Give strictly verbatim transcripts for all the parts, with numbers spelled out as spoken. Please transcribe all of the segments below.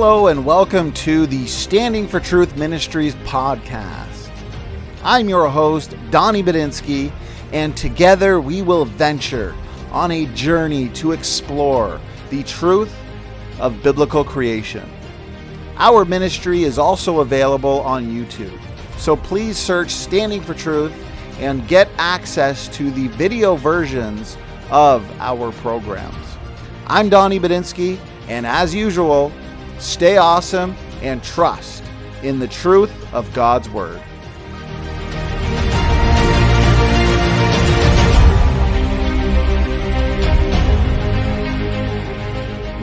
Hello and welcome to the Standing for Truth Ministries podcast. I'm your host, Donnie Bedinsky, and together we will venture on a journey to explore the truth of biblical creation. Our ministry is also available on YouTube, so please search Standing for Truth and get access to the video versions of our programs. I'm Donnie Bedinsky, and as usual, stay awesome and trust in the truth of God's Word.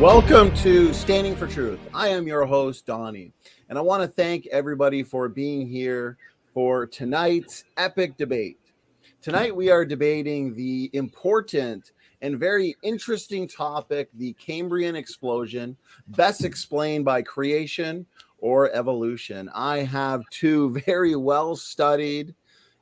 Welcome to Standing for Truth. I am your host, Donnie, and I want to thank everybody for being here for tonight's epic debate. Tonight we are debating the important and very interesting topic, the Cambrian explosion, best explained by creation or evolution. I have two very well-studied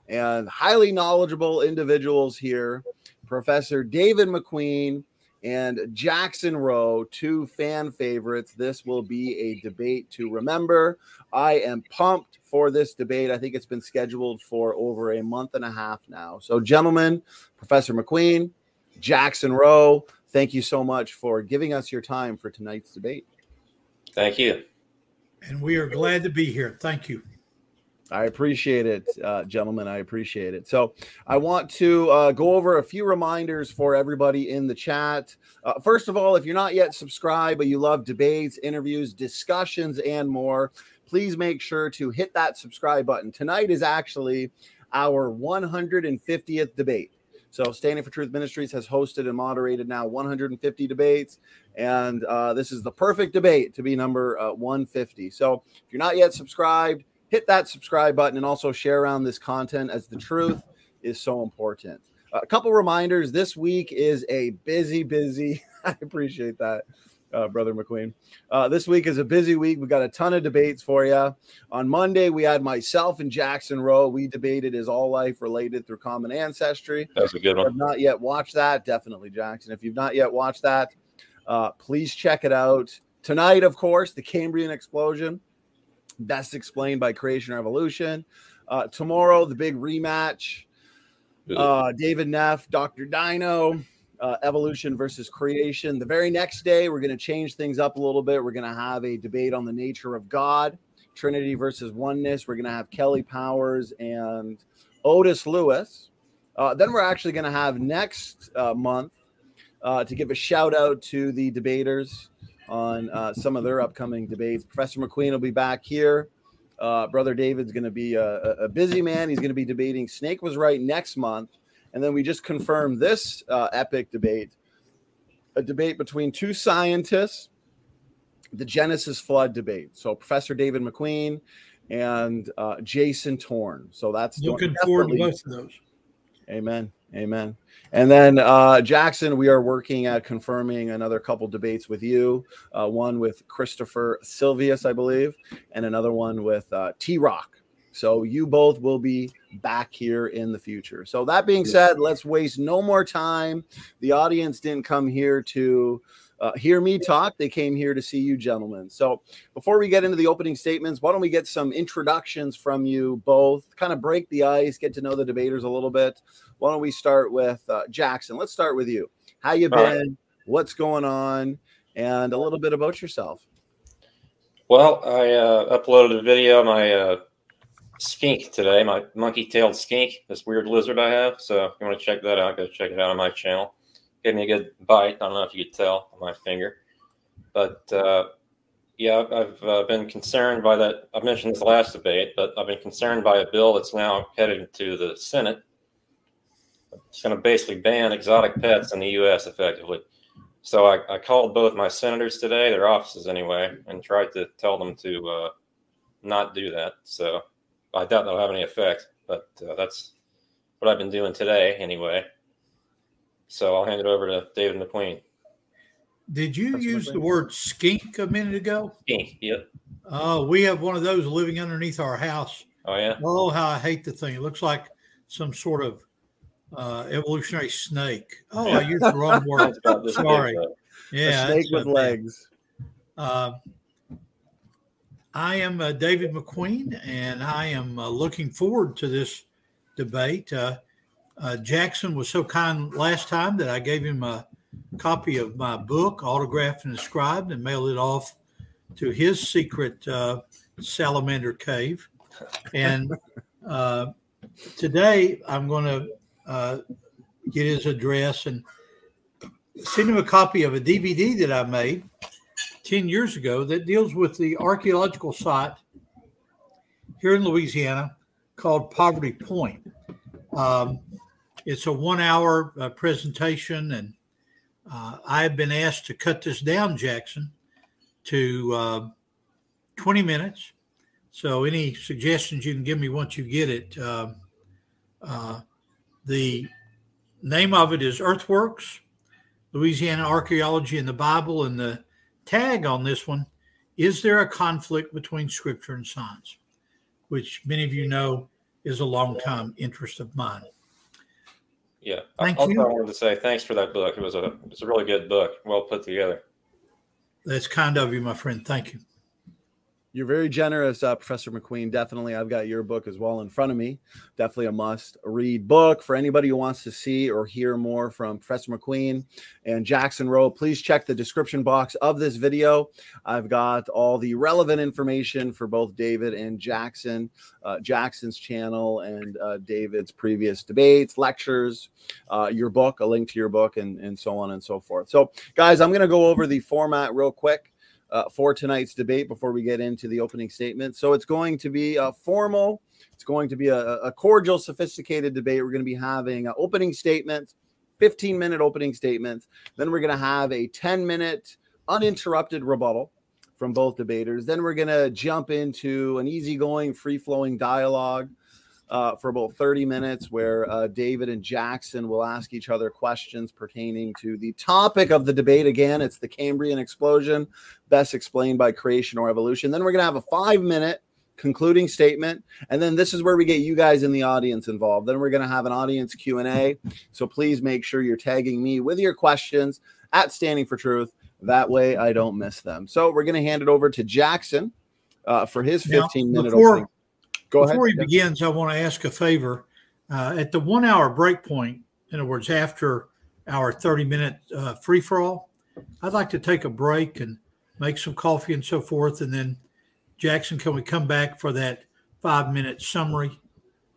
and highly knowledgeable individuals here, Professor David McQueen and Jackson Rowe, two fan favorites. This will be a debate to remember. I am pumped for this debate. I think it's been scheduled for over a month and a half now. So, gentlemen, Professor McQueen, Jackson Rowe, thank you so much for giving us your time for tonight's debate. Thank you. And we are glad to be here. Thank you. I appreciate it, uh, gentlemen. I appreciate it. So I want to uh, go over a few reminders for everybody in the chat. Uh, first of all, if you're not yet subscribed, but you love debates, interviews, discussions, and more, please make sure to hit that subscribe button. Tonight is actually our one hundred fiftieth debate. So Standing for Truth Ministries has hosted and moderated now one hundred fifty debates, and uh, this is the perfect debate to be number uh, one fifty. So if you're not yet subscribed, hit that subscribe button and also share around this content, as the truth is so important. A couple reminders. This week is a busy, busy. I appreciate that, uh, Brother McQueen. Uh, this week is a busy week. We've got a ton of debates for you. On Monday, we had myself and Jackson Rowe. We debated is all life related through common ancestry. That's a good one. If you've not yet watched that, definitely, Jackson. If you've not yet watched that, uh, please check it out. Tonight, of course, the Cambrian explosion, best explained by creation or evolution. Uh, tomorrow, the big rematch. Uh, David Neff, Doctor Dino, uh, evolution versus creation. The very next day, we're going to change things up a little bit. We're going to have a debate on the nature of God, Trinity versus oneness. We're going to have Kelly Powers and Otis Lewis. Uh, then we're actually going to have next uh, month uh, to give a shout out to the debaters on uh, some of their upcoming debates. Professor McQueen will be back here. Uh, Brother David's going to be a, a busy man. He's going to be debating Snake Was Right next month. And then we just confirmed this uh, epic debate, a debate between two scientists, the Genesis Flood debate. So Professor David McQueen and uh, Jason Torn. So that's looking forward to both of those. Amen. Amen. And then, uh, Jackson, we are working at confirming another couple debates with you, uh, one with Christopher Silvius, I believe, and another one with uh, T-Rock. So you both will be back here in the future. So that being said, let's waste no more time. The audience didn't come here to uh, hear me talk. They came here to see you gentlemen. So before we get into the opening statements, why don't we get some introductions from you both, kind of break the ice, get to know the debaters a little bit. Why don't we start with uh, Jackson? Let's start with you. How you been? Right. What's going on? And a little bit about yourself. Well, I uh, uploaded a video on my uh, skink today, my monkey-tailed skink, this weird lizard I have. So if you want to check that out, go check it out on my channel. Gave me a good bite. I don't know if you could tell on my finger. But, uh, yeah, I've uh, been concerned by that. I mentioned this last debate, but I've been concerned by a bill that's now headed to the Senate. It's going to basically ban exotic pets in the U S effectively. So I, I called both my senators today, their offices anyway, and tried to tell them to uh, not do that. So I doubt that'll have any effect, but uh, that's what I've been doing today anyway. So I'll hand it over to David McQueen. Did you Professor use McQueen? The word skink a minute ago? Skink, yep. Uh, we have one of those living underneath our house. Oh, yeah? Oh, how I hate the thing. It looks like some sort of Uh, evolutionary snake. Oh, yeah. I used the wrong word. Sorry. Yeah, a snake with legs. Uh, I am uh, David McQueen, and I am uh, looking forward to this debate. Uh, uh, Jackson was so kind last time that I gave him a copy of my book, autographed and inscribed, and mailed it off to his secret uh, salamander cave. And uh, today I'm going to uh, get his address and send him a copy of a D V D that I made ten years ago that deals with the archaeological site here in Louisiana called Poverty Point. Um, it's a one-hour uh, presentation, and uh, I've been asked to cut this down, Jackson, to uh, twenty minutes. So any suggestions you can give me once you get it. Uh, uh, the name of it is Earthworks, Louisiana Archaeology and the Bible, and the tag on this one, is there a conflict between scripture and science, which many of you know is a long-time interest of mine. Yeah. Thank also, you. I wanted to say thanks for that book. It was a it was a really good book, well put together. That's kind of you, my friend. Thank you. You're very generous, uh, Professor McQueen. Definitely. I've got your book as well in front of me. Definitely a must-read book for anybody who wants to see or hear more from Professor McQueen and Jackson Rowe. Please check the description box of this video. I've got all the relevant information for both David and Jackson, uh, Jackson's channel and uh, David's previous debates, lectures, uh, your book, a link to your book, and, and so on and so forth. So, guys, I'm going to go over the format real quick. Uh, for tonight's debate before we get into the opening statement. So it's going to be uh, formal. It's going to be a, a cordial, sophisticated debate. We're going to be having uh, opening statements, fifteen-minute opening statements. Then we're going to have a ten-minute uninterrupted rebuttal from both debaters. Then we're going to jump into an easygoing, free-flowing dialogue uh, for about thirty minutes where uh, David and Jackson will ask each other questions pertaining to the topic of the debate. Again, it's the Cambrian Explosion, best explained by creation or evolution. Then we're going to have a five-minute concluding statement. And then this is where we get you guys in the audience involved. Then we're going to have an audience Q and A. So please make sure you're tagging me with your questions at Standing for Truth. That way I don't miss them. So we're going to hand it over to Jackson uh, for his fifteen-minute opening. Go Before ahead. he begins, I want to ask a favor. Uh, at the one-hour break point, in other words, after our thirty-minute uh, free-for-all, I'd like to take a break and make some coffee and so forth. And then, Jackson, can we come back for that five-minute summary?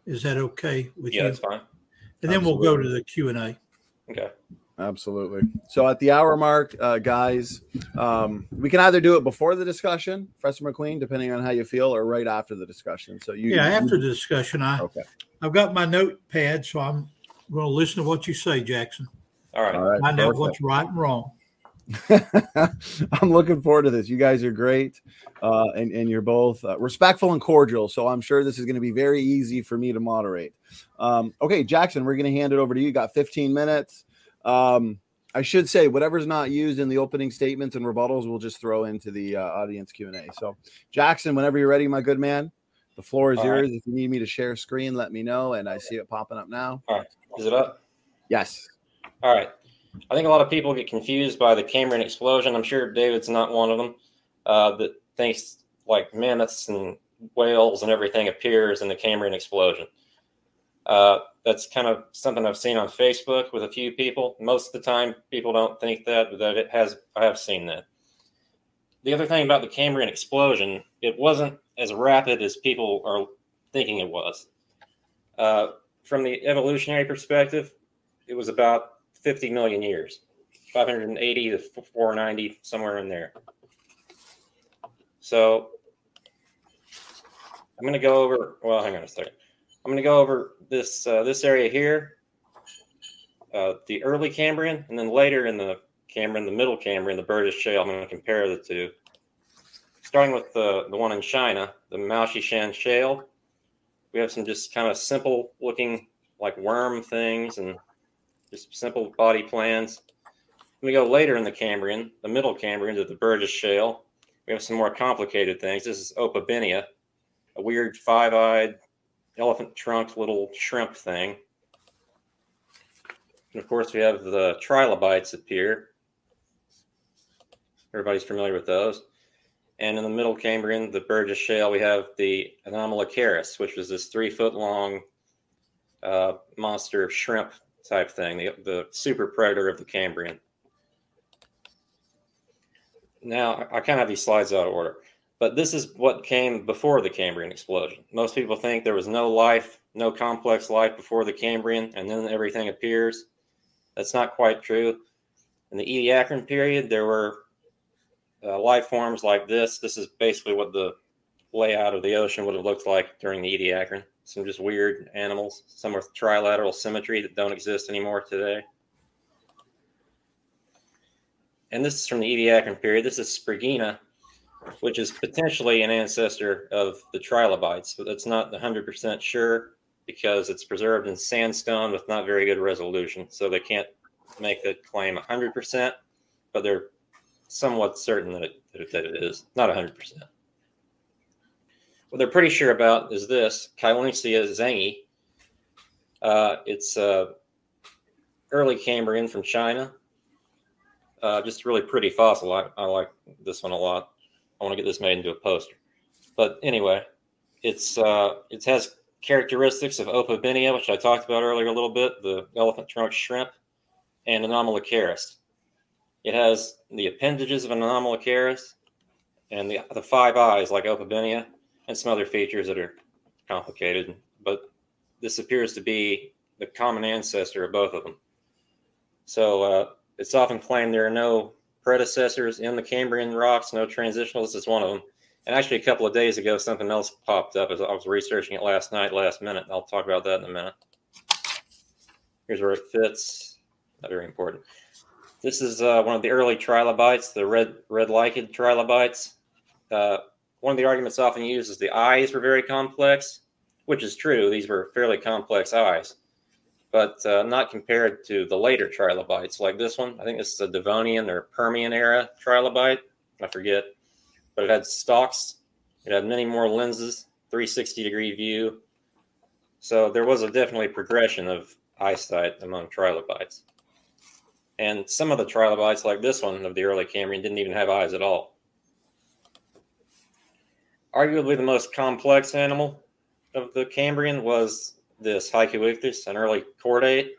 Is that okay with yeah, you? Yeah, that's fine. And Absolutely. Then we'll go to the Q and A. Okay. Absolutely. So at the hour mark, uh, guys, um, we can either do it before the discussion, Professor McQueen, depending on how you feel, or right after the discussion. So you, yeah, you, after the discussion, I okay. I've got my notepad, so I'm going to listen to what you say, Jackson. All right, All right I know perfect. what's right and wrong. I'm looking forward to this. You guys are great, uh, and and you're both uh, respectful and cordial. So I'm sure this is going to be very easy for me to moderate. Um, okay, Jackson, we're going to hand it over to you. You got fifteen minutes. Um, I should say whatever's not used in the opening statements and rebuttals, we'll just throw into the uh, audience Q and A. So Jackson, whenever you're ready, my good man, the floor is All yours. Right. If you need me to share screen, let me know. And I see it popping up now. All right. Is it up? Yes. All right. I think a lot of people get confused by the Cambrian explosion. I'm sure David's not one of them, uh, that thinks like mammoths and whales and everything appears in the Cambrian explosion. Uh, that's kind of something I've seen on Facebook with a few people. Most of the time, people don't think that, but that it has, I have seen that. The other thing about the Cambrian explosion, it wasn't as rapid as people are thinking it was. Uh, from the evolutionary perspective, it was about fifty million years, five hundred eighty to four ninety, somewhere in there. So I'm going to go over, well, hang on a second. I'm going to go over this uh, this area here, uh, the early Cambrian, and then later in the Cambrian, the middle Cambrian, the Burgess Shale. I'm going to compare the two, starting with the the one in China, the Maoshishan Shale. We have some just kind of simple looking like worm things and just simple body plans. We go later in the Cambrian, the middle Cambrian, to the Burgess Shale. We have some more complicated things. This is Opabinia, a weird five-eyed elephant trunk little shrimp thing. And of course we have the trilobites appear. Everybody's familiar with those. And in the Middle Cambrian, the Burgess Shale, we have the Anomalocaris, which was this three-foot-long uh, monster of shrimp type thing, the, the super predator of the Cambrian. Now, I kind of have these slides out of order, but this is what came before the Cambrian explosion. Most people think there was no life, no complex life before the Cambrian, and then everything appears. That's not quite true. In the Ediacaran period, there were uh, life forms like this. This is basically what the layout of the ocean would have looked like during the Ediacaran. Some just weird animals, some with trilateral symmetry that don't exist anymore today. And this is from the Ediacaran period. This is Spriggina, which is potentially an ancestor of the trilobites, but that's not one hundred percent sure because it's preserved in sandstone with not very good resolution. So they can't make that claim one hundred percent, but they're somewhat certain that it, that it is, not one hundred percent. What they're pretty sure about is this, Kailinxia zhangi. Uh, it's uh, early Cambrian from China. Uh, just a really pretty fossil. I, I like this one a lot. I want to get this made into a poster. But anyway, it's uh, it has characteristics of Opabinia, which I talked about earlier a little bit, the elephant trunk shrimp, and Anomalocaris. It has the appendages of an Anomalocaris and the, the five eyes like Opabinia and some other features that are complicated. But this appears to be the common ancestor of both of them. So uh, it's often claimed there are no predecessors in the Cambrian rocks, no transitionals. This is one of them. And actually, a couple of days ago, something else popped up as I was researching it last night, last minute. I'll talk about that in a minute. Here's where it fits. Not very important. This is uh, one of the early trilobites, the red red lichen trilobites. Uh, one of the arguments often used is the eyes were very complex, which is true. These were fairly complex eyes, but uh, not compared to the later trilobites like this one. I think this is a Devonian or Permian era trilobite. I forget, but it had stalks. It had many more lenses, three sixty degree view. So there was a definitely progression of eyesight among trilobites. And some of the trilobites like this one of the early Cambrian didn't even have eyes at all. Arguably the most complex animal of the Cambrian was this Hycuichthys, an early chordate.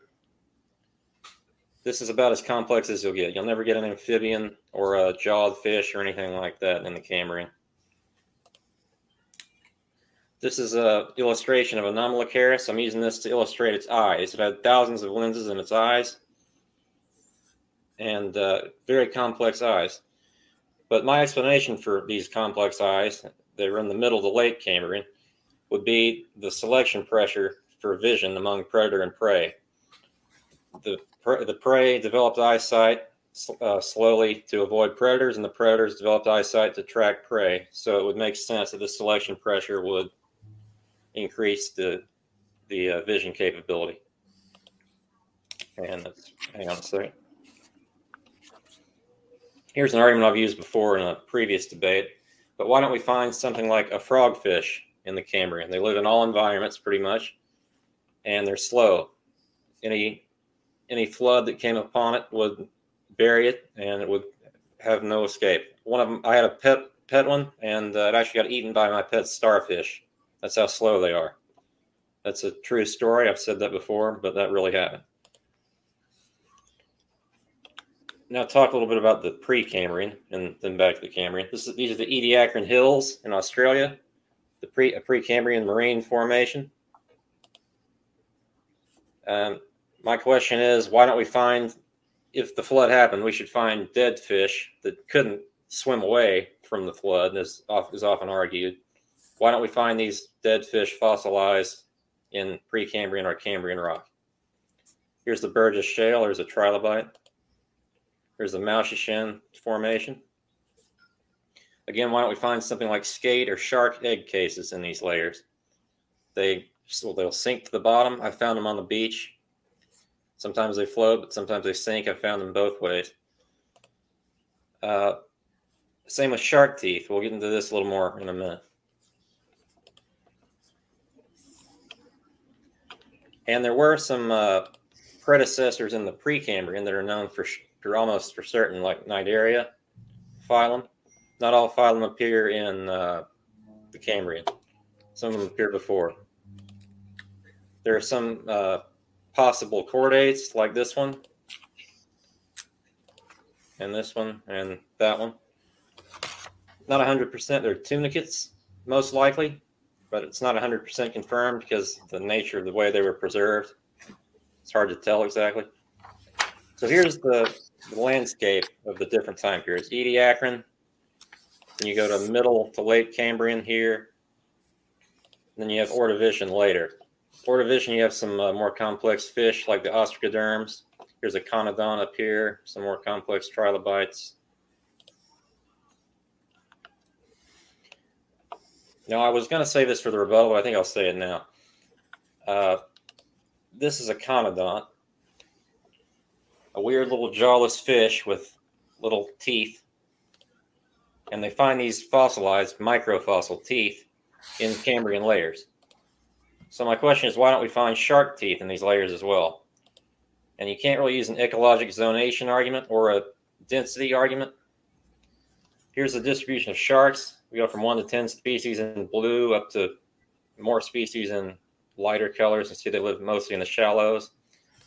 This is about as complex as you'll get. You'll never get an amphibian or a jawed fish or anything like that in the Cambrian. This is an illustration of Anomalocaris. I'm using this to illustrate its eyes. It had thousands of lenses in its eyes and uh, very complex eyes. But my explanation for these complex eyes, they were in the middle to late Cambrian, would be the selection pressure for vision among predator and prey. The, pre the prey developed eyesight uh, slowly to avoid predators, and the predators developed eyesight to track prey. So it would make sense that the selection pressure would increase the, the uh, vision capability. And that's, hang on a second. Here's an argument I've used before in a previous debate, but why don't we find something like a frogfish in the Cambrian? They live in all environments pretty much, and they're slow. Any any flood that came upon it would bury it, and it would have no escape. One of them, I had a pet pet one, and uh, it actually got eaten by my pet starfish. That's how slow they are. That's a true story. I've said that before, but that really happened. Now talk a little bit about the pre-Cambrian and then back to the Cambrian. This is, these are the Ediacaran Hills in Australia, the pre, a pre-Cambrian marine formation. Um, my question is, why don't we find, if the flood happened, we should find dead fish that couldn't swim away from the flood, as is often argued. Why don't we find these dead fish fossilized in pre-Cambrian or Cambrian rock? Here's the Burgess Shale. There's a trilobite. There's the Mauchushan formation. Again, why don't we find something like skate or shark egg cases in these layers? They, well, they'll sink to the bottom. I found them on the beach. Sometimes they float, but sometimes they sink. I found them both ways. Uh, same with shark teeth. We'll get into this a little more in a minute. And there were some uh, predecessors in the pre-Cambrian that are known for... They're almost for certain, like Cnidaria phylum, Not all phylum appear in uh, the Cambrian. Some of them appear before. There are some uh, possible chordates like this one, and this one, and that one. Not one hundred percent. They're tunicates, most likely, but it's not one hundred percent confirmed because the nature of the way they were preserved. It's hard to tell exactly. So here's the, the landscape of the different time periods. Ediacaran, then you go to middle to late Cambrian here. Then you have Ordovician later. Ordovician, you have some uh, more complex fish like the ostracoderms. Here's a conodon up here, some more complex trilobites. Now, I was going to say this for the rebuttal, but I think I'll say it now. Uh, this is a conodont, a weird little jawless fish with little teeth. And they find these fossilized microfossil teeth in Cambrian layers. So my question is, why don't we find shark teeth in these layers as well? And you can't really use an ecologic zonation argument or a density argument. Here's the distribution of sharks. We go from one to ten species in blue up to more species in lighter colors. You see they live mostly in the shallows.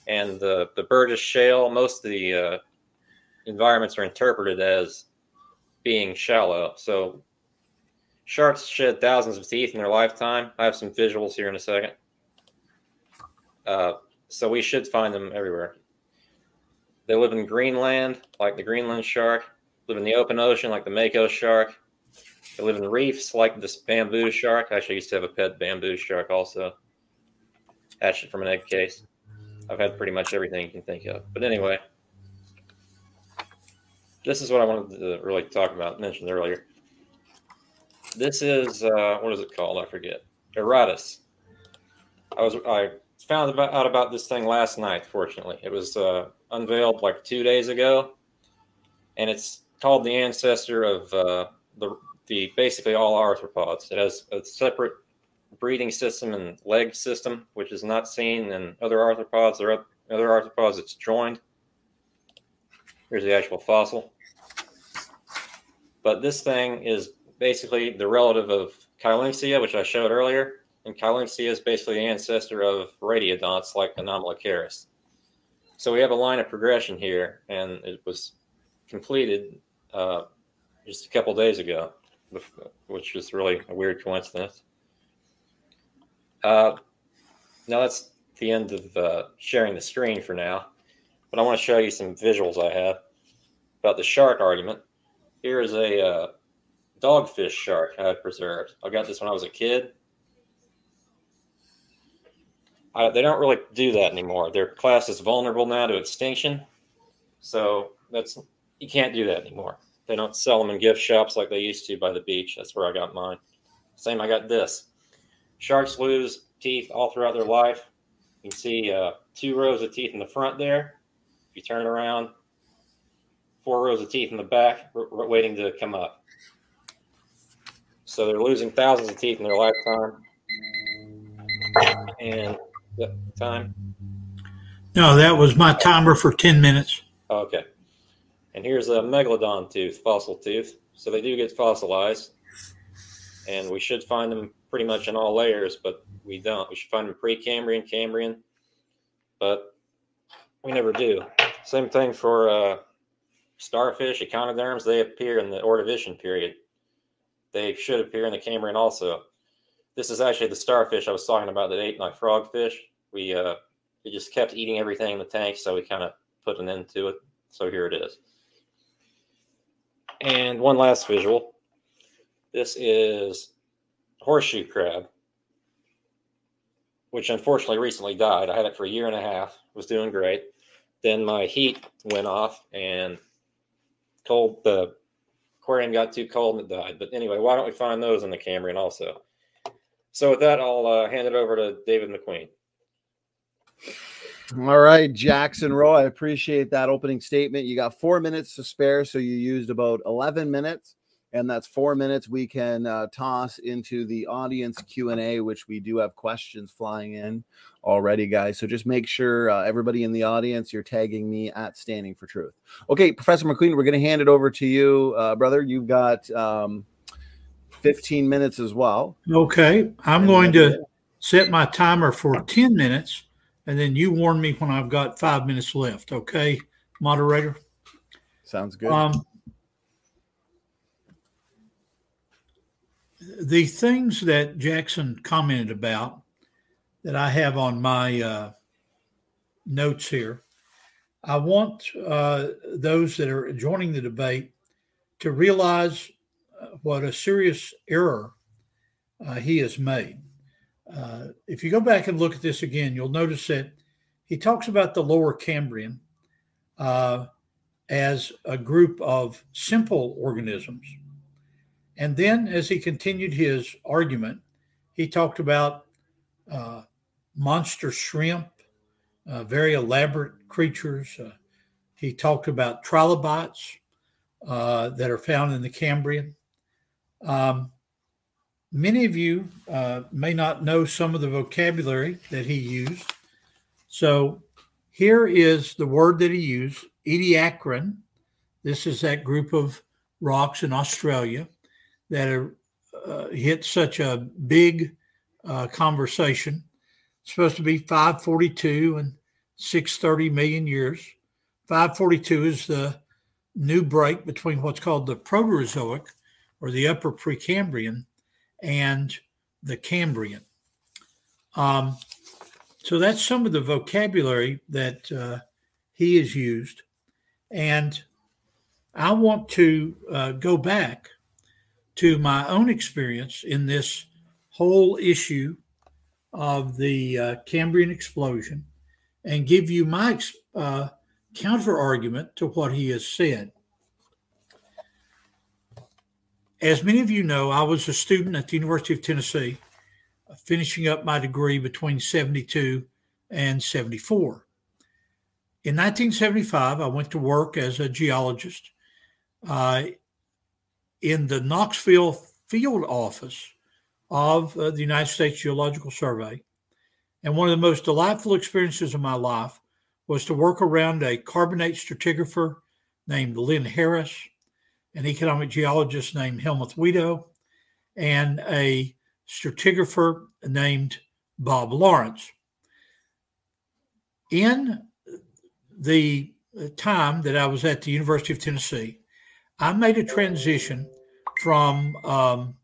And the, the Burgess Shale, most of the uh, environments are interpreted as being shallow. So sharks shed thousands of teeth in their lifetime. I have some visuals here in a second. Uh, so we should find them everywhere. They live in Greenland, like the Greenland shark. Live in the open ocean, like the Mako shark. They live in reefs, like this bamboo shark. I actually used to have a pet bamboo shark also. Hatched it from an egg case. I've had pretty much everything you can think of. But anyway, this is what I wanted to really talk about, mentioned earlier. This is, uh, what is it called? I forget. Erratus. I was I found about, out about this thing last night, fortunately. It was uh, unveiled like two days ago. And it's called the ancestor of uh, the, the basically all arthropods. It has a separate breathing system and leg system, which is not seen in other arthropods. There are other arthropods it's joined. Here's the actual fossil. But this thing is basically the relative of Kylinxia, which I showed earlier. And Kylinxia is basically the ancestor of radiodonts like Anomalocaris. So we have a line of progression here, and it was completed uh, just a couple days ago, which is really a weird coincidence. Uh, now that's the end of uh, sharing the screen for now, but I want to show you some visuals I have about the shark argument. Here is a uh, dogfish shark I had preserved. I got this when I was a kid. I, they don't really do that anymore. Their class is vulnerable now to extinction, so that's you can't do that anymore. They don't sell them in gift shops like they used to by the beach. That's where I got mine. Same, I got this. Sharks lose teeth all throughout their life. You can see uh, two rows of teeth in the front there. If you turn it around, four rows of teeth in the back waiting to come up. So they're losing thousands of teeth in their lifetime. And the time? No, that was my timer for ten minutes. Okay. And here's a megalodon tooth, fossil tooth. So they do get fossilized. And we should find them pretty much in all layers, but we don't. We should find them pre-Cambrian, Cambrian, but we never do. Same thing for uh, starfish, echinoderms. They appear in the Ordovician period. They should appear in the Cambrian also. This is actually the starfish I was talking about that ate my frogfish. We uh, it just kept eating everything in the tank, so we kind of put an end to it. So here it is. And one last visual. This is horseshoe crab, which unfortunately recently died. I had it for a year and a half, was doing great. Then my heat went off and cold, the aquarium got too cold and it died. But anyway, why don't we find those in the Cambrian also? So with that, I'll uh, hand it over to David McQueen. All right, Jackson Rowe, I appreciate that opening statement. You got four minutes to spare, so you used about eleven minutes. and that's four minutes we can uh, toss into the audience Q and A, which we do have questions flying in already, guys. So just make sure uh, everybody in the audience, you're tagging me at Standing for Truth. Okay, Professor McQueen, we're going to hand it over to you, uh, brother. You've got um, fifteen minutes as well. Okay, I'm and going to it. set my timer for ten minutes, and then you warn me when I've got five minutes left. Okay, moderator? Sounds good. Um, The things that Jackson commented about that I have on my uh, notes here, I want uh, those that are joining the debate to realize what a serious error uh, he has made. Uh, if you go back and look at this again, you'll notice that he talks about the Lower Cambrian uh, as a group of simple organisms. And then as he continued his argument, he talked about uh, monster shrimp, uh, very elaborate creatures. Uh, he talked about trilobites uh, that are found in the Cambrian. Um, many of you uh, may not know some of the vocabulary that he used. So here is the word that he used, Ediacaran. This is that group of rocks in Australia that are, uh, hit such a big uh, conversation. It's supposed to be five forty-two and six thirty million years. five forty-two is the new break between what's called the Proterozoic, or the Upper Precambrian, and the Cambrian. Um, so that's some of the vocabulary that uh, he has used. And I want to uh, go back to my own experience in this whole issue of the uh, Cambrian explosion and give you my uh, counter-argument to what he has said. As many of you know, I was a student at the University of Tennessee, uh, finishing up my degree between seventy-two and seventy-four. In nineteen seventy-five, I went to work as a geologist uh, in the Knoxville field office of uh, the United States Geological Survey. And one of the most delightful experiences of my life was to work around a carbonate stratigrapher named Lynn Harris, an economic geologist named Helmuth Wido, and a stratigrapher named Bob Lawrence. In the time that I was at the University of Tennessee, I made a transition from um,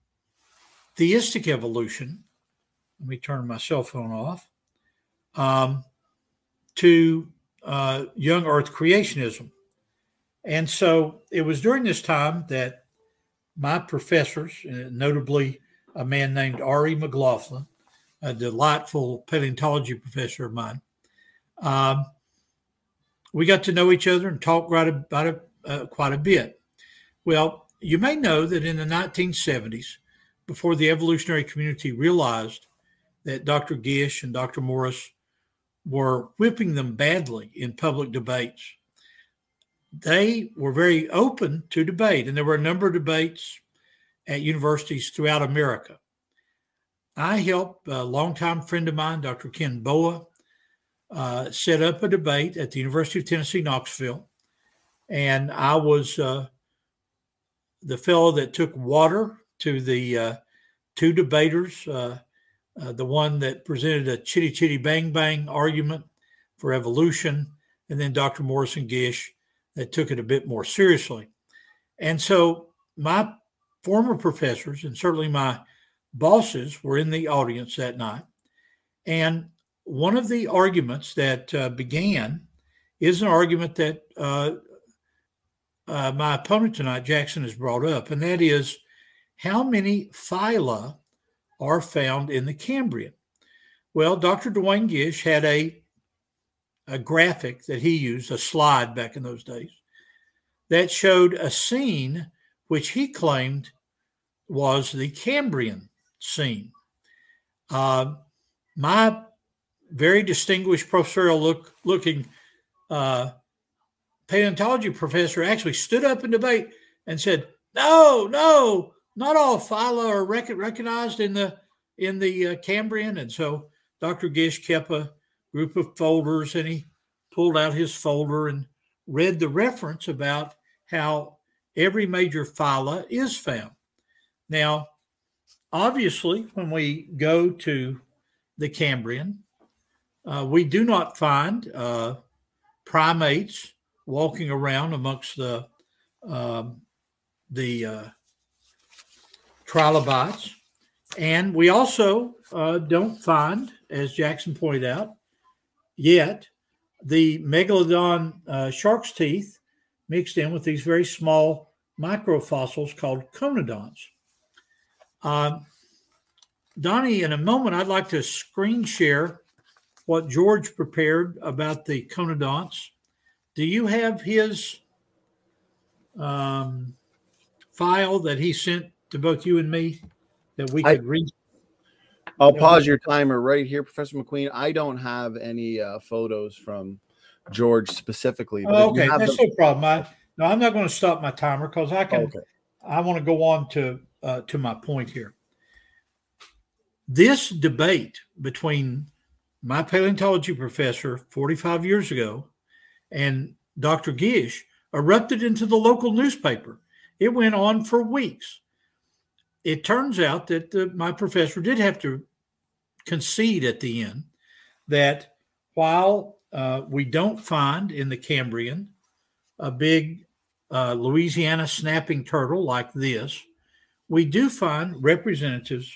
theistic evolution, let me turn my cell phone off, um, to uh, young earth creationism. And so it was during this time that my professors, notably a man named R E McLaughlin, a delightful paleontology professor of mine, um, we got to know each other and talked right about it, uh, quite a bit. Well, you may know that in the nineteen seventies, before the evolutionary community realized that Doctor Gish and Doctor Morris were whipping them badly in public debates, they were very open to debate. And there were a number of debates at universities throughout America. I helped a longtime friend of mine, Doctor Ken Boa, uh, set up a debate at the University of Tennessee, Knoxville. And I was... Uh, the fellow that took water to the uh, two debaters, uh, uh, the one that presented a chitty, chitty, bang, bang argument for evolution, and then Doctor Morrison Gish that took it a bit more seriously. And so my former professors and certainly my bosses were in the audience that night. And one of the arguments that uh, began is an argument that uh, Uh, my opponent tonight, Jackson, has brought up, and that is how many phyla are found in the Cambrian. Well, Doctor Duane Gish had a, a graphic that he used, a slide back in those days, that showed a scene which he claimed was the Cambrian scene. Uh, my very distinguished professorial look, looking uh paleontology professor actually stood up in debate and said, No, no, not all phyla are rec- recognized in the in the uh, Cambrian. And so Doctor Gish kept a group of folders, and he pulled out his folder and read the reference about how every major phyla is found. Now, obviously, when we go to the Cambrian, uh, we do not find uh, primates walking around amongst the um, the uh, trilobites. And we also uh, don't find, as Jackson pointed out, yet the megalodon uh, shark's teeth mixed in with these very small microfossils called conodonts. Uh, Donnie, in a moment, I'd like to screen share what George prepared about the conodonts. Do you have his um, file that he sent to both you and me that we could I, read? I'll you know, pause your timer right here, Professor McQueen. I don't have any uh, photos from George specifically. But oh, okay, that's them- no problem. I, no, I'm not going to stop my timer because I can. Okay. I want to go on to Uh, to my point here. This debate between my paleontology professor forty-five years ago and Doctor Gish erupted into the local newspaper. It went on for weeks. It turns out that the, my professor did have to concede at the end that while uh, we don't find in the Cambrian a big uh, Louisiana snapping turtle like this, we do find representatives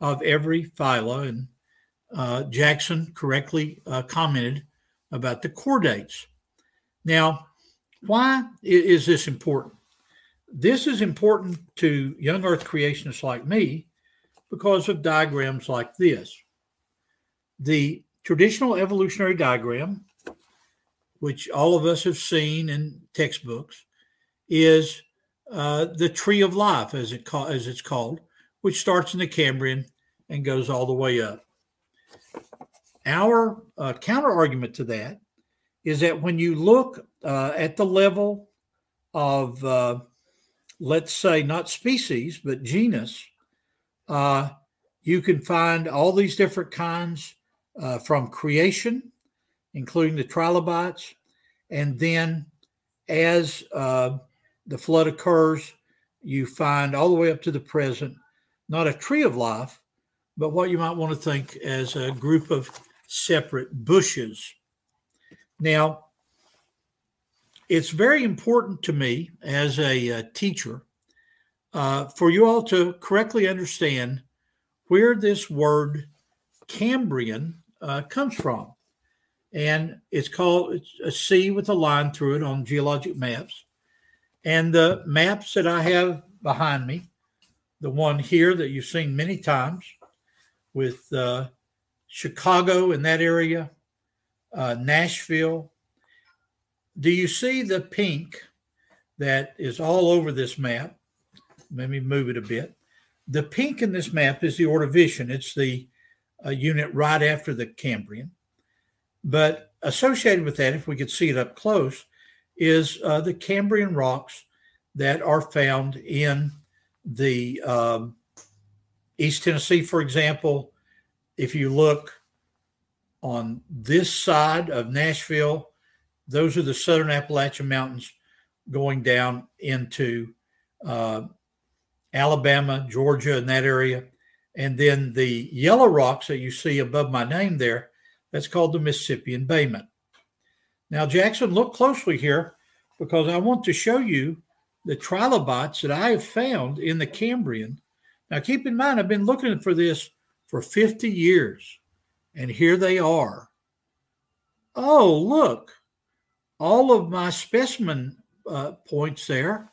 of every phyla, and uh, Jackson correctly uh, commented about the chordates. Now, why is this important? This is important to young Earth creationists like me because of diagrams like this. The traditional evolutionary diagram, which all of us have seen in textbooks, is Uh, the tree of life, as it ca- as it's called, which starts in the Cambrian and goes all the way up. Our uh, counter-argument to that is that when you look uh, at the level of, uh, let's say, not species, but genus, uh, you can find all these different kinds uh, from creation, including the trilobites, and then as uh, the flood occurs, you find all the way up to the present, not a tree of life, but what you might want to think as a group of separate bushes. Now, it's very important to me as a uh, teacher uh, for you all to correctly understand where this word Cambrian uh, comes from. And it's called it's a C with a line through it on geologic maps. And the maps that I have behind me, the one here that you've seen many times with uh, Chicago in that area, uh, Nashville. Do you see the pink that is all over this map? Let me move it a bit. The pink in this map is the Ordovician. It's the uh, unit right after the Cambrian. But associated with that, if we could see it up close, is uh, the Cambrian rocks that are found in the um, East Tennessee, for example. If you look on this side of Nashville, those are the southern Appalachian Mountains going down into uh, Alabama, Georgia, and that area. And then the yellow rocks that you see above my name there, that's called the Mississippi Embayment. Now, Jackson, look closely here because I want to show you the trilobites that I have found in the Cambrian. Now, keep in mind, I've been looking for this for fifty years, and here they are. Oh, look. All of my specimen uh, points there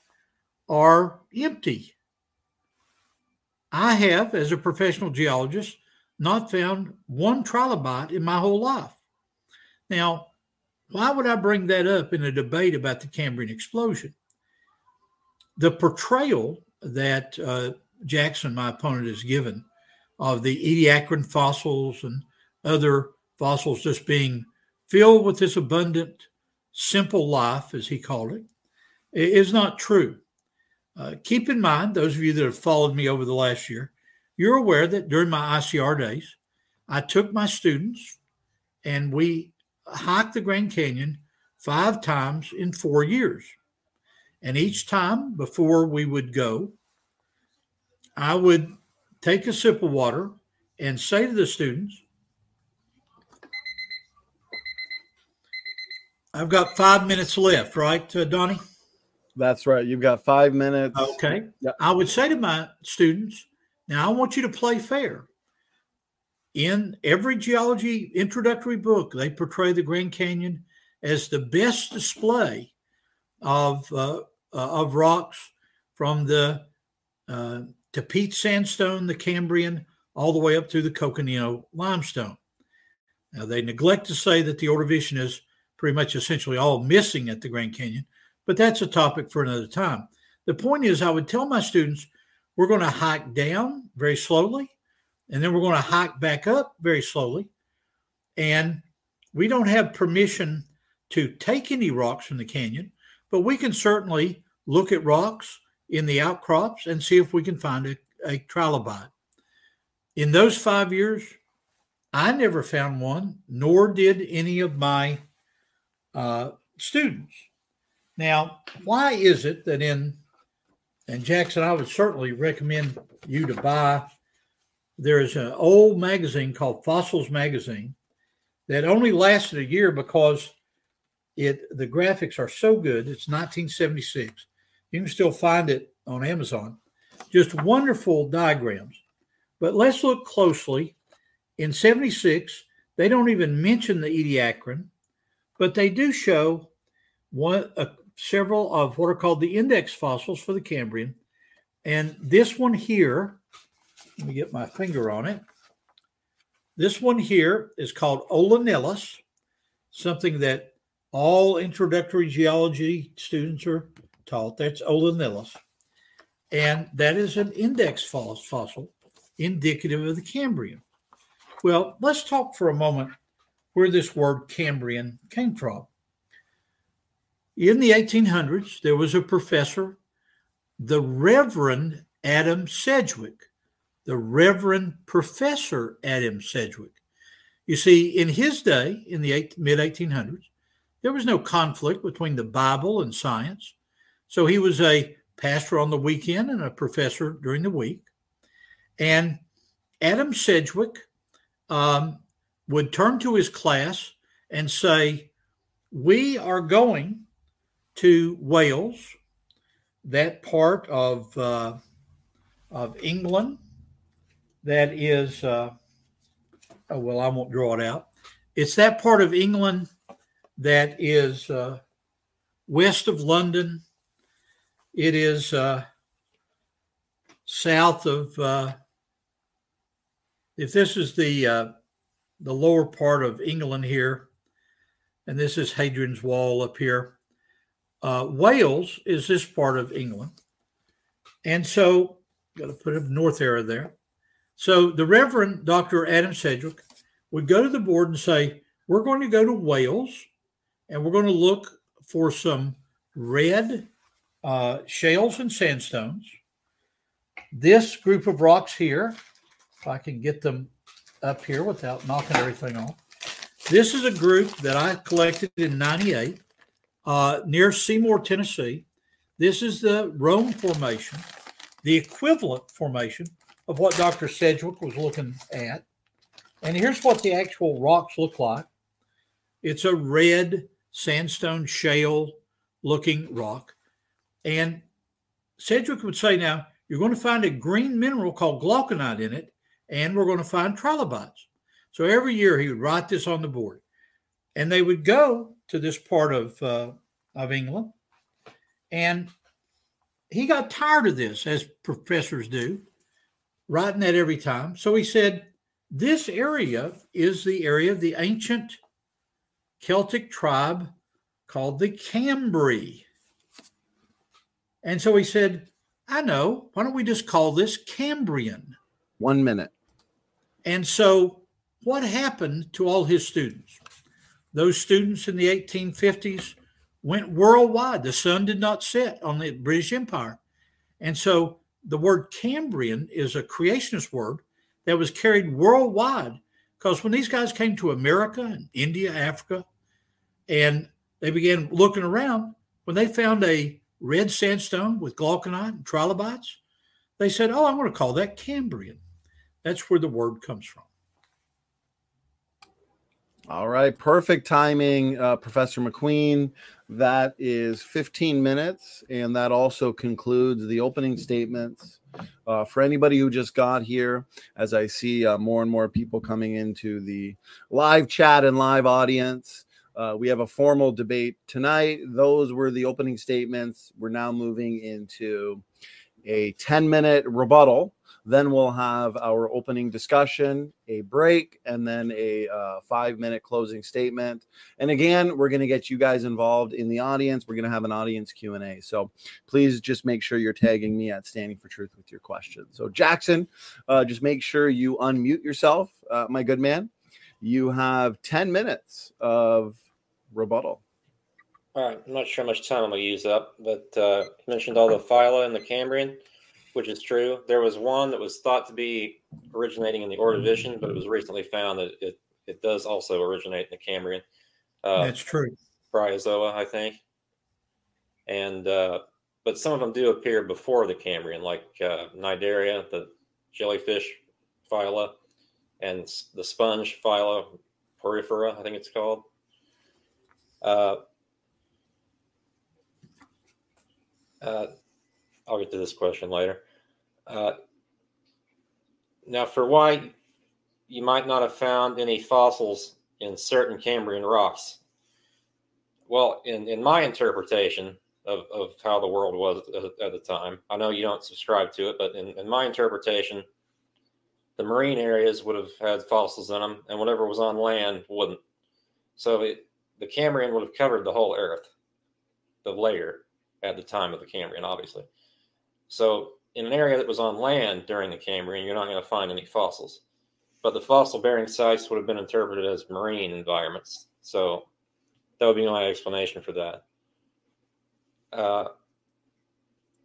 are empty. I have, as a professional geologist, not found one trilobite in my whole life. Now, why would I bring that up in a debate about the Cambrian explosion? The portrayal that uh, Jackson, my opponent, has given of the Ediacaran fossils and other fossils just being filled with this abundant, simple life, as he called it, is not true. Uh, keep in mind, those of you that have followed me over the last year, you're aware that during my I C R days, I took my students and we hiked the Grand Canyon five times in four years. And each time before we would go, I would take a sip of water and say to the students, I've got five minutes left, right, uh, Donnie? That's right. You've got five minutes. Okay. Yep. I would say to my students, now I want you to play fair. In every geology introductory book, they portray the Grand Canyon as the best display of uh, uh, of rocks from the uh, Tapeats Sandstone, the Cambrian, all the way up through the Coconino Limestone. Now, they neglect to say that the Ordovician is pretty much essentially all missing at the Grand Canyon, but that's a topic for another time. The point is, I would tell my students, we're going to hike down very slowly, and then we're going to hike back up very slowly. And we don't have permission to take any rocks from the canyon, but we can certainly look at rocks in the outcrops and see if we can find a, a trilobite. In those five years, I never found one, nor did any of my uh, students. Now, why is it that in, and Jackson, I would certainly recommend you to buy, there is an old magazine called Fossils Magazine that only lasted a year because it the graphics are so good. It's nineteen seventy-six. You can still find it on Amazon. Just wonderful diagrams. But let's look closely. In seventy-six, they don't even mention the Ediacaran, but they do show One, uh, several of what are called the index fossils for the Cambrian. And this one here, let me get my finger on it. This one here is called Olenellus, something that all introductory geology students are taught. That's Olenellus. And that is an index fossil indicative of the Cambrian. Well, let's talk for a moment where this word Cambrian came from. In the eighteen hundreds, there was a professor, the Reverend Adam Sedgwick, the Reverend Professor Adam Sedgwick. You see, in his day, in the mid eighteen hundreds, there was no conflict between the Bible and science. So he was a pastor on the weekend and a professor during the week. And Adam Sedgwick um, would turn to his class and say, we are going to Wales, that part of uh, of England that is, uh, oh, well, I won't draw it out. It's that part of England that is uh, west of London. It is uh, south of, uh, if this is the uh, the lower part of England here, and this is Hadrian's Wall up here, Uh, Wales is this part of England. And so, got to put a north arrow there. So the Reverend Doctor Adam Sedgwick would go to the board and say, we're going to go to Wales and we're going to look for some red uh, shales and sandstones. This group of rocks here, if I can get them up here without knocking everything off. This is a group that I collected in ninety-eight. Uh, near Seymour, Tennessee. This is the Rome formation, the equivalent formation of what Doctor Sedgwick was looking at. And here's what the actual rocks look like. It's a red sandstone shale looking rock. And Sedgwick would say, now, you're going to find a green mineral called glauconite in it, and we're going to find trilobites. So every year he would write this on the board. And they would go to this part of uh, of England. And he got tired of this, as professors do, writing that every time. So he said, this area is the area of the ancient Celtic tribe called the Cambri. And so he said, I know, why don't we just call this Cambrian? One minute. And so what happened to all his students? Those students in the eighteen fifties went worldwide. The sun did not set on the British Empire. And so the word Cambrian is a creationist word that was carried worldwide, because when these guys came to America and India, Africa, and they began looking around, when they found a red sandstone with glauconite and trilobites, they said, oh, I'm going to call that Cambrian. That's where the word comes from. All right. Perfect timing, uh, Professor McQueen. That is fifteen minutes, and that also concludes the opening statements. Uh, for anybody who just got here, as I see uh, more and more people coming into the live chat and live audience, uh, we have a formal debate tonight. Those were the opening statements. We're now moving into a ten-minute rebuttal. Then we'll have our opening discussion, a break, and then a uh, five-minute closing statement. And again, we're going to get you guys involved in the audience. We're going to have an audience Q and A. So please just make sure you're tagging me at Standing for Truth with your questions. So Jackson, uh, just make sure you unmute yourself, uh, my good man. You have ten minutes of rebuttal. All right. I'm not sure how much time I'm going to use up, but uh, you mentioned all the phyla and the Cambrian, which is true. There was one that was thought to be originating in the Ordovician, but it was recently found that it, it does also originate in the Cambrian. Uh, That's true. Bryozoa, I think. And uh, but some of them do appear before the Cambrian, like uh, Cnidaria, the jellyfish phyla, and the sponge phyla, porifera, I think it's called. Uh, uh, I'll get to this question later. Uh, now, for why you might not have found any fossils in certain Cambrian rocks. Well, in, in my interpretation of, of how the world was at the time, I know you don't subscribe to it, but in, in my interpretation, the marine areas would have had fossils in them, and whatever was on land wouldn't. So it, the Cambrian would have covered the whole earth, the layer at the time of the Cambrian, obviously. So in an area that was on land during the Cambrian, you're not going to find any fossils. But the fossil-bearing sites would have been interpreted as marine environments. So that would be my explanation for that. Uh,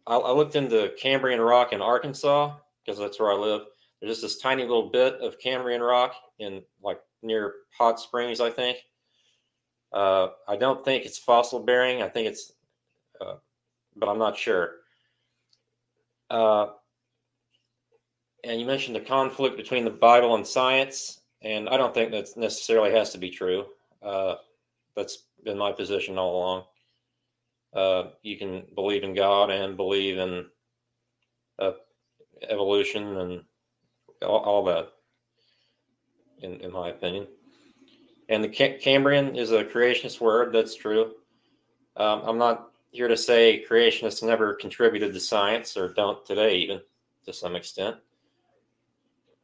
I, I looked into Cambrian rock in Arkansas, because that's where I live. There's just this tiny little bit of Cambrian rock in, like, near Hot Springs, I think. Uh, I don't think it's fossil-bearing. I think it's, uh, but I'm not sure. Uh, and you mentioned the conflict between the Bible and science, and I don't think that necessarily has to be true. Uh, that's been my position all along. Uh, you can believe in God and believe in uh, evolution and all, all that, in, in my opinion. And the Cam- Cambrian is a creationist word. That's true. Um, I'm not here to say creationists never contributed to science, or don't today even, to some extent.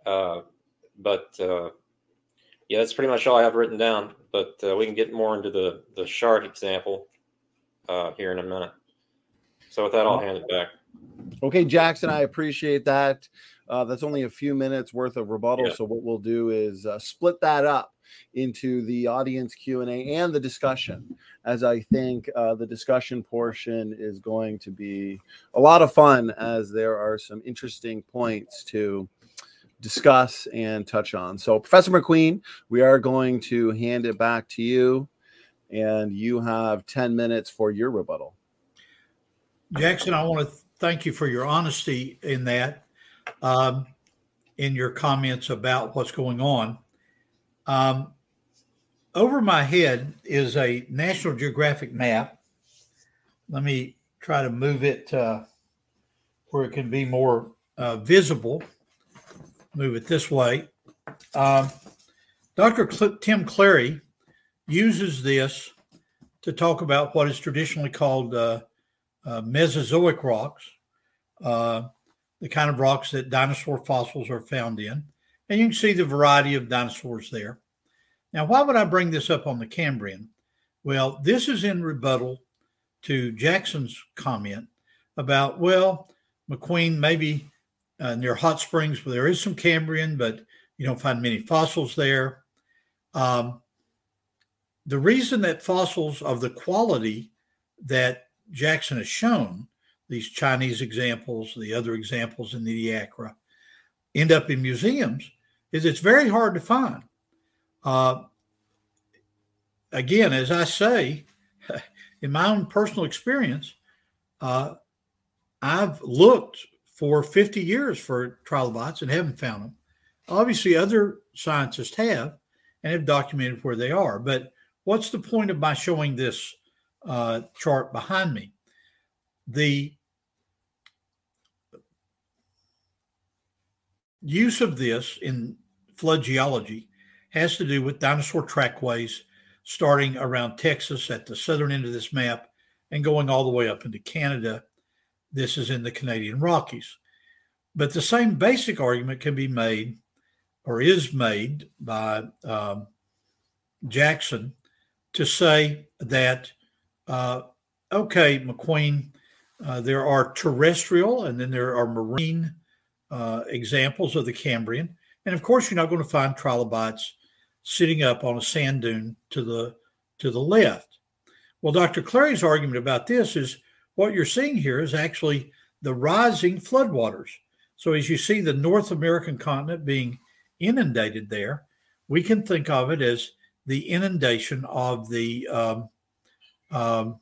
Uh, but, uh, yeah, that's pretty much all I have written down. But uh, we can get more into the, the shark example uh, here in a minute. So with that, I'll hand it back. Okay, Jackson, I appreciate that. Uh, that's only a few minutes worth of rebuttal. Yeah. So what we'll do is uh, split that up into the audience Q and A and the discussion, as I think uh, the discussion portion is going to be a lot of fun, as there are some interesting points to discuss and touch on. So, Professor McQueen, we are going to hand it back to you, and you have ten minutes for your rebuttal. Jackson, I want to th- thank you for your honesty in that, um, in your comments about what's going on. Um, over my head is a National Geographic map. Let me try to move it uh, where it can be more uh, visible. Move it this way. Um, Doctor Cl- Tim Clary uses this to talk about what is traditionally called uh, uh, Mesozoic rocks, uh, the kind of rocks that dinosaur fossils are found in. And you can see the variety of dinosaurs there. Now, why would I bring this up on the Cambrian? Well, this is in rebuttal to Jackson's comment about, well, McQueen, maybe uh, near Hot Springs, where there is some Cambrian, but you don't find many fossils there. Um, the reason that fossils of the quality that Jackson has shown, these Chinese examples, the other examples in the Ediacara, end up in museums is it's very hard to find. Uh, again, as I say, in my own personal experience, uh, I've looked for fifty years for trilobites and haven't found them. Obviously, other scientists have and have documented where they are. But what's the point of my showing this uh, chart behind me? The use of this in flood geology has to do with dinosaur trackways starting around Texas at the southern end of this map and going all the way up into Canada. This is in the Canadian Rockies. But the same basic argument can be made or is made by um, Jackson to say that, uh, okay, McQueen, uh, there are terrestrial and then there are marine uh, examples of the Cambrian. And of course, you're not going to find trilobites sitting up on a sand dune to the, to the left. Well, Doctor Clary's argument about this is what you're seeing here is actually the rising floodwaters. So as you see the North American continent being inundated there, we can think of it as the inundation of the um, um,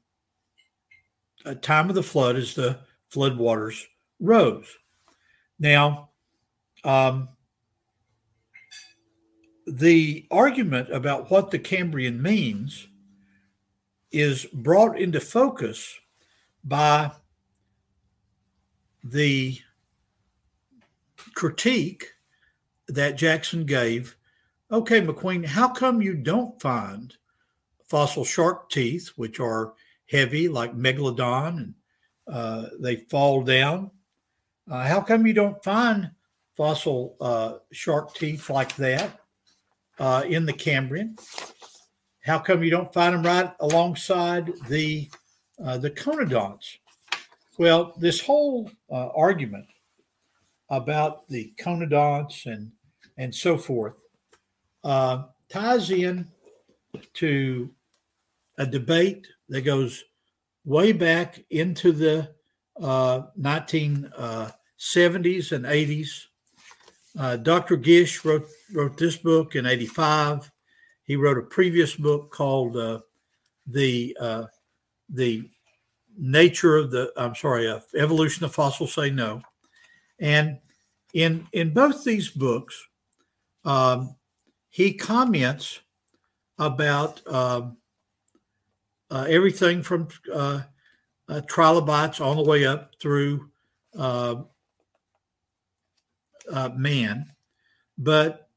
time of the flood as the floodwaters rose. Now, um, the argument about what the Cambrian means is brought into focus by the critique that Jackson gave. Okay, McQueen, how come you don't find fossil shark teeth, which are heavy like megalodon and uh, they fall down? Uh, how come you don't find fossil uh, shark teeth like that uh, in the Cambrian? How come you don't find them right alongside the uh, the conodonts? Well, this whole uh, argument about the conodonts and and so forth uh, ties in to a debate that goes way back into the uh, nineteen seventies and eighties. Uh, Doctor Gish wrote wrote this book in eighty-five. He wrote a previous book called uh, the uh, the nature of the I'm sorry, uh, Evolution of Fossils Say No. And in in both these books, um, he comments about um, uh, everything from uh, uh, trilobites all the way up through uh, uh, man. But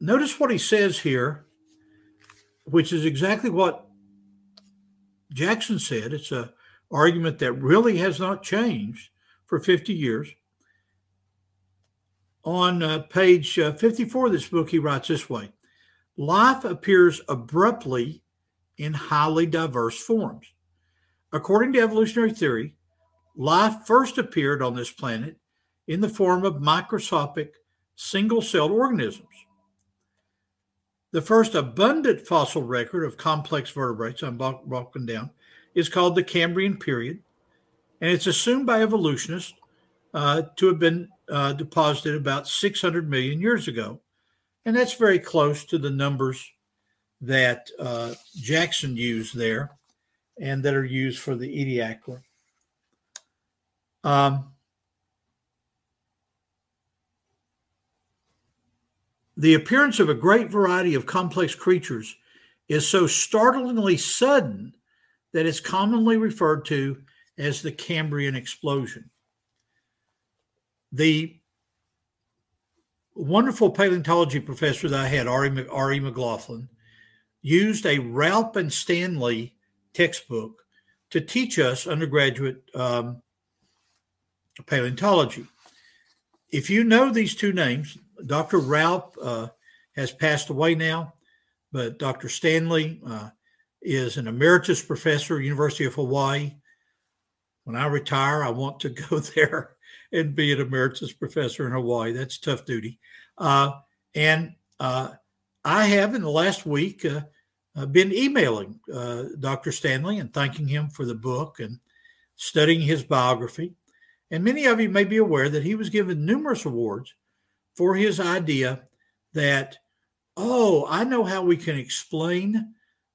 notice what he says here, which is exactly what Jackson said. It's an argument that really has not changed for fifty years. On uh, page uh, fifty-four of this book, he writes this way: life appears abruptly in highly diverse forms. According to evolutionary theory, life first appeared on this planet in the form of microscopic single-celled organisms. The first abundant fossil record of complex vertebrates, I'm walking down, is called the Cambrian period. And it's assumed by evolutionists uh, to have been uh, deposited about six hundred million years ago. And that's very close to the numbers that uh, Jackson used there and that are used for the Ediacara. Um, the appearance of a great variety of complex creatures is so startlingly sudden that it's commonly referred to as the Cambrian Explosion. The wonderful paleontology professor that I had, R E McLaughlin, used a Ralph and Stanley textbook to teach us undergraduate um, paleontology. If you know these two names, Doctor Ralph uh, has passed away now, but Doctor Stanley uh, is an emeritus professor at University of Hawaii. When I retire, I want to go there and be an emeritus professor in Hawaii. That's tough duty. Uh, and uh, I have, in the last week, uh, been emailing uh, Doctor Stanley and thanking him for the book and studying his biography, and many of you may be aware that he was given numerous awards for his idea that, oh, I know how we can explain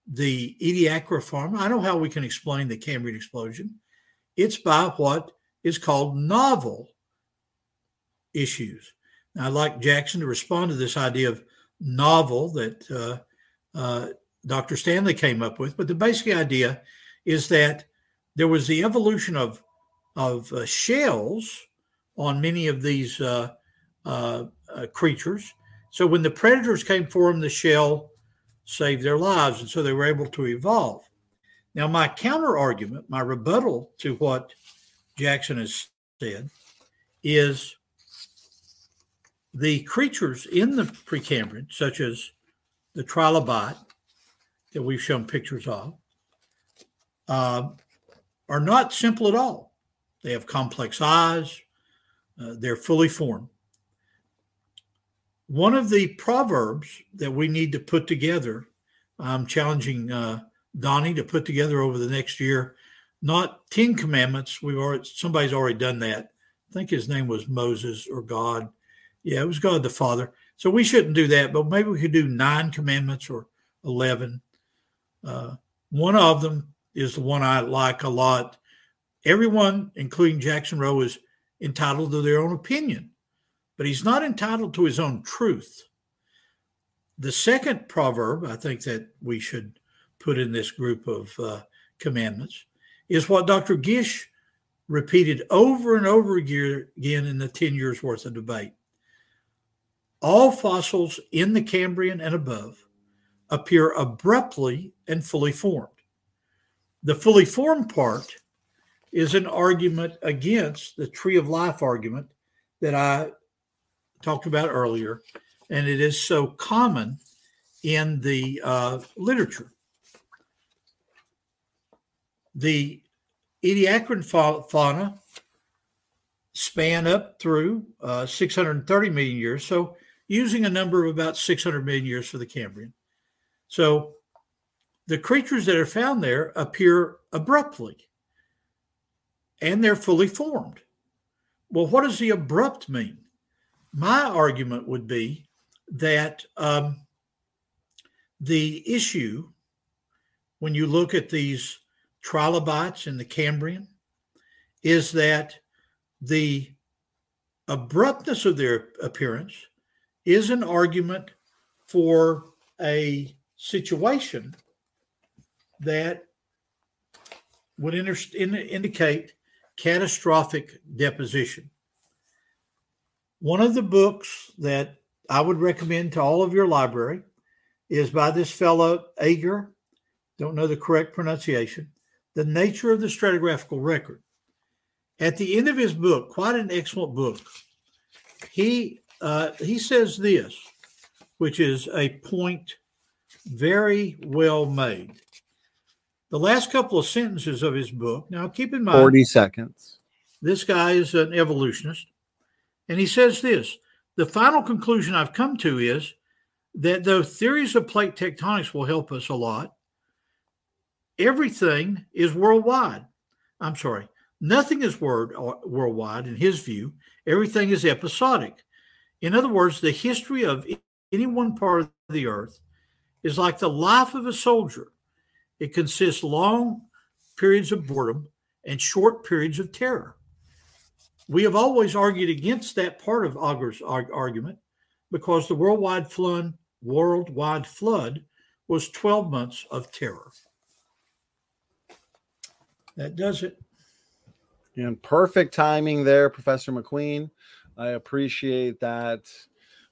the Ediacaran phenomena. I know how we can explain the Cambrian explosion. It's by what is called novel issues. Now, I'd like Jackson to respond to this idea of novel that uh, uh, Doctor Stanley came up with, but the basic idea is that there was the evolution of of uh, shells on many of these uh, uh, uh, creatures. So when the predators came for them, the shell saved their lives, and so they were able to evolve. Now, my counter argument, my rebuttal to what Jackson has said, is the creatures in the Precambrian, such as the trilobite that we've shown pictures of, uh, are not simple at all. They have complex eyes. Uh, they're fully formed. One of the proverbs that we need to put together, I'm challenging uh, Donnie to put together over the next year, not Ten Commandments. We've already, somebody's already done that. I think his name was Moses or God. Yeah, it was God the Father. So we shouldn't do that, but maybe we could do nine commandments or eleven. Uh, one of them is the one I like a lot. Everyone, including Jackson Rowe, is entitled to their own opinion, but he's not entitled to his own truth. The second proverb, I think, that we should put in this group of uh, commandments is what Doctor Gish repeated over and over again in the ten years worth of debate. All fossils in the Cambrian and above appear abruptly and fully formed. The fully formed part is an argument against the tree of life argument that I talked about earlier, and it is so common in the uh, literature. The Ediacaran fauna span up through uh, six hundred thirty million years, so using a number of about six hundred million years for the Cambrian. So the creatures that are found there appear abruptly, and they're fully formed. Well, what does the abrupt mean? My argument would be that um, the issue, when you look at these trilobites in the Cambrian, is that the abruptness of their appearance is an argument for a situation that would inter- in- indicate catastrophic deposition. One of the books that I would recommend to all of your library is by this fellow, Ager, don't know the correct pronunciation, The Nature of the Stratigraphical Record. At the end of his book, quite an excellent book, he uh, he says this, which is a point very well made. The last couple of sentences of his book, now keep in mind, forty seconds. This guy is an evolutionist, and he says this: the final conclusion I've come to is that though theories of plate tectonics will help us a lot, Everything is worldwide. I'm sorry, nothing is word, worldwide in his view. Everything is episodic. In other words, the history of any one part of the earth is like the life of a soldier. It consists long periods of boredom and short periods of terror. We have always argued against that part of Auger's argument because the worldwide flood, worldwide flood was twelve months of terror. That does it. And perfect timing there, Professor McQueen. I appreciate that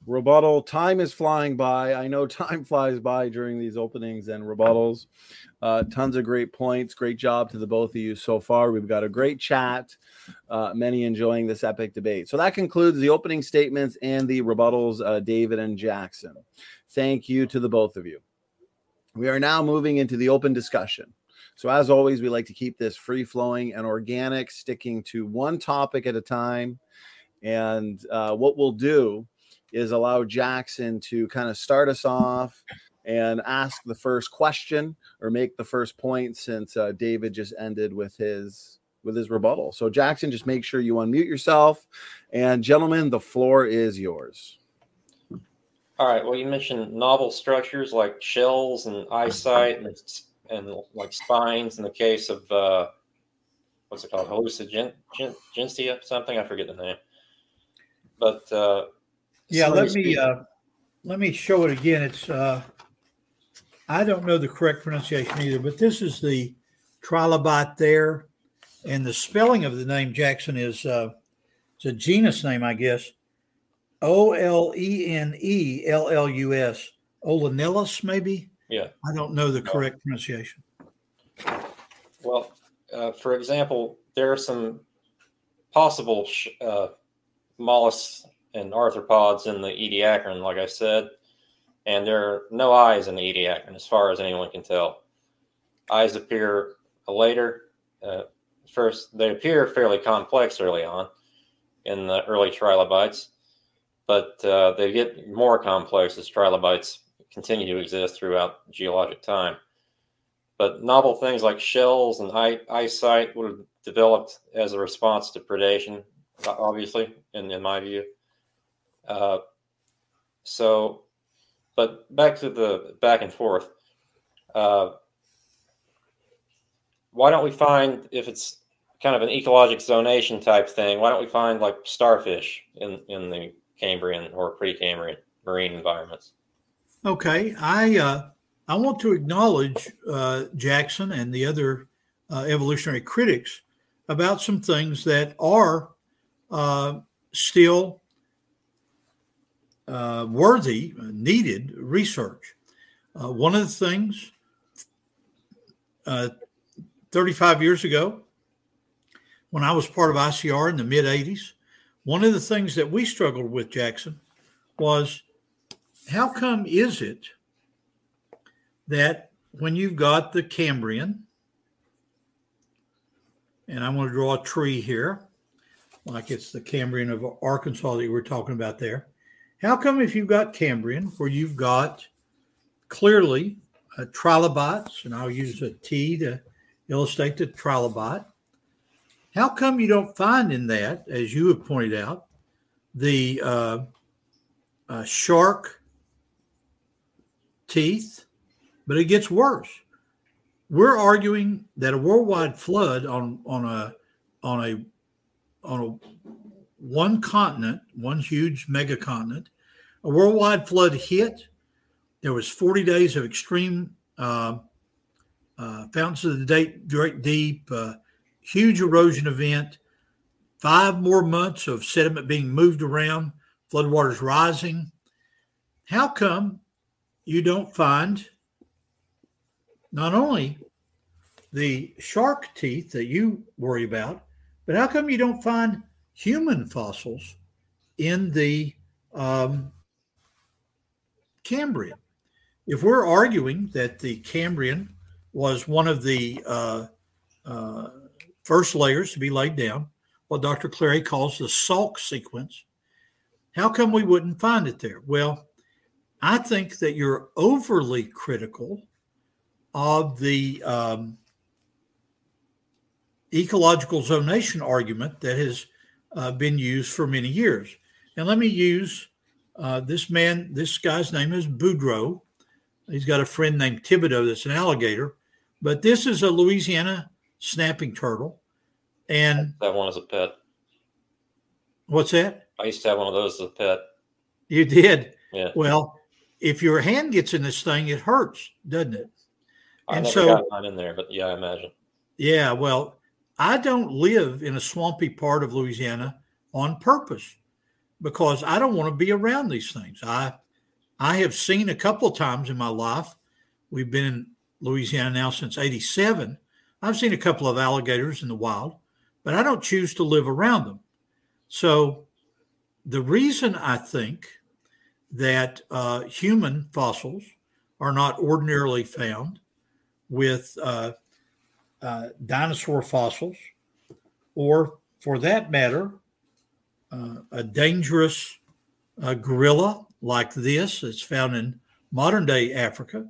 rebuttal. Time is flying by. I know time flies by during these openings and rebuttals. Uh, tons of great points. Great job to the both of you so far. We've got a great chat. Uh, many enjoying this epic debate. So that concludes the opening statements and the rebuttals, uh, David and Jackson. Thank you to the both of you. We are now moving into the open discussion. So as always, we like to keep this free-flowing and organic, sticking to one topic at a time. And uh, what we'll do is allow Jackson to kind of start us off and ask the first question or make the first point, since uh, David just ended with his with his rebuttal. So Jackson, just make sure you unmute yourself. And gentlemen, the floor is yours. All right. Well, you mentioned novel structures like shells and eyesight and, and like spines in the case of, uh, what's it called? Hallucigenia, something. I forget the name. But uh, yeah, let me uh, let me show it again. It's uh, I don't know the correct pronunciation either, but this is the trilobite there, and the spelling of the name Jackson is uh, it's a genus name, I guess. O L E N E L L U S. Olenellus, maybe. Yeah, I don't know the correct pronunciation. Well, uh, for example, there are some possible Sh uh, mollusks and arthropods in the Ediacaran, like I said, and there are no eyes in the Ediacaran as far as anyone can tell. Eyes appear later. Uh, first, they appear fairly complex early on in the early trilobites, but uh, they get more complex as trilobites continue to exist throughout geologic time. But novel things like shells and eye eyesight would have developed as a response to predation, obviously, in, in my view. Uh, so, but back to the back and forth. Uh, why don't we find, if it's kind of an ecologic zonation type thing, why don't we find like starfish in, in the Cambrian or pre-Cambrian marine environments? Okay. I, uh, I want to acknowledge uh, Jackson and the other uh, evolutionary critics about some things that are uh, still uh, worthy, needed research. Uh, one of the things uh, thirty-five years ago, when I was part of I C R in the mid eighties, one of the things that we struggled with, Jackson, was how come is it that when you've got the Cambrian, and I'm going to draw a tree here, like it's the Cambrian of Arkansas that you were talking about there. How come if you've got Cambrian, where you've got clearly uh, trilobites, and I'll use a T to illustrate the trilobite, how come you don't find in that, as you have pointed out, the uh, uh, shark teeth? But it gets worse. We're arguing that a worldwide flood on on a on a on a one continent, one huge megacontinent, a worldwide flood hit. There was forty days of extreme uh, uh, fountains of the great deep, uh, huge erosion event. Five more months of sediment being moved around, floodwaters rising. How come you don't find not only the shark teeth that you worry about, but how come you don't find human fossils in the um, Cambrian? If we're arguing that the Cambrian was one of the uh, uh, first layers to be laid down, what Doctor Clary calls the Salk sequence, how come we wouldn't find it there? Well, I think that you're overly critical of the um, ecological zonation argument that has uh, been used for many years. And let me use uh, this man, this guy's name is Boudreaux. He's got a friend named Thibodeau that's an alligator, but this is a Louisiana snapping turtle. And that one is a pet. What's that? I used to have one of those as a pet. You did? Yeah. Well, if your hand gets in this thing, it hurts, doesn't it? I and never so, got mine in there, but yeah, I imagine. Yeah, well, I don't live in a swampy part of Louisiana on purpose because I don't want to be around these things. I I have seen a couple of times in my life, we've been in Louisiana now since eighty-seven, I've seen a couple of alligators in the wild, but I don't choose to live around them. So the reason I think that uh, human fossils are not ordinarily found with uh, uh, dinosaur fossils, or for that matter, uh, a dangerous uh, gorilla like this that's found in modern day Africa,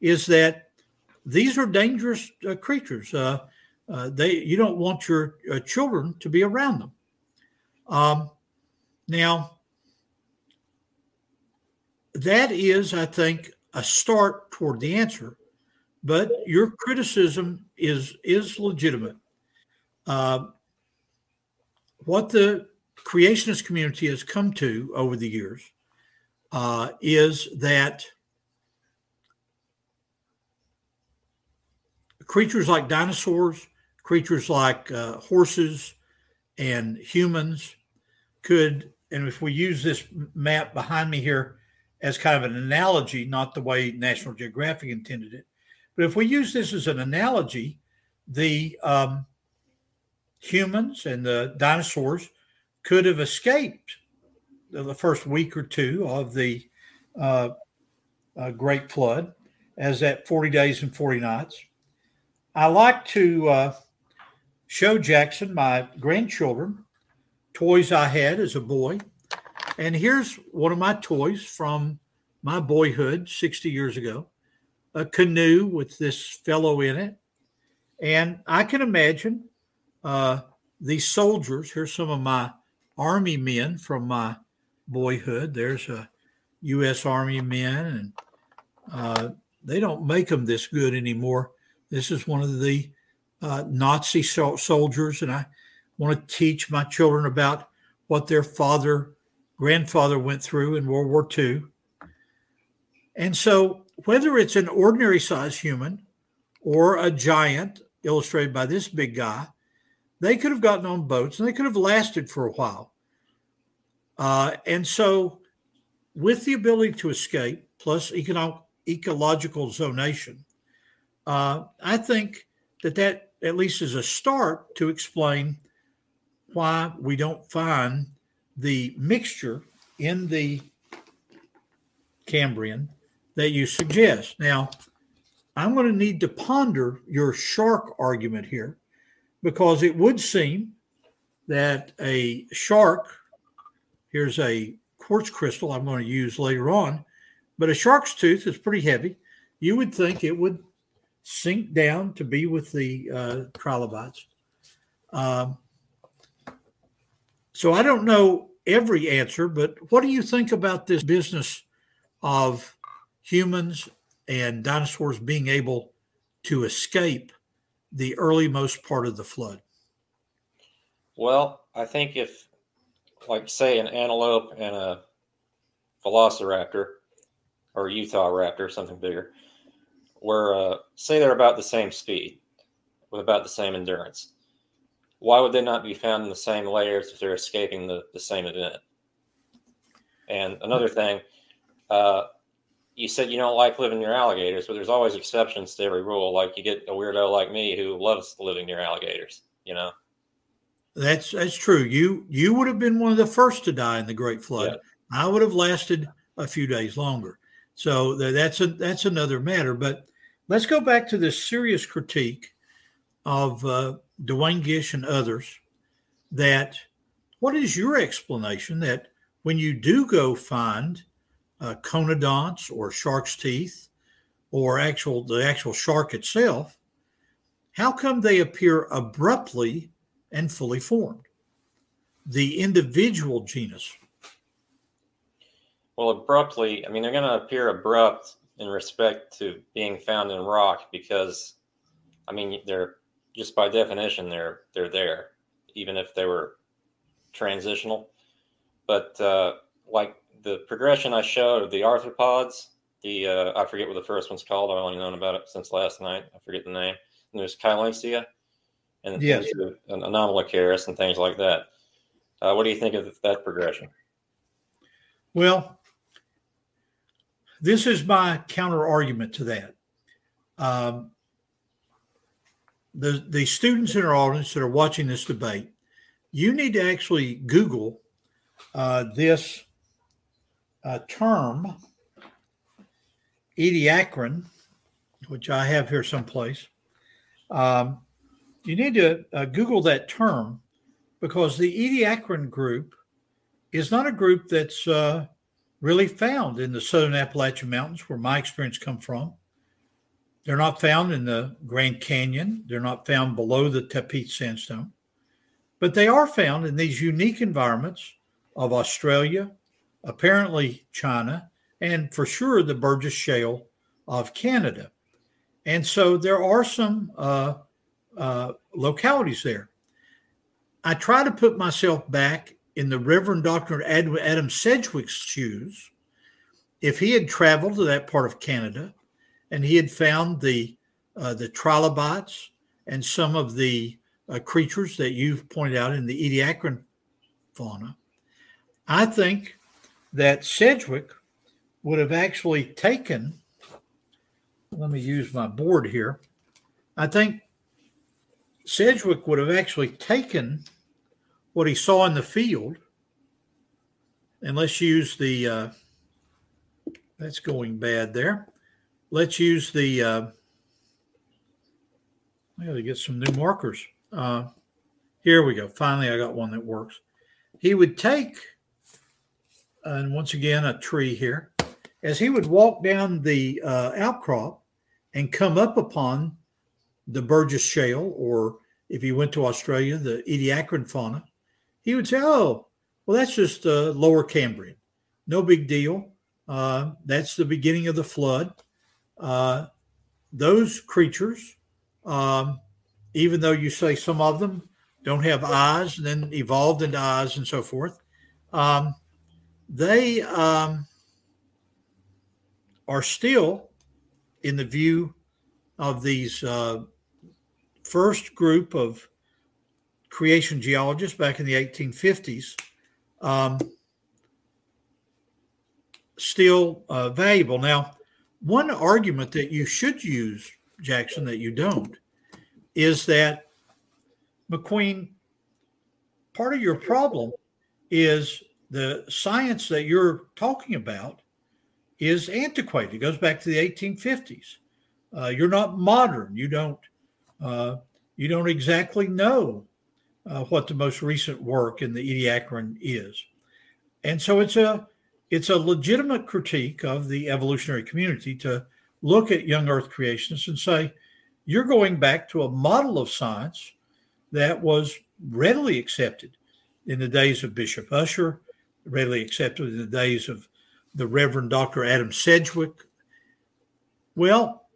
is that these are dangerous uh, creatures. Uh, Uh, they you don't want your uh, children to be around them. Um, now, that is, I think, a start toward the answer, but your criticism is is legitimate. Uh, what the creationist community has come to over the years uh, is that creatures like dinosaurs, creatures like uh, horses and humans could, and if we use this map behind me here as kind of an analogy, not the way National Geographic intended it, but if we use this as an analogy, the um, humans and the dinosaurs could have escaped the first week or two of the uh, uh, Great Flood as that forty days and forty nights. I like to uh, show Jackson, my grandchildren, toys I had as a boy. And here's one of my toys from my boyhood sixty years ago, a canoe with this fellow in it. And I can imagine uh, these soldiers. Here's some of my Army men from my boyhood. There's a U S Army men, and uh, they don't make them this good anymore. This is one of the uh, Nazi so- soldiers, and I want to teach my children about what their father, grandfather went through in World War Two. And so whether it's an ordinary sized human or a giant, illustrated by this big guy, they could have gotten on boats and they could have lasted for a while. Uh, and so with the ability to escape, plus economic, ecological zonation, uh, I think that that at least is a start to explain why we don't find the mixture in the Cambrian that you suggest. Now, I'm going to need to ponder your shark argument here, because it would seem that a shark, here's a quartz crystal I'm going to use later on, but a shark's tooth is pretty heavy. You would think it would sink down to be with the uh, trilobites. Um, so I don't know every answer, but what do you think about this business of humans and dinosaurs being able to escape the earlymost part of the flood? Well, I think if, like, say, an antelope and a velociraptor or a Utah raptor, something bigger, were, uh, say they're about the same speed with about the same endurance, why would they not be found in the same layers if they're escaping the, the same event? And another thing, uh, you said you don't like living near alligators, but there's always exceptions to every rule. Like you get a weirdo like me who loves living near alligators, you know? That's that's true. You you would have been one of the first to die in the Great Flood. Yeah. I would have lasted a few days longer. So that's a, that's another matter. But let's go back to this serious critique of uh, Duane Gish and others, that what is your explanation that when you do go find Uh, conodonts or shark's teeth or actual the actual shark itself, how come they appear abruptly and fully formed, the individual genus? Well, abruptly, I mean, they're going to appear abrupt in respect to being found in rock because, I mean, they're just by definition, they're, they're there, even if they were transitional. But uh, like, the progression I showed of the arthropods, the uh, I forget what the first one's called. I've only known about it since last night. I forget the name. And there's Kailinxia and yes. an Anomalocaris and things like that. Uh, what do you think of that progression? Well, this is my counter argument to that. Um, the the students in our audience that are watching this debate, you need to actually Google uh, this. Uh, term, Ediacaran, which I have here someplace. Um, you need to uh, Google that term, because the Ediacaran group is not a group that's uh, really found in the Southern Appalachian Mountains, where my experience come from. They're not found in the Grand Canyon. They're not found below the Tapeats Sandstone. But they are found in these unique environments of Australia, apparently China, and for sure the Burgess Shale of Canada. And so there are some uh, uh, localities there. I try to put myself back in the Reverend Doctor Adam Sedgwick's shoes if he had traveled to that part of Canada and he had found the uh, the trilobites and some of the uh, creatures that you've pointed out in the Ediacaran fauna. I think that Sedgwick would have actually taken, let me use my board here, I think Sedgwick would have actually taken what he saw in the field, and let's use the, uh, that's going bad there. Let's use the, uh, I got to get some new markers. Uh, here we go. Finally, I got one that works. He would take, uh, and once again, a tree here, as he would walk down the uh, outcrop and come up upon the Burgess Shale, or if he went to Australia, the Ediacaran fauna, he would say, oh, well, that's just uh, Lower Cambrian. No big deal. Uh, that's the beginning of the flood. Uh, those creatures, um, even though you say some of them don't have eyes and then evolved into eyes and so forth, um, they um, are still in the view of these uh, first group of creation geologists back in the eighteen fifties, um, still uh, valuable. Now, one argument that you should use, Jackson, that you don't, is that, McQueen, part of your problem is the science that you're talking about is antiquated. It goes back to the eighteen fifties. Uh, you're not modern. You don't. Uh, you don't exactly know uh, what the most recent work in the Ediacaran is, and so it's a it's a legitimate critique of the evolutionary community to look at young Earth creationists and say you're going back to a model of science that was readily accepted in the days of Bishop Usher, readily accepted in the days of the Reverend Doctor Adam Sedgwick. Well,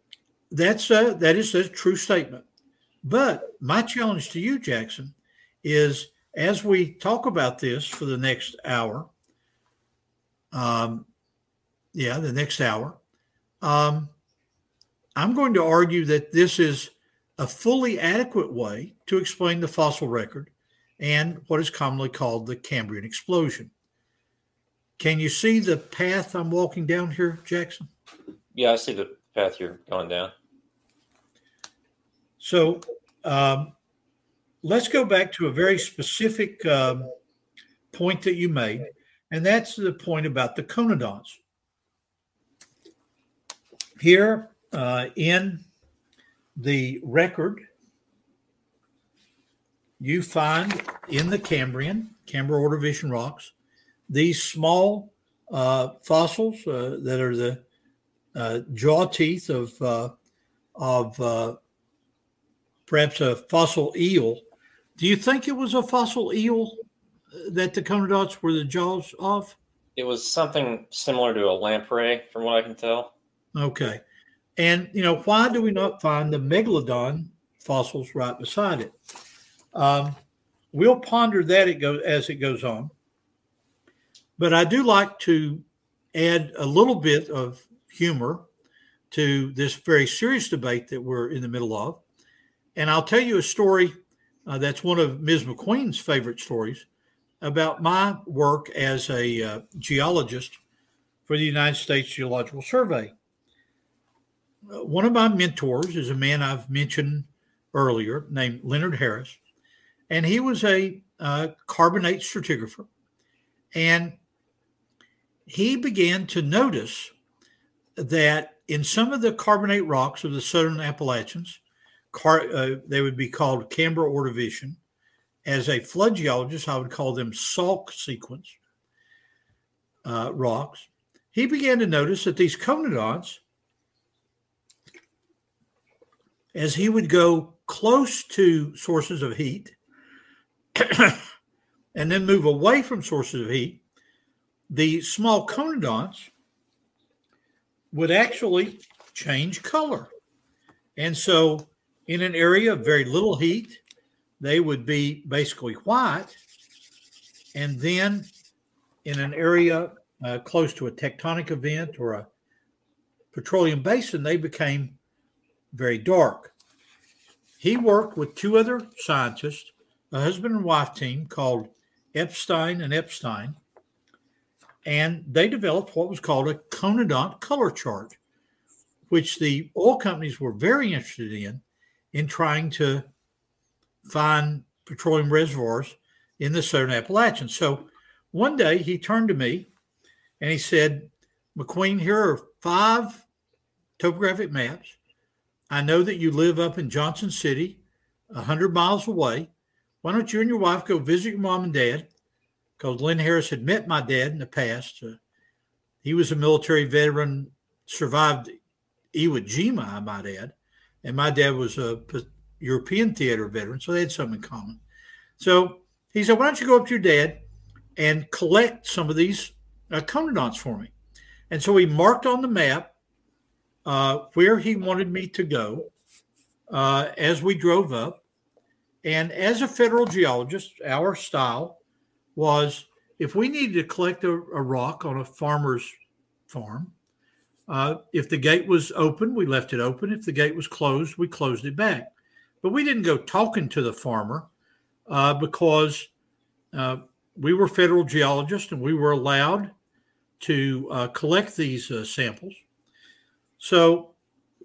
that's a, that is a true statement. But my challenge to you, Jackson, is as we talk about this for the next hour, um, yeah, the next hour, um, I'm going to argue that this is a fully adequate way to explain the fossil record and what is commonly called the Cambrian Explosion. Can you see the path I'm walking down here, Jackson? Yeah, I see the path you're going down. So um, let's go back to a very specific um, point that you made, and that's the point about the conodonts. Here uh, in the record, you find in the Cambrian, Cambro Ordovician rocks, these small uh, fossils uh, that are the uh, jaw teeth of uh, of uh, perhaps a fossil eel. Do you think it was a fossil eel that the conodonts were the jaws of? It was something similar to a lamprey, from what I can tell. Okay. And, you know, why do we not find the megalodon fossils right beside it? Um, we'll ponder that it goes, as it goes on. But I do like to add a little bit of humor to this very serious debate that we're in the middle of. And I'll tell you a story uh, that's one of Miz McQueen's favorite stories about my work as a uh, geologist for the United States Geological Survey. Uh, one of my mentors is a man I've mentioned earlier named Leonard Harris, and he was a uh, carbonate stratigrapher. And he began to notice that in some of the carbonate rocks of the southern Appalachians, Car, uh, they would be called Cambro Ordovician. As a flood geologist, I would call them Salk sequence uh, rocks. He began to notice that these conodonts as he would go close to sources of heat and then move away from sources of heat, the small conodonts would actually change color. And so in an area of very little heat, they would be basically white. And then in an area uh, close to a tectonic event or a petroleum basin, they became very dark. He worked with two other scientists, a husband and wife team called Epstein and Epstein, and they developed what was called a conodont color chart, which the oil companies were very interested in, in trying to find petroleum reservoirs in the Southern Appalachians. So one day he turned to me and he said, McQueen, here are five topographic maps. I know that you live up in Johnson City, one hundred miles away. Why don't you and your wife go visit your mom and dad? Because Lynn Harris had met my dad in the past. Uh, he was a military veteran, survived Iwo Jima, I might add. And my dad was a European theater veteran, so they had something in common. So he said, why don't you go up to your dad and collect some of these uh, conodonts for me? And so he marked on the map uh, where he wanted me to go uh, as we drove up. And as a federal geologist, our style was if we needed to collect a, a rock on a farmer's farm, uh, if the gate was open, we left it open. If the gate was closed, we closed it back. But we didn't go talking to the farmer uh, because uh, we were federal geologists and we were allowed to uh, collect these uh, samples. So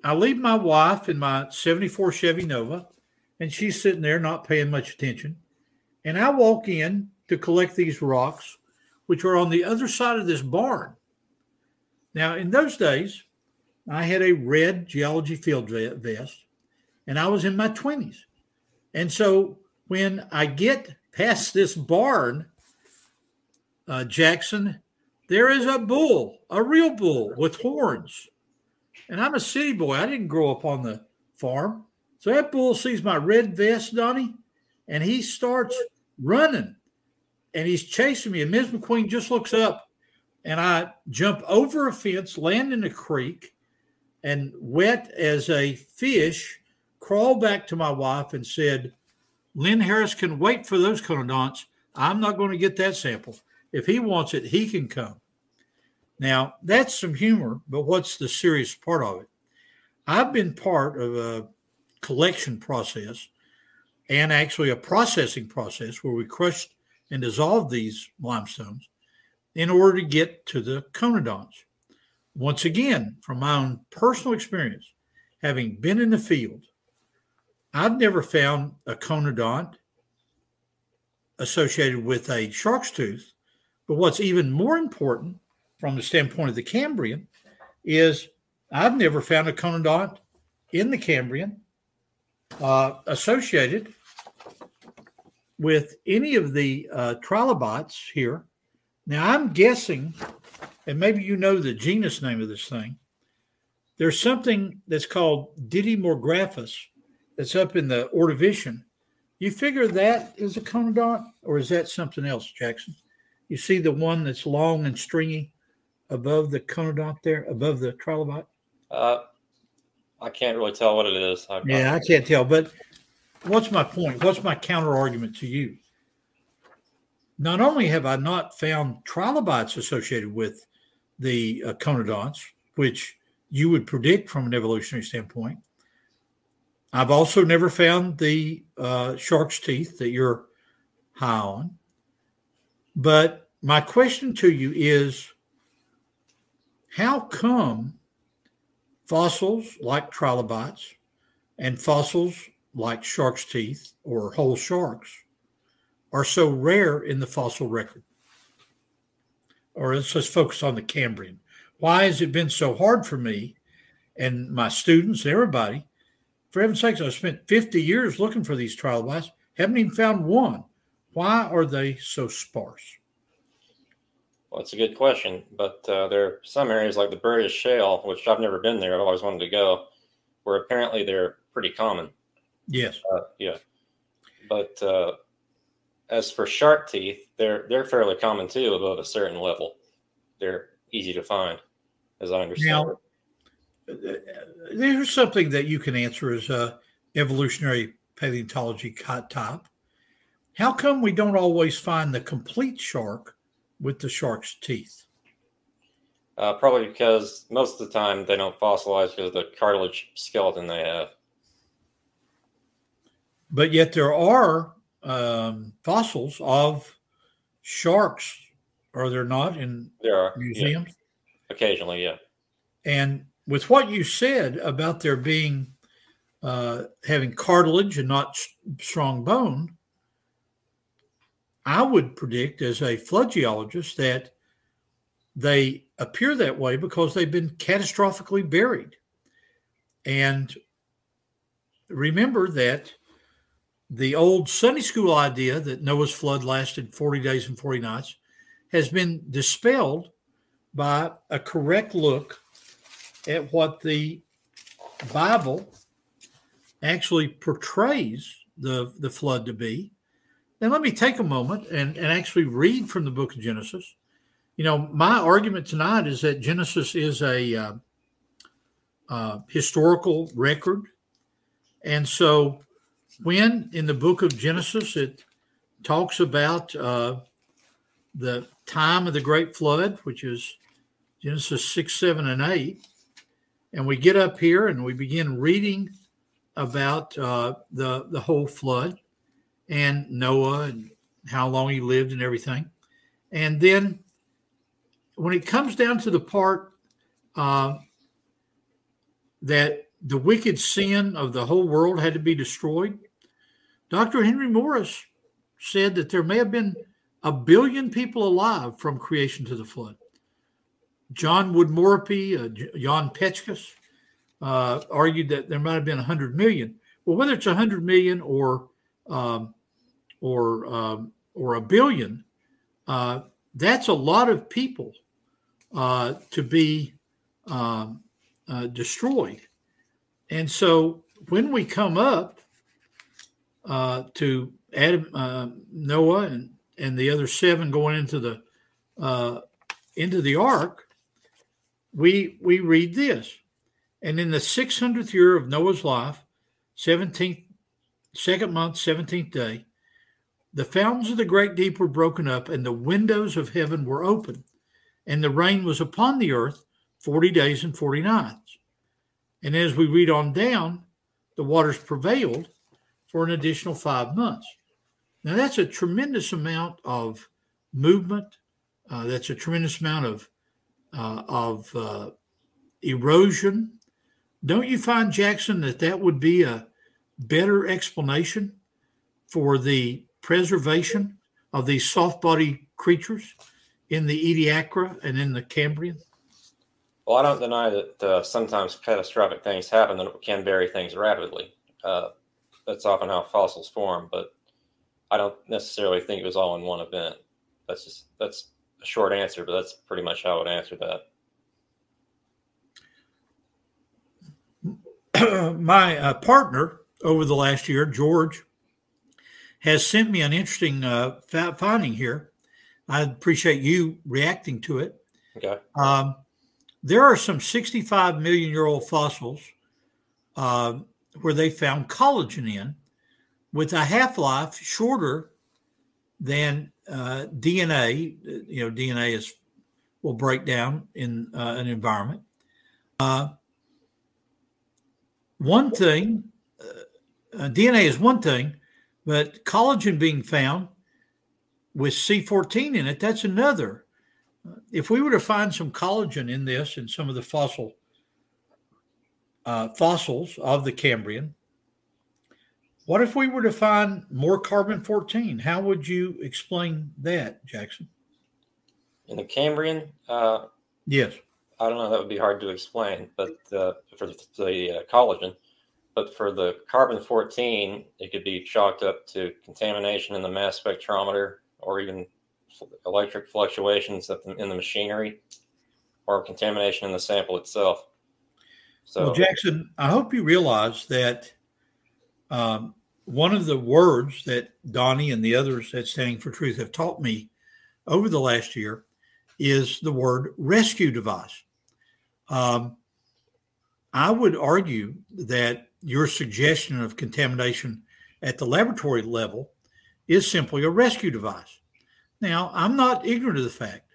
I leave my wife in my seventy-four Chevy Nova, and she's sitting there not paying much attention. And I walk in to collect these rocks, which are on the other side of this barn. Now, in those days, I had a red geology field vest, and I was in my twenties. And so when I get past this barn, uh, Jackson, there is a bull, a real bull with horns. And I'm a city boy. I didn't grow up on the farm. So that bull sees my red vest, Donnie, and he starts running, and he's chasing me. And Miz McQueen just looks up, and I jump over a fence, land in a creek, and wet as a fish, crawl back to my wife and said, Lynn Harris can wait for those conodonts. I'm not going to get that sample. If he wants it, he can come. Now, that's some humor, but what's the serious part of it? I've been part of a collection process and actually a processing process where we crushed and dissolved these limestones in order to get to the conodonts. Once again, from my own personal experience, having been in the field, I've never found a conodont associated with a shark's tooth. But what's even more important from the standpoint of the Cambrian is I've never found a conodont in the Cambrian Uh, associated with any of the uh, trilobites here. Now, I'm guessing, and maybe you know the genus name of this thing, there's something that's called Didymorgraphus that's up in the Ordovician. You figure that is a conodont, or is that something else, Jackson? You see the one that's long and stringy above the conodont there, above the trilobite? Uh I can't really tell what it is. I'm yeah, not... I can't tell. But what's my point? What's my counter argument to you? Not only have I not found trilobites associated with the uh, conodonts, which you would predict from an evolutionary standpoint, I've also never found the uh, shark's teeth that you're high on. But my question to you is, how come fossils like trilobites and fossils like shark's teeth or whole sharks are so rare in the fossil record? Or let's just focus on the Cambrian. Why has it been so hard for me and my students, everybody? For heaven's sakes, I've spent fifty years looking for these trilobites, haven't even found one. Why are they so sparse? Well, it's a good question, but uh, there are some areas like the Burgess Shale, which I've never been there. I've always wanted to go. where apparently they're pretty common. Yes. Uh, yeah. But uh, as for shark teeth, they're they're fairly common too above a certain level. They're easy to find, as I understand now, it. There's something that you can answer as a evolutionary paleontology type. How come we don't always find the complete shark with the shark's teeth? Uh, probably because most of the time they don't fossilize because of the cartilage skeleton they have. But yet there are um, fossils of sharks, are there not, in there are, museums? Yeah. Occasionally, yeah. And with what you said about there being, uh, having cartilage and not strong bone, I would predict as a flood geologist that they appear that way because they've been catastrophically buried. And remember that the old Sunday school idea that Noah's flood lasted forty days and forty nights has been dispelled by a correct look at what the Bible actually portrays the, the flood to be. Then let me take a moment and, and actually read from the book of Genesis. You know, my argument tonight is that Genesis is a uh, uh, historical record. And so when in the book of Genesis it talks about uh, the time of the great flood, which is Genesis six, seven, and eight, and we get up here and we begin reading about uh, the, the whole flood and Noah and how long he lived and everything. And then when it comes down to the part uh, that the wicked sin of the whole world had to be destroyed, Doctor Henry Morris said that there may have been a billion people alive from creation to the flood. John Wood Morphy, uh, Jan Petschkus uh, argued that there might have been one hundred million. Well, whether it's one hundred million or um, or um, or a billion, uh, that's a lot of people uh, to be um, uh, destroyed. And so when we come up uh, to Adam, uh, Noah, and and the other seven going into the uh, into the ark, we we read this. And in the six hundredth year of Noah's life, seventeenth, second month, seventeenth day, the fountains of the great deep were broken up, and the windows of heaven were open, and the rain was upon the earth forty days and forty nights. And as we read on down, the waters prevailed for an additional five months. Now, that's a tremendous amount of movement. Uh, that's a tremendous amount of uh, of uh, erosion. Don't you find, Jackson, that that would be a better explanation for the preservation of these soft-bodied creatures in the Ediacaran and in the Cambrian? Well, I don't deny that uh, sometimes catastrophic things happen that can bury things rapidly. Uh, that's often how fossils form, but I don't necessarily think it was all in one event. That's just that's a short answer, but that's pretty much how I would answer that. My uh, partner over the last year, George, has sent me an interesting uh, finding here. I appreciate you reacting to it. Okay. Um, There are some sixty-five million year old fossils uh, where they found collagen in with a half-life shorter than uh, D N A. You know, D N A is will break down in uh, an environment. Uh, one thing, uh, D N A is one thing, but collagen being found with C fourteen in it, that's another. If we were to find some collagen in this and some of the fossil uh, fossils of the Cambrian, what if we were to find more carbon fourteen? How would you explain that, Jackson? In the Cambrian? Uh, yes. I don't know. That would be hard to explain, but uh, for the uh, collagen. But for the carbon fourteen, it could be chalked up to contamination in the mass spectrometer or even electric fluctuations in the machinery or contamination in the sample itself. So, well, Jackson, I hope you realize that um, one of the words that Donnie and the others at Standing for Truth have taught me over the last year is the word rescue device. Um, I would argue that your suggestion of contamination at the laboratory level is simply a rescue device. Now, I'm not ignorant of the fact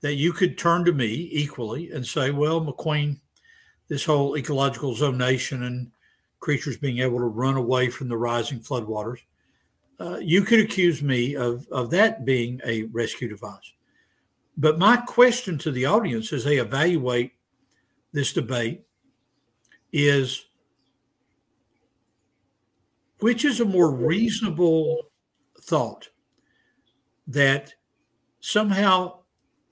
that you could turn to me equally and say, well, McQueen, this whole ecological zonation and creatures being able to run away from the rising floodwaters, uh, you could accuse me of, of that being a rescue device. But my question to the audience as they evaluate this debate is, which is a more reasonable thought, that somehow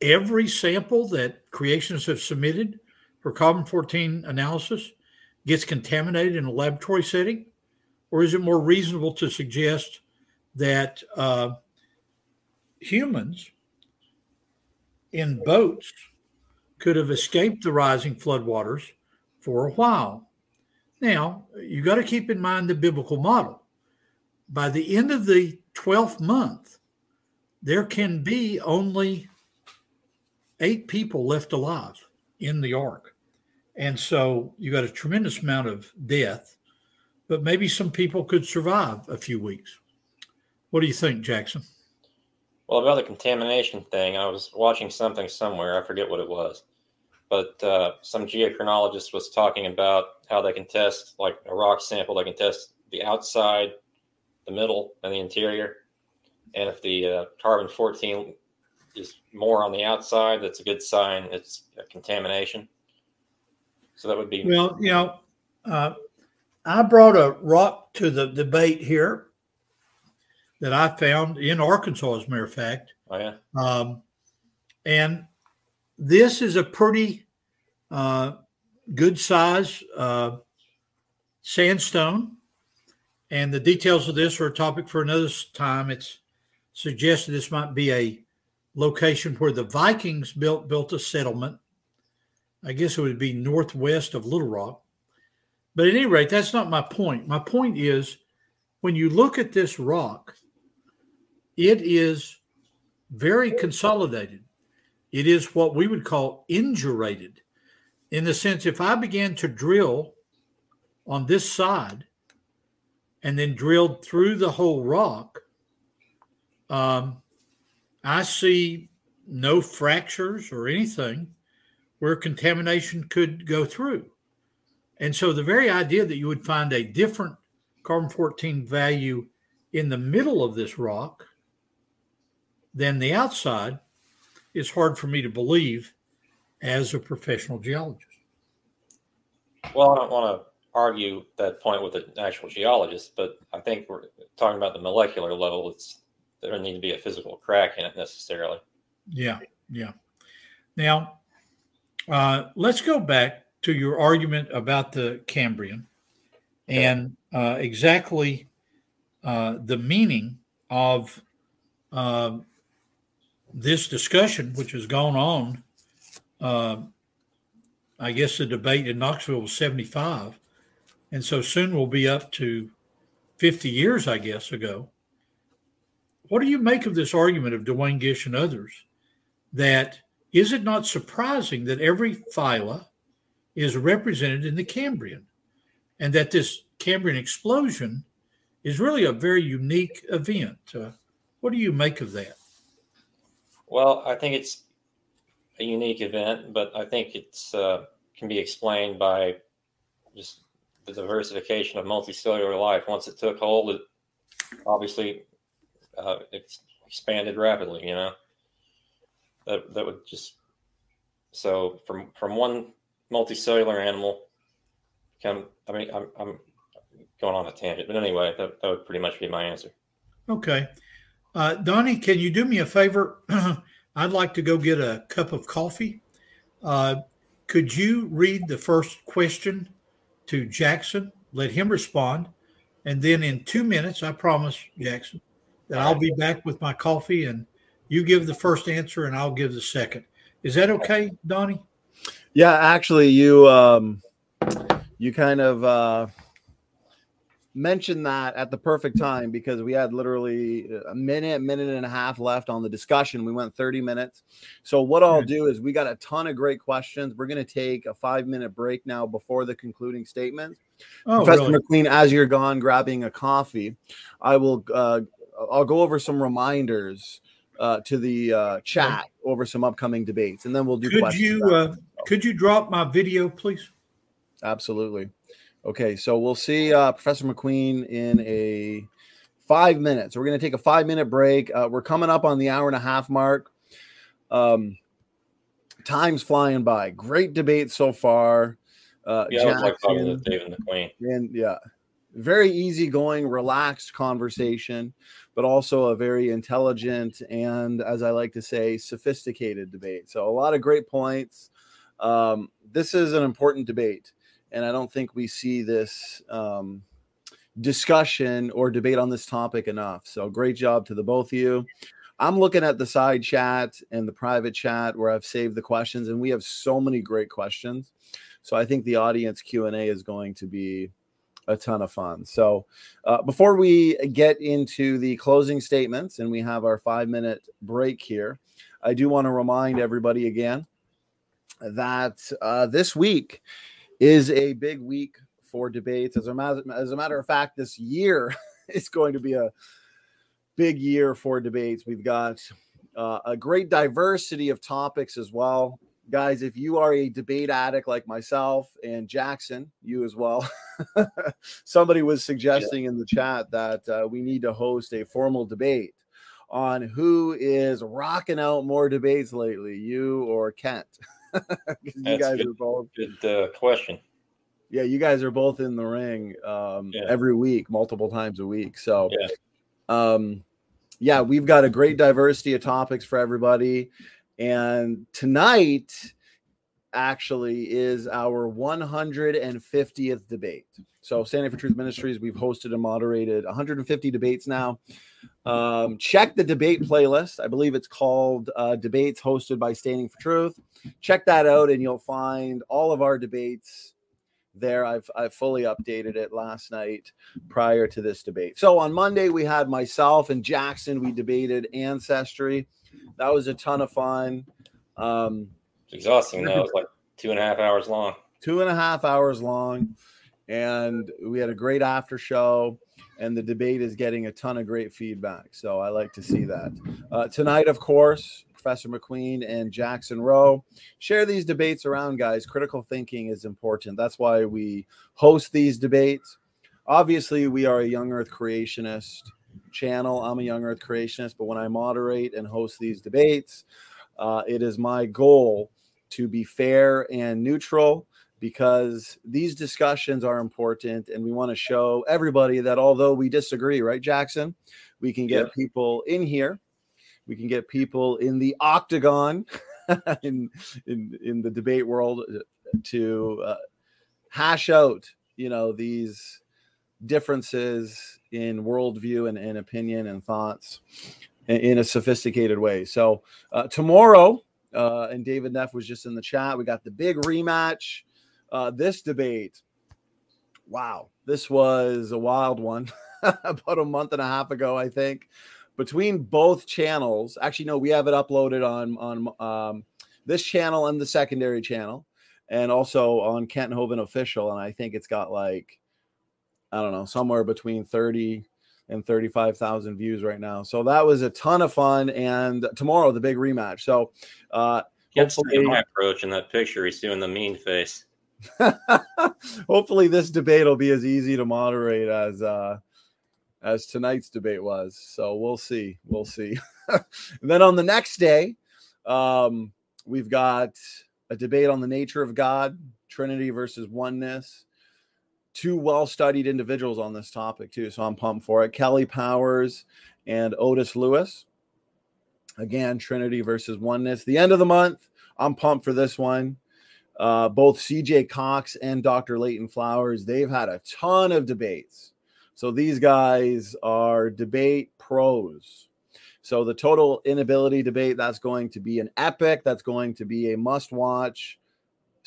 every sample that creationists have submitted for carbon fourteen analysis gets contaminated in a laboratory setting? Or is it more reasonable to suggest that uh, humans in boats could have escaped the rising floodwaters for a while? Now, you got to keep in mind the biblical model. By the end of the twelfth month, there can be only eight people left alive in the ark. And so you got a tremendous amount of death, but maybe some people could survive a few weeks. What do you think, Jackson? Well, about the contamination thing, I was watching something somewhere. I forget what it was. But uh, some geochronologist was talking about how they can test, like a rock sample, they can test the outside, the middle, and the interior. And if the uh, carbon fourteen is more on the outside, that's a good sign it's a contamination. So that would be... Well, you know, uh, I brought a rock to the debate here that I found in Arkansas, as a matter of fact. Oh, yeah. Um, and this is a pretty uh, good size uh, sandstone. And the details of this are a topic for another time. It's suggested this might be a location where the Vikings built built a settlement. I guess it would be northwest of Little Rock. But at any rate, that's not my point. My point is, when you look at this rock, it is very consolidated. It is what we would call indurated. In the sense, if I began to drill on this side and then drilled through the whole rock, um, I see no fractures or anything where contamination could go through. And so the very idea that you would find a different carbon fourteen value in the middle of this rock than the outside is hard for me to believe as a professional geologist. Well, I don't want to argue that point with an actual geologist, but I think we're talking about the molecular level. It's there doesn't need to be a physical crack in it necessarily. Yeah, yeah. Now, uh, let's go back to your argument about the Cambrian and uh, exactly uh, the meaning of uh, this discussion, which has gone on. Uh, I guess the debate in Knoxville was seventy-five. And so soon we'll be up to fifty years, I guess, ago. What do you make of this argument of Duane Gish and others that is it not surprising that every phyla is represented in the Cambrian and that this Cambrian explosion is really a very unique event? Uh, what do you make of that? Well, I think it's a unique event, but I think it's uh, can be explained by just the diversification of multicellular life. Once it took hold, it obviously uh, it's expanded rapidly, you know, that that would just, so from, from one multicellular animal, kind of, I mean, I'm, I'm going on a tangent, but anyway, that, that would pretty much be my answer. Okay. Uh, Donnie, can you do me a favor? I'd like to go get a cup of coffee. Uh, could you read the first question to Jackson, let him respond, and then in two minutes, I promise, Jackson, that I'll be back with my coffee, and you give the first answer, and I'll give the second. Is that okay, Donnie? Yeah, actually, you um, you kind of uh, mentioned that at the perfect time, because we had literally a minute, minute and a half left on the discussion. We went thirty minutes. So what I'll do is we got a ton of great questions. We're going to take a five minute break now before the concluding statement. Oh, Professor really? McQueen, as you're gone grabbing a coffee, I will uh, I'll go over some reminders uh, to the uh, chat over some upcoming debates, and then we'll do could questions. You, uh, could you drop my video, please? Absolutely. Okay, so we'll see uh, Professor McQueen in a five minutes. We're going to take a five-minute break. Uh, we're coming up on the hour and a half mark. Um, time's flying by. Great debate so far. Uh, yeah, Jackson, I like talking to David McQueen. And, yeah, very easygoing, relaxed conversation, but also a very intelligent and, as I like to say, sophisticated debate. So a lot of great points. Um, this is an important debate, and I don't think we see this um, discussion or debate on this topic enough. So great job to the both of you. I'm looking at the side chat and the private chat where I've saved the questions, and we have so many great questions. So I think the audience Q and A is going to be a ton of fun. So uh, before we get into the closing statements and we have our five-minute break here, I do want to remind everybody again that uh, this week is a big week for debates. As a matter, as a matter of fact, this year is going to be a big year for debates. We've got uh, a great diversity of topics as well. Guys, if you are a debate addict like myself and Jackson, you as well, somebody was suggesting yeah. in the chat that uh, we need to host a formal debate on who is rocking out more debates lately, you or Kent. you That's guys good, are both good uh, question. Yeah, you guys are both in the ring um, yeah. every week, multiple times a week. So, yeah. Um, yeah, we've got a great diversity of topics for everybody. And tonight actually is our one hundred fiftieth debate. So Standing for Truth Ministries, we've hosted and moderated one hundred fifty debates now. Um, check the debate playlist. I believe it's called uh, Debates Hosted by Standing for Truth. Check that out and you'll find all of our debates there. I've, I've fully updated it last night prior to this debate. So on Monday, we had myself and Jackson. We debated ancestry. That was a ton of fun. Um, it's exhausting though. It was like two and a half hours long. Two and a half hours long. And we had a great after show. And the debate is getting a ton of great feedback. So I like to see that. Uh, tonight, of course, Professor McQueen and Jackson Rowe. Share these debates around, guys. Critical thinking is important. That's why we host these debates. Obviously, we are a young earth creationist channel. I'm a young earth creationist, but when I moderate and host these debates, uh, it is my goal to be fair and neutral, because these discussions are important and we want to show everybody that although we disagree, right, Jackson, we can get yeah. people in here. We can get people in the octagon in, in, in the debate world to uh, hash out, you know, these differences in worldview and, and opinion and thoughts in, in a sophisticated way. So uh, tomorrow, uh, and David Neff was just in the chat, we got the big rematch. Uh, this debate, wow, this was a wild one about a month and a half ago, I think, between both channels. Actually, no, we have it uploaded on, on um, this channel and the secondary channel, and also on Kent Hovind Official. And I think it's got like, I don't know, somewhere between thirty and thirty-five thousand views right now. So that was a ton of fun. And tomorrow, the big rematch. So uh, hopefully my approach in that picture, he's doing the mean face. Hopefully this debate will be as easy to moderate as uh, as tonight's debate was. So we'll see. We'll see. And then on the next day, um, we've got a debate on the nature of God, Trinity versus oneness. Two well-studied individuals on this topic too, so I'm pumped for it. Kelly Powers and Otis Lewis. Again, Trinity versus oneness. The end of the month, I'm pumped for this one. Uh, both C J Cox and Doctor Leighton Flowers, they've had a ton of debates. So these guys are debate pros. So the total inability debate, that's going to be an epic. That's going to be a must-watch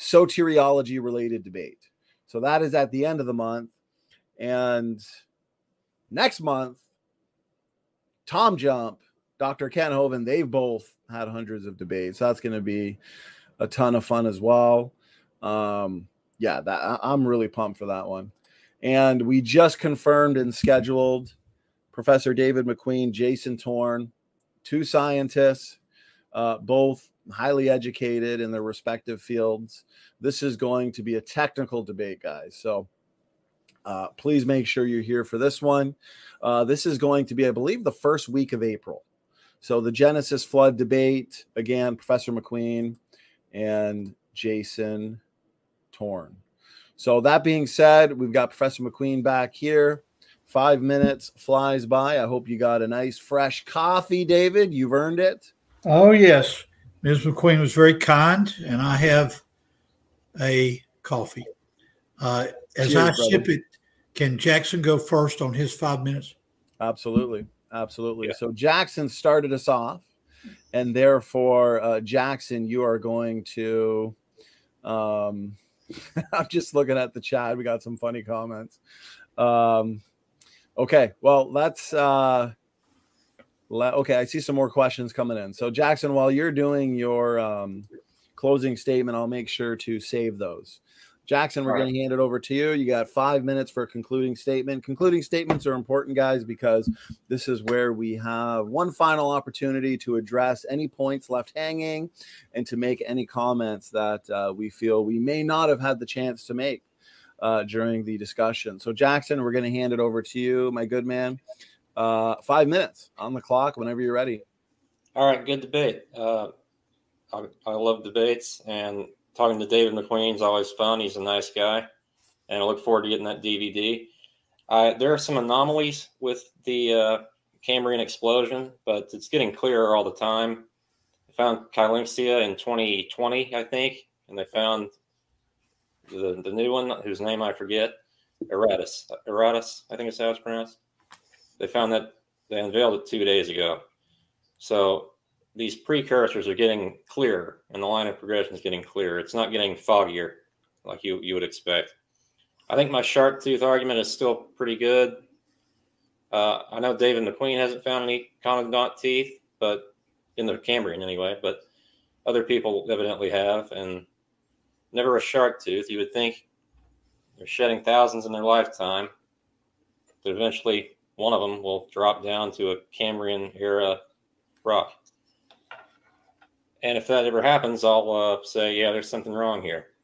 soteriology-related debate. So that is at the end of the month. And next month, Tom Jump, Doctor Ken Hovind, they've both had hundreds of debates. So that's going to be a ton of fun as well. Um, yeah, that, I'm really pumped for that one. And we just confirmed and scheduled Professor David McQueen, Jason Torn, two scientists, uh, both highly educated in their respective fields. This is going to be a technical debate, guys. So uh, please make sure you're here for this one. Uh, this is going to be, I believe, the first week of April. So the Genesis Flood debate, again, Professor McQueen and Jason Torn. So that being said, we've got Professor McQueen back here. Five minutes flies by. I hope you got a nice fresh coffee, David. You've earned it. Oh, yes. Miz McQueen was very kind, and I have a coffee. Uh, as Cheers, I brother. Sip it, can Jackson go first on his five minutes? Absolutely. Absolutely. Yeah. So Jackson started us off, and therefore, uh, Jackson, you are going to um, – I'm just looking at the chat. We got some funny comments. Um Okay, well, let's uh, – let, okay, I see some more questions coming in. So, Jackson, while you're doing your um, closing statement, I'll make sure to save those. Jackson, we're going to hand it over to you. You got five minutes for a concluding statement. Concluding statements are important, guys, because this is where we have one final opportunity to address any points left hanging and to make any comments that uh, we feel we may not have had the chance to make. Uh, during the discussion. So, Jackson, we're going to hand it over to you, my good man. Uh, five minutes on the clock whenever you're ready. All right, good debate. Uh, I, I love debates, and talking to David McQueen is always fun. He's a nice guy, and I look forward to getting that D V D. Uh, there are some anomalies with the uh, Cambrian explosion, but it's getting clearer all the time. They found Kailinxia in twenty twenty, I think, and they found The, the new one, whose name I forget, Erratus. Erratus, I think is how it's pronounced. They found that, they unveiled it two days ago. So these precursors are getting clearer, and the line of progression is getting clearer. It's not getting foggier like you, you would expect. I think my sharp tooth argument is still pretty good. Uh, I know David McQueen hasn't found any conodont teeth, but in the Cambrian anyway, but other people evidently have, and never a shark tooth. You would think they're shedding thousands in their lifetime, but eventually one of them will drop down to a Cambrian-era rock. And if that ever happens, I'll uh, say, yeah, there's something wrong here.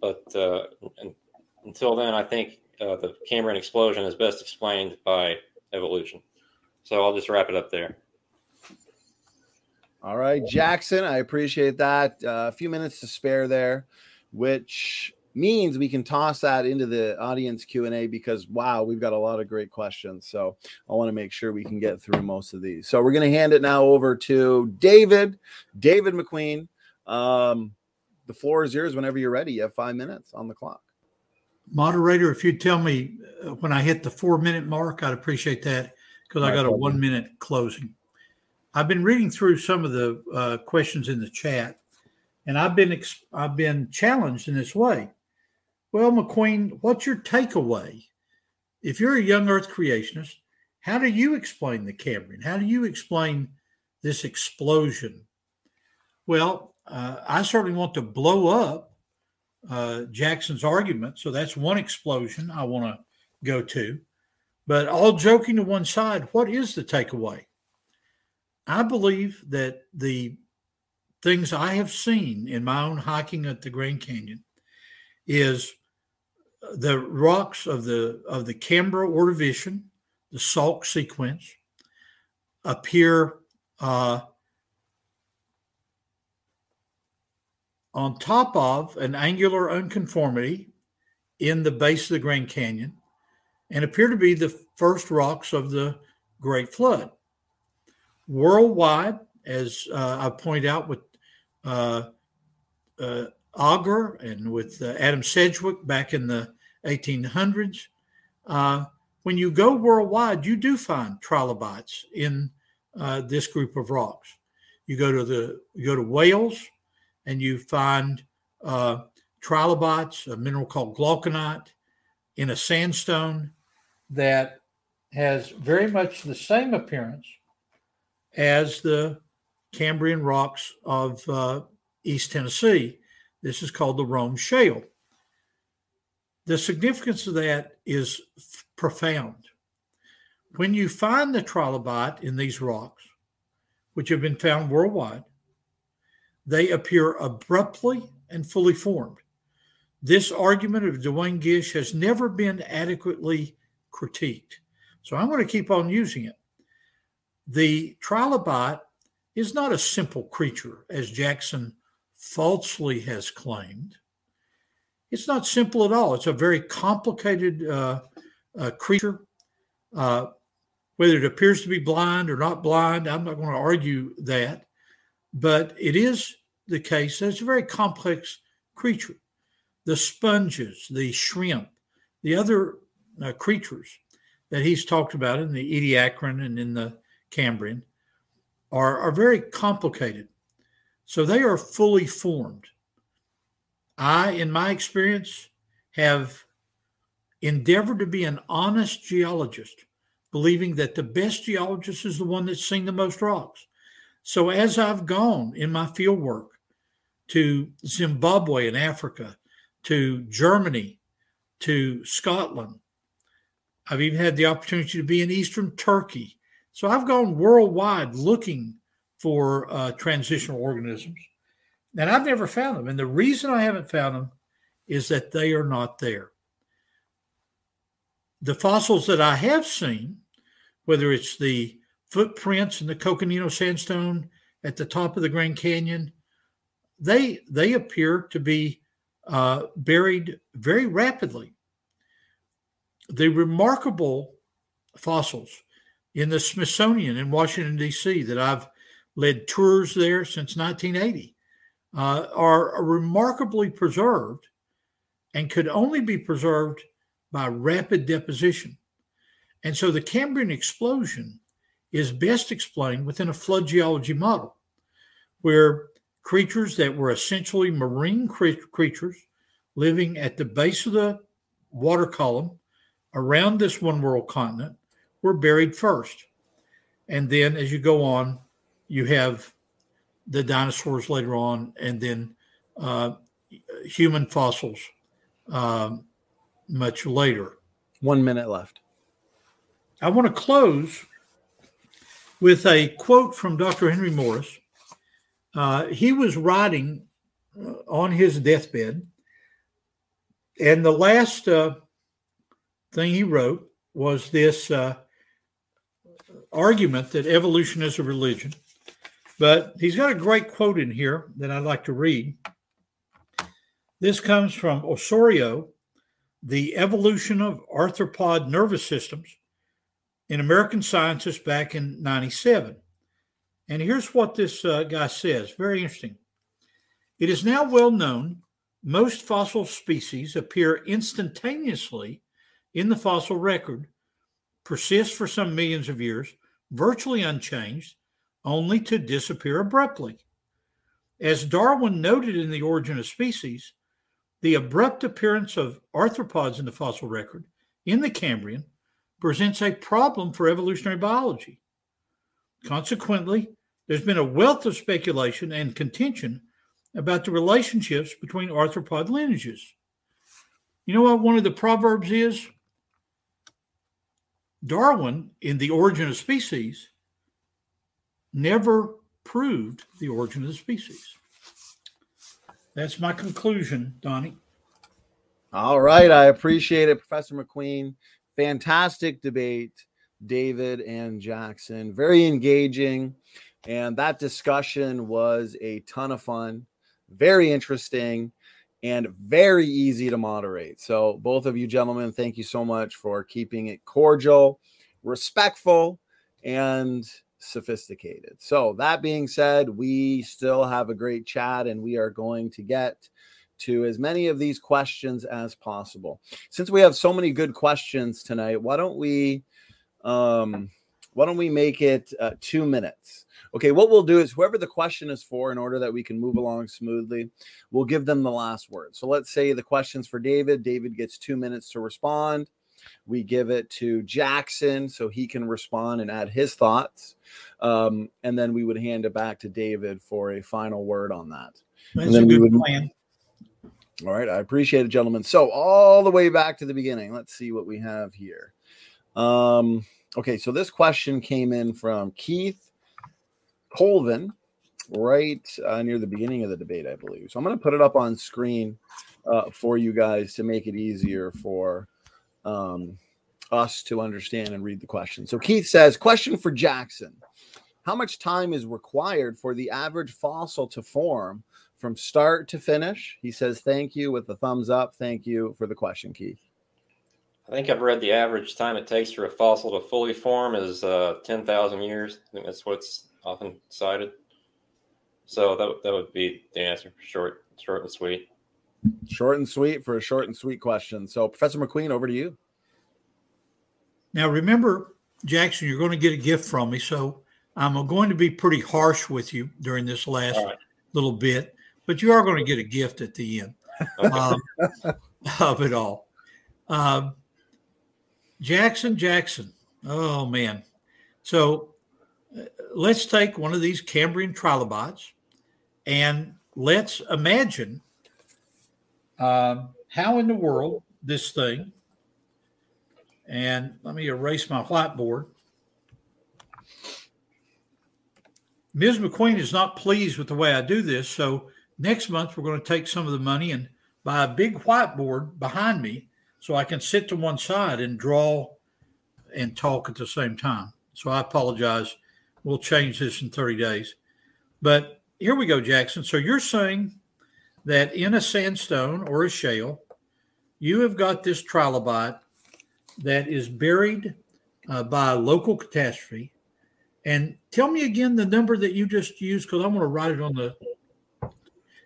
But uh, until then, I think uh, the Cambrian explosion is best explained by evolution. So I'll just wrap it up there. All right, Jackson, I appreciate that. Uh, a few minutes to spare there, which means we can toss that into the audience Q and A because, wow, we've got a lot of great questions. So I want to make sure we can get through most of these. So we're going to hand it now over to David, David McQueen. Um, the floor is yours whenever you're ready. You have five minutes on the clock. Moderator, if you'd tell me when I hit the four-minute mark, I'd appreciate that because I got a one-minute closing. I've been reading through some of the uh, questions in the chat, and I've been exp- I've been challenged in this way. Well, McQueen, what's your takeaway? If you're a young Earth creationist, how do you explain the Cambrian? How do you explain this explosion? Well, uh, I certainly want to blow up uh, Jackson's argument, so that's one explosion I want to go to. But all joking to one side, what is the takeaway? I believe that the things I have seen in my own hiking at the Grand Canyon is the rocks of the of the Cambro Ordovician, the salt sequence, appear uh, on top of an angular unconformity in the base of the Grand Canyon and appear to be the first rocks of the Great Flood. Worldwide, as uh, I point out with uh, uh, Auger and with uh, Adam Sedgwick back in the eighteen hundreds, uh, when you go worldwide, you do find trilobites in uh, this group of rocks. You go to the you go to Wales, and you find uh, trilobites, a mineral called glauconite, in a sandstone that has very much the same appearance as the Cambrian rocks of uh, East Tennessee. This is called the Rome Shale. The significance of that is f- profound. When you find the trilobite in these rocks, which have been found worldwide, they appear abruptly and fully formed. This argument of Duane Gish has never been adequately critiqued, so I'm going to keep on using it. The trilobite is not a simple creature, as Jackson falsely has claimed. It's not simple at all. It's a very complicated uh, uh, creature. Uh, whether it appears to be blind or not blind, I'm not going to argue that. But it is the case that it's a very complex creature. The sponges, the shrimp, the other uh, creatures that he's talked about in the Ediacaran and in the Cambrian are, are very complicated. So they are fully formed. I, in my experience, have endeavored to be an honest geologist, believing that the best geologist is the one that's seen the most rocks. So as I've gone in my field work to Zimbabwe and Africa, to Germany, to Scotland, I've even had the opportunity to be in Eastern Turkey. So I've gone worldwide looking for uh, transitional organisms, and I've never found them. And the reason I haven't found them is that they are not there. The fossils that I have seen, whether it's the footprints in the Coconino sandstone at the top of the Grand Canyon, they they appear to be uh, buried very rapidly. The remarkable fossils in the Smithsonian in Washington, D C, that I've led tours there since nineteen eighty, uh, are remarkably preserved and could only be preserved by rapid deposition. And so the Cambrian explosion is best explained within a flood geology model, where creatures that were essentially marine cre- creatures living at the base of the water column around this one world continent were buried first. And then as you go on, you have the dinosaurs later on, and then uh, human fossils um, much later. One minute left. I want to close with a quote from Doctor Henry Morris. Uh, he was writing on his deathbed, and the last uh, thing he wrote was this uh, argument that evolution is a religion. But he's got a great quote in here that I'd like to read. This comes from Osorio, The Evolution of Arthropod Nervous Systems, in American Scientist back in ninety-seven. And here's what this uh, guy says, very interesting. It is now well known most fossil species appear instantaneously in the fossil record, persist for some millions of years, virtually unchanged, only to disappear abruptly. As Darwin noted in The Origin of Species, the abrupt appearance of arthropods in the fossil record in the Cambrian presents a problem for evolutionary biology. Consequently, there's been a wealth of speculation and contention about the relationships between arthropod lineages. You know what one of the proverbs is? Darwin, in The Origin of Species, never proved the origin of the species. That's my conclusion, Donnie. All right. I appreciate it, Professor McQueen. Fantastic debate, David and Jackson. Very engaging. And that discussion was a ton of fun, very interesting, and very easy to moderate. So both of you gentlemen, thank you so much for keeping it cordial, respectful, and sophisticated. So that being said, we still have a great chat, and we are going to get to as many of these questions as possible. Since we have so many good questions tonight, why don't we um why don't we make it uh, two minutes? Okay, what we'll do is whoever the question is for, in order that we can move along smoothly, we'll give them the last word. So let's say the question's for David. David gets two minutes to respond. We give it to Jackson so he can respond and add his thoughts. Um, and then we would hand it back to David for a final word on that. That's and then a good we would plan. All right. I appreciate it, gentlemen. So all the way back to the beginning, let's see what we have here. Um, okay. So this question came in from Keith Colvin right uh, near the beginning of the debate, I believe. So I'm going to put it up on screen uh, for you guys to make it easier for um, us to understand and read the question. So Keith says, question for Jackson. How much time is required for the average fossil to form from start to finish? He says, thank you, with the thumbs up. Thank you for the question, Keith. I think I've read the average time it takes for a fossil to fully form is uh, ten thousand years. I think that's what's often cited. So that, that would be the answer, short, short and sweet. Short and sweet for a short and sweet question. So Professor McQueen, over to you. Now, remember, Jackson, you're going to get a gift from me. So I'm going to be pretty harsh with you during this last right. little bit. But you are going to get a gift at the end um, of it all. Um, Jackson, Jackson. Oh, man. So uh, let's take one of these Cambrian trilobites and let's imagine um, how in the world this thing, and let me erase my whiteboard. Miz McQueen is not pleased with the way I do this, so next month, we're going to take some of the money and buy a big whiteboard behind me so I can sit to one side and draw and talk at the same time. So I apologize. We'll change this in thirty days. But here we go, Jackson. So you're saying that in a sandstone or a shale, you have got this trilobite that is buried uh, by a local catastrophe. And tell me again the number that you just used, because I want to write it on the...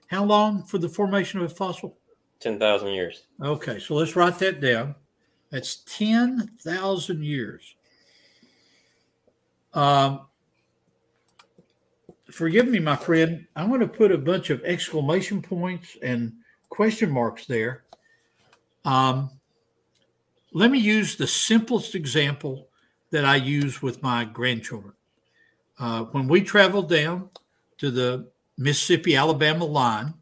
How long for the formation of a fossil? ten thousand years. Okay, so let's write that down. That's ten thousand years. Um, forgive me, my friend. I'm going to put a bunch of exclamation points and question marks there. Um, let me use the simplest example that I use with my grandchildren. Uh, when we traveled down to the Mississippi-Alabama line,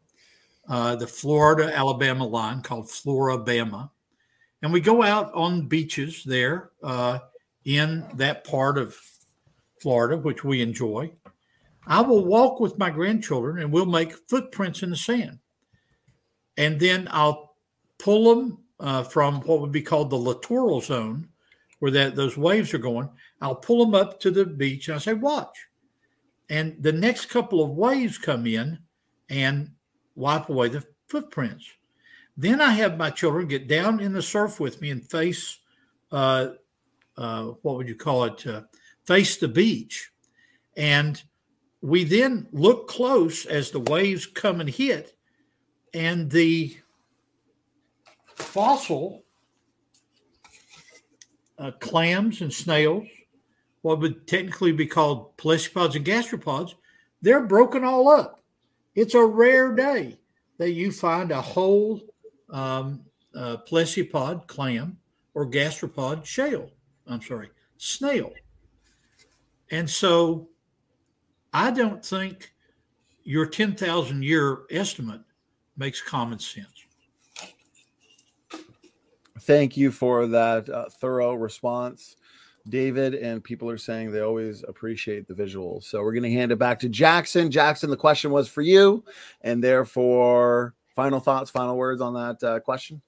uh, the Florida-Alabama line called Florabama. And we go out on beaches there uh, in that part of Florida, which we enjoy. I will walk with my grandchildren and we'll make footprints in the sand. And then I'll pull them uh, from what would be called the littoral zone, where that those waves are going. I'll pull them up to the beach and I say, watch. And the next couple of waves come in and wipe away the footprints. Then I have my children get down in the surf with me and face, uh, uh, what would you call it, uh, face the beach. And we then look close as the waves come and hit, and the fossil uh, clams and snails, what would technically be called plesiopods and gastropods, they're broken all up. It's a rare day that you find a whole um, uh, plesiopod clam or gastropod shell, I'm sorry, snail. And so I don't think your ten thousand year estimate makes common sense. Thank you for that uh, thorough response, David, and people are saying they always appreciate the visuals. So we're going to hand it back to Jackson. Jackson, the question was for you, and therefore, final thoughts, final words on that uh, question?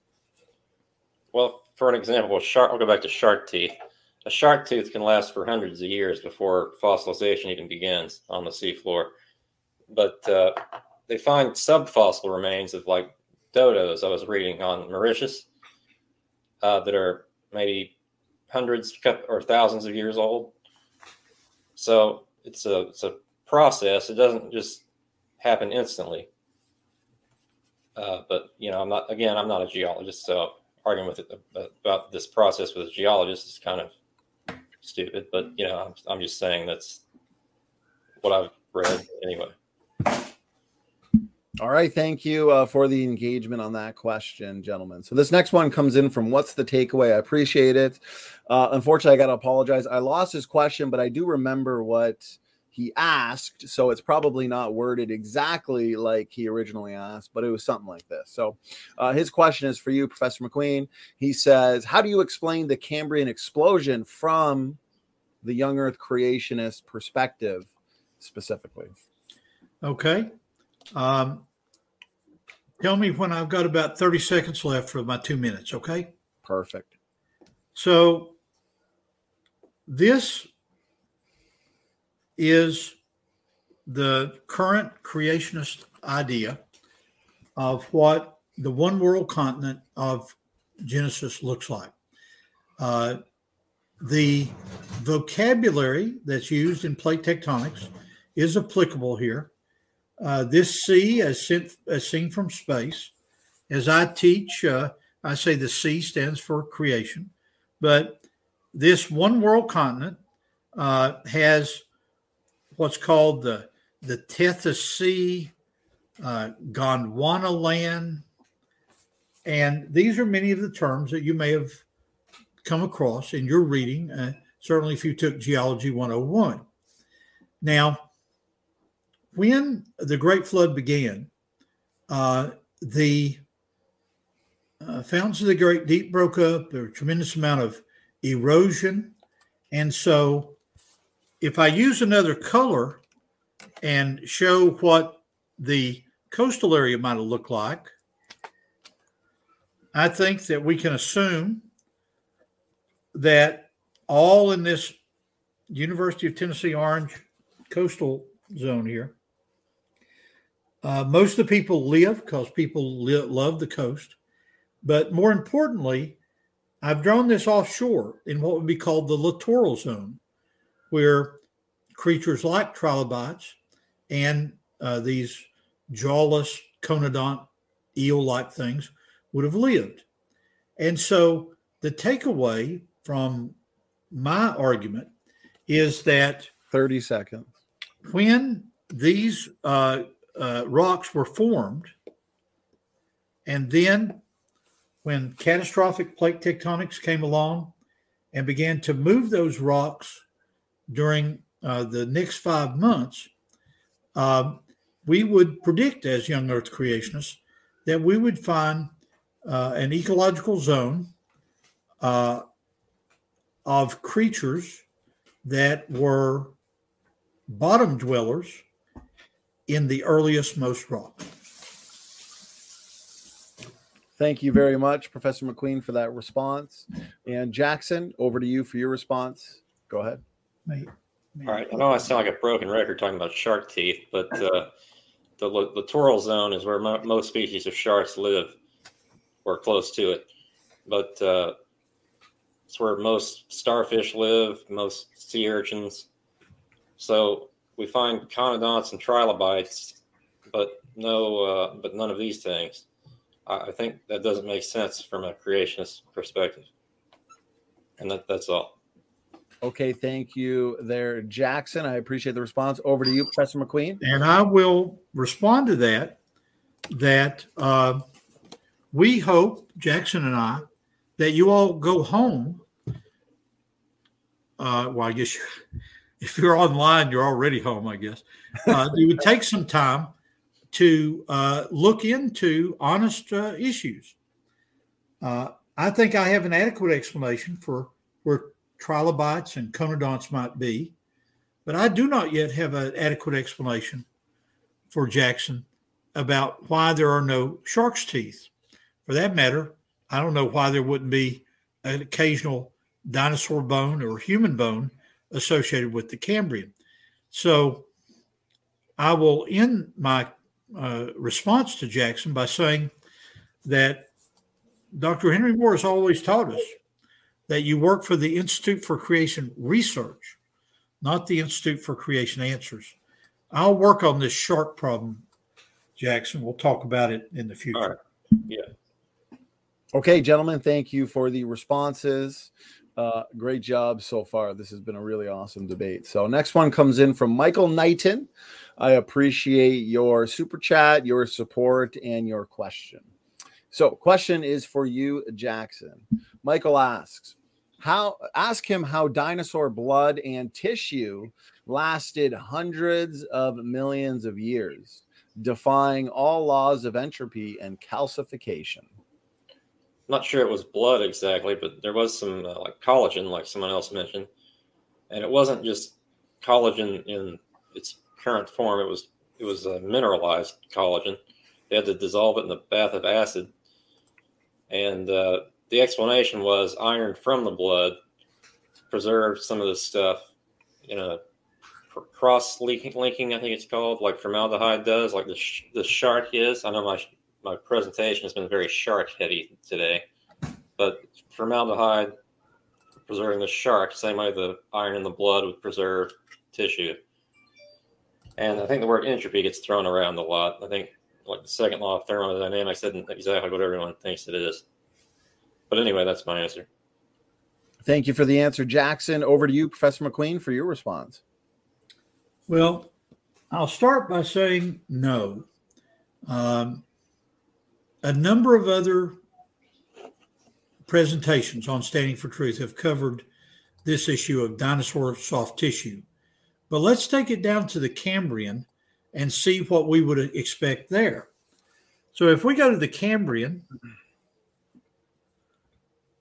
Well, for an example, shark, I'll go back to shark teeth. A shark tooth can last for hundreds of years before fossilization even begins on the seafloor. But uh, they find subfossil remains of, like, dodos I was reading on Mauritius uh, that are maybe hundreds or thousands of years old. So it's a, it's a process. It doesn't just happen instantly. Uh, but, you know, I'm not, again, I'm not a geologist, so arguing with it about this process with a geologist is kind of stupid, but, you know, I'm, I'm just saying that's what I've read anyway. All right. Thank you uh, for the engagement on that question, gentlemen. So this next one comes in from What's the Takeaway? I appreciate it. Uh, unfortunately, I got to apologize. I lost his question, but I do remember what he asked. So it's probably not worded exactly like he originally asked, but it was something like this. So uh, his question is for you, Professor McQueen. He says, how do you explain the Cambrian explosion from the young earth creationist perspective specifically? Okay. Um, Tell me when I've got about thirty seconds left for my two minutes, okay? Perfect. So this is the current creationist idea of what the one world continent of Genesis looks like. Uh, the vocabulary that's used in plate tectonics is applicable here. Uh, this sea, as seen from space, as I teach, uh, I say the sea stands for creation. But this one world continent uh, has what's called the, the Tethys Sea, uh, Gondwana land. And these are many of the terms that you may have come across in your reading, uh, certainly if you took Geology one oh one. Now, when the Great Flood began, uh, the uh, fountains of the Great Deep broke up. There was a tremendous amount of erosion. And so if I use another color and show what the coastal area might have looked like, I think that we can assume that all in this University of Tennessee orange coastal zone here, Uh, most of the people live because people li- love the coast. But more importantly, I've drawn this offshore in what would be called the littoral zone, where creatures like trilobites and uh, these jawless, conodont, eel-like things would have lived. And so the takeaway from my argument is that thirty seconds. When these uh, uh, rocks were formed, and then when catastrophic plate tectonics came along and began to move those rocks during uh, the next five months, uh, we would predict as young earth creationists that we would find uh, an ecological zone uh, of creatures that were bottom dwellers in the earliest most rock. Thank you very much, Professor McQueen, for that response. And Jackson, over to you for your response. Go ahead. All right. I know I sound like a broken record talking about shark teeth, but uh, the littoral zone is where mo- most species of sharks live, or close to it. But uh, it's where most starfish live, most sea urchins. So we find conodonts and trilobites, but no, uh, but none of these things. I, I think that doesn't make sense from a creationist perspective. And that, that's all. Okay, thank you there, Jackson. I appreciate the response. Over to you, Professor McQueen. And I will respond to that, that uh, we hope, Jackson and I, that you all go home. Uh, well, I guess you... If you're online, you're already home, I guess. Uh, it would take some time to uh, look into honest uh, issues. Uh, I think I have an adequate explanation for where trilobites and conodonts might be, but I do not yet have an adequate explanation for Jackson about why there are no shark's teeth. For that matter, I don't know why there wouldn't be an occasional dinosaur bone or human bone associated with the Cambrian. So I will end my uh, response to Jackson by saying that Doctor Henry Morris always taught us that you work for the Institute for Creation Research, not the Institute for Creation Answers. I'll work on this shark problem, Jackson. We'll talk about it in the future. All right. Yeah. Okay, gentlemen, thank you for the responses. Uh, great job so far. This has been a really awesome debate. So next one comes in from Michael Knighton. I appreciate your super chat, your support, and your question. So question is for you, Jackson. Michael asks, how, ask him how dinosaur blood and tissue lasted hundreds of millions of years, defying all laws of entropy and calcification. Not sure it was blood exactly, but there was some uh, like collagen, like someone else mentioned, and it wasn't just collagen in its current form. It was it was a mineralized collagen. They had to dissolve it in a bath of acid, and uh, the explanation was iron from the blood preserved some of this stuff in a cross linking. Linking, I think it's called, like formaldehyde does, like the sh the shark is. I know my. My presentation has been very shark-heavy today, but formaldehyde preserving the shark, same way the iron in the blood would preserve tissue. And I think the word entropy gets thrown around a lot. I think like the second law of thermodynamics isn't exactly what everyone thinks it is. But anyway, that's my answer. Thank you for the answer, Jackson. Over to you, Professor McQueen, for your response. Well, I'll start by saying no. Um, A number of other presentations on Standing for Truth have covered this issue of dinosaur soft tissue. But let's take it down to the Cambrian and see what we would expect there. So if we go to the Cambrian,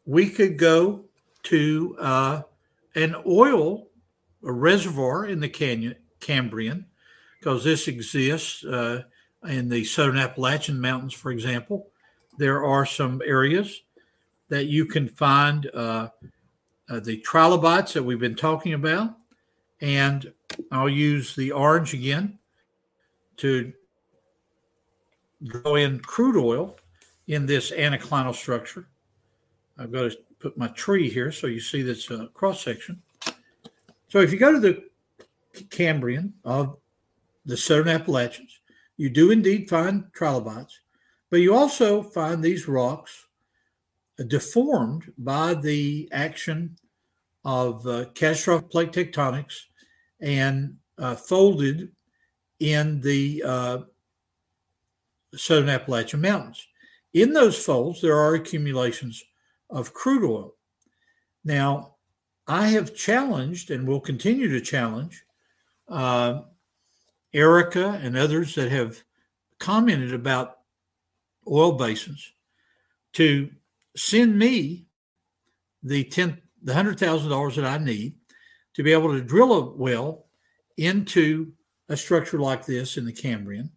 we could go to uh, an oil a reservoir in the canyon, Cambrian, because this exists uh in the Southern Appalachian Mountains, for example. There are some areas that you can find uh, uh, the trilobites that we've been talking about. And I'll use the orange again to draw in crude oil in this anticlinal structure. I've got to put my tree here so you see this uh, cross-section. So if you go to the Cambrian of the Southern Appalachians, you do indeed find trilobites, but you also find these rocks deformed by the action of uh, catastrophic plate tectonics and uh, folded in the uh, Southern Appalachian Mountains. In those folds, there are accumulations of crude oil. Now, I have challenged and will continue to challenge uh, Erica and others that have commented about oil basins to send me the ten, the hundred thousand dollars that I need to be able to drill a well into a structure like this in the Cambrian,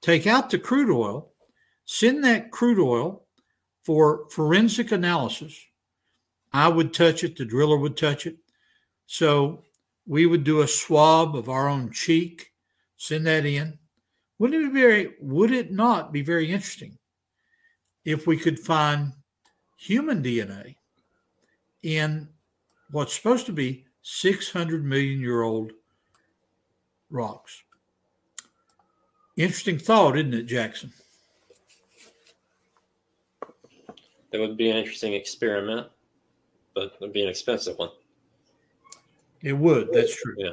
take out the crude oil, send that crude oil for forensic analysis. I would touch it, the driller would touch it. So we would do a swab of our own cheek. Send that in. Wouldn't it be very, would it not be very interesting if we could find human D N A in what's supposed to be six hundred million year old rocks? Interesting thought, isn't it, Jackson? That would be an interesting experiment, but it would be an expensive one. It would. That's true. Yeah.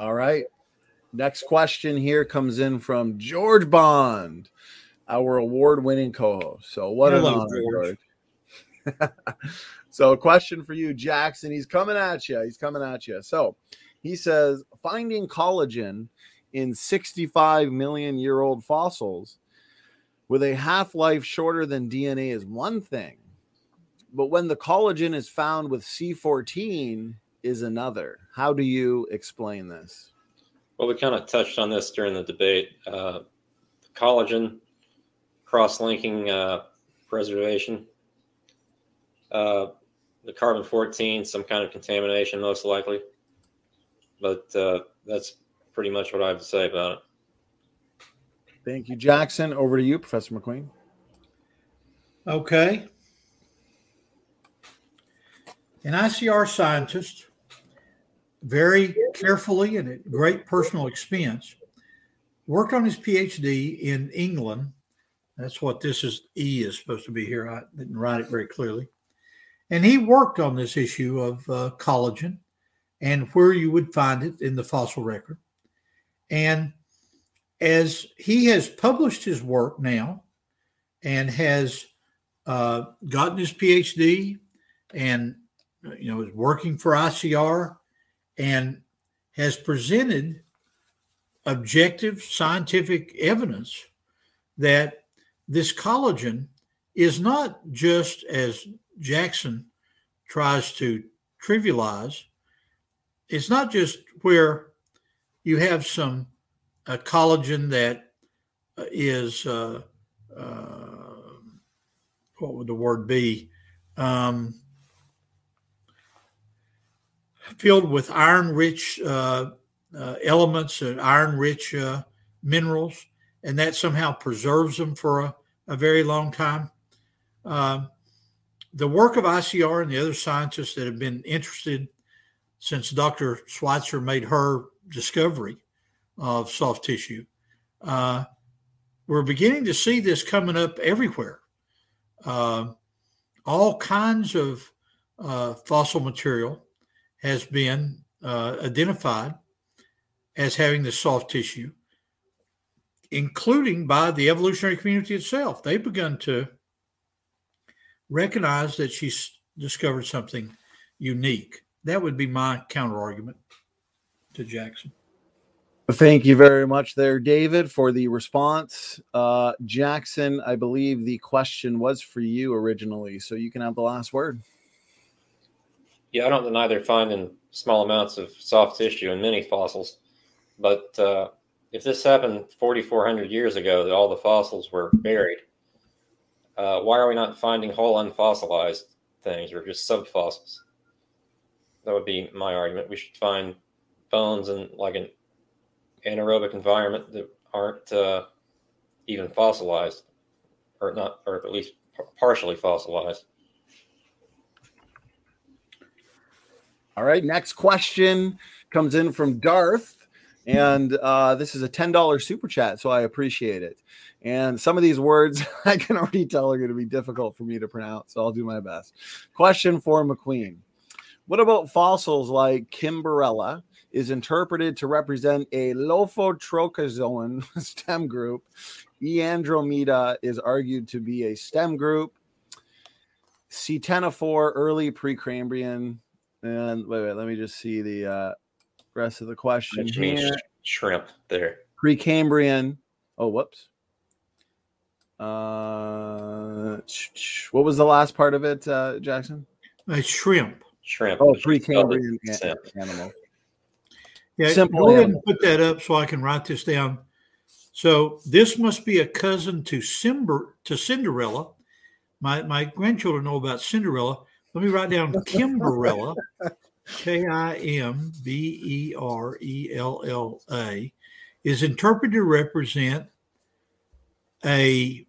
All right. Next question here comes in from George Bond, our award-winning co-host. So what Hello, an honor, George. George. So a question for you, Jackson. He's coming at you. He's coming at you. So he says, finding collagen in sixty-five million year old fossils with a half-life shorter than D N A is one thing, but when the collagen is found with C fourteen is another. How do you explain this? Well, we kind of touched on this during the debate. Uh, collagen, cross-linking uh, preservation, uh, the carbon fourteen, some kind of contamination most likely. But uh, that's pretty much what I have to say about it. Thank you, Jackson. Over to you, Professor McQueen. Okay. And I see our scientists very carefully and at great personal expense worked on his PhD in England That's what this is. E is supposed to be here. I didn't write it very clearly. And he worked on this issue of uh, collagen and where you would find it in the fossil record. And as he has published his work now and has uh, gotten his PhD and, you know, is working for I C R and has presented objective scientific evidence that this collagen is not just, as Jackson tries to trivialize, it's not just where you have some uh, collagen that is, uh, uh, what would the word be, um, filled with iron-rich uh, uh, elements and iron-rich uh, minerals, and that somehow preserves them for a, a very long time. Uh, the work of I C R and the other scientists that have been interested since Doctor Schweitzer made her discovery of soft tissue, uh, we're beginning to see this coming up everywhere. Uh, all kinds of uh, fossil material has been uh, identified as having this soft tissue, including by the evolutionary community itself. They've begun to recognize that she's discovered something unique. That would be my counterargument to Jackson. Thank you very much there, David, for the response. Uh, Jackson, I believe the question was for you originally, so you can have the last word. Yeah, I don't deny they're finding small amounts of soft tissue in many fossils, but uh, if this happened forty-four hundred years ago that all the fossils were buried, uh, why are we not finding whole unfossilized things or just subfossils? That would be my argument. We should find bones in like an anaerobic environment that aren't uh, even fossilized, or not, or at least partially fossilized. All right, next question comes in from Darth, and uh, this is a ten dollar super chat, so I appreciate it. And some of these words I can already tell are going to be difficult for me to pronounce, so I'll do my best. Question for McQueen. What about fossils like Kimberella is interpreted to represent a Lophotrochozoan stem group? Eandromeda is argued to be a stem group. Ctenophore, early Precambrian. And wait, wait, let me just see the uh, rest of the question. Here. Shrimp there. Precambrian. Oh, whoops. Uh, what was the last part of it, uh, Jackson? Uh, shrimp. Shrimp. Oh, Precambrian an- animal. Yeah, Simple go ahead animal. And put that up so I can write this down. So this must be a cousin to Simber to Cinderella. My my grandchildren know about Cinderella. Let me write down Kimberella, K I M B E R E L L A, is interpreted to represent a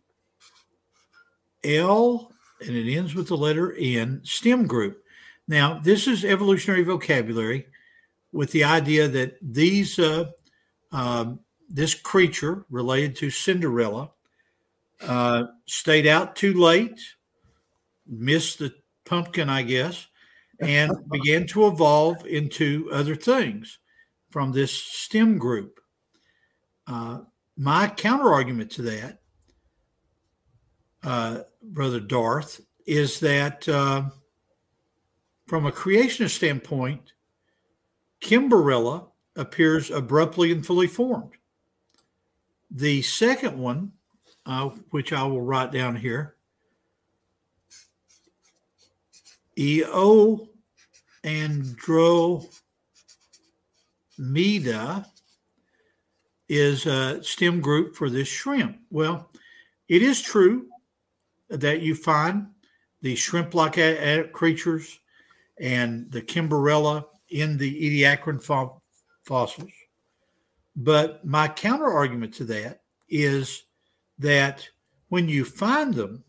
L, and it ends with the letter N, stem group. Now, this is evolutionary vocabulary with the idea that these uh, um, this creature related to Cinderella uh, stayed out too late, missed the pumpkin, I guess, and began to evolve into other things from this stem group. Uh, my counterargument to that, uh, Brother Darth, is that uh, from a creationist standpoint, Kimberella appears abruptly and fully formed. The second one, uh, which I will write down here, E O Andromeda is a stem group for this shrimp. Well, it is true that you find the shrimp-like a- a- creatures and the Kimberella in the Ediacaran fo- fossils. But my counterargument to that is that when you find them,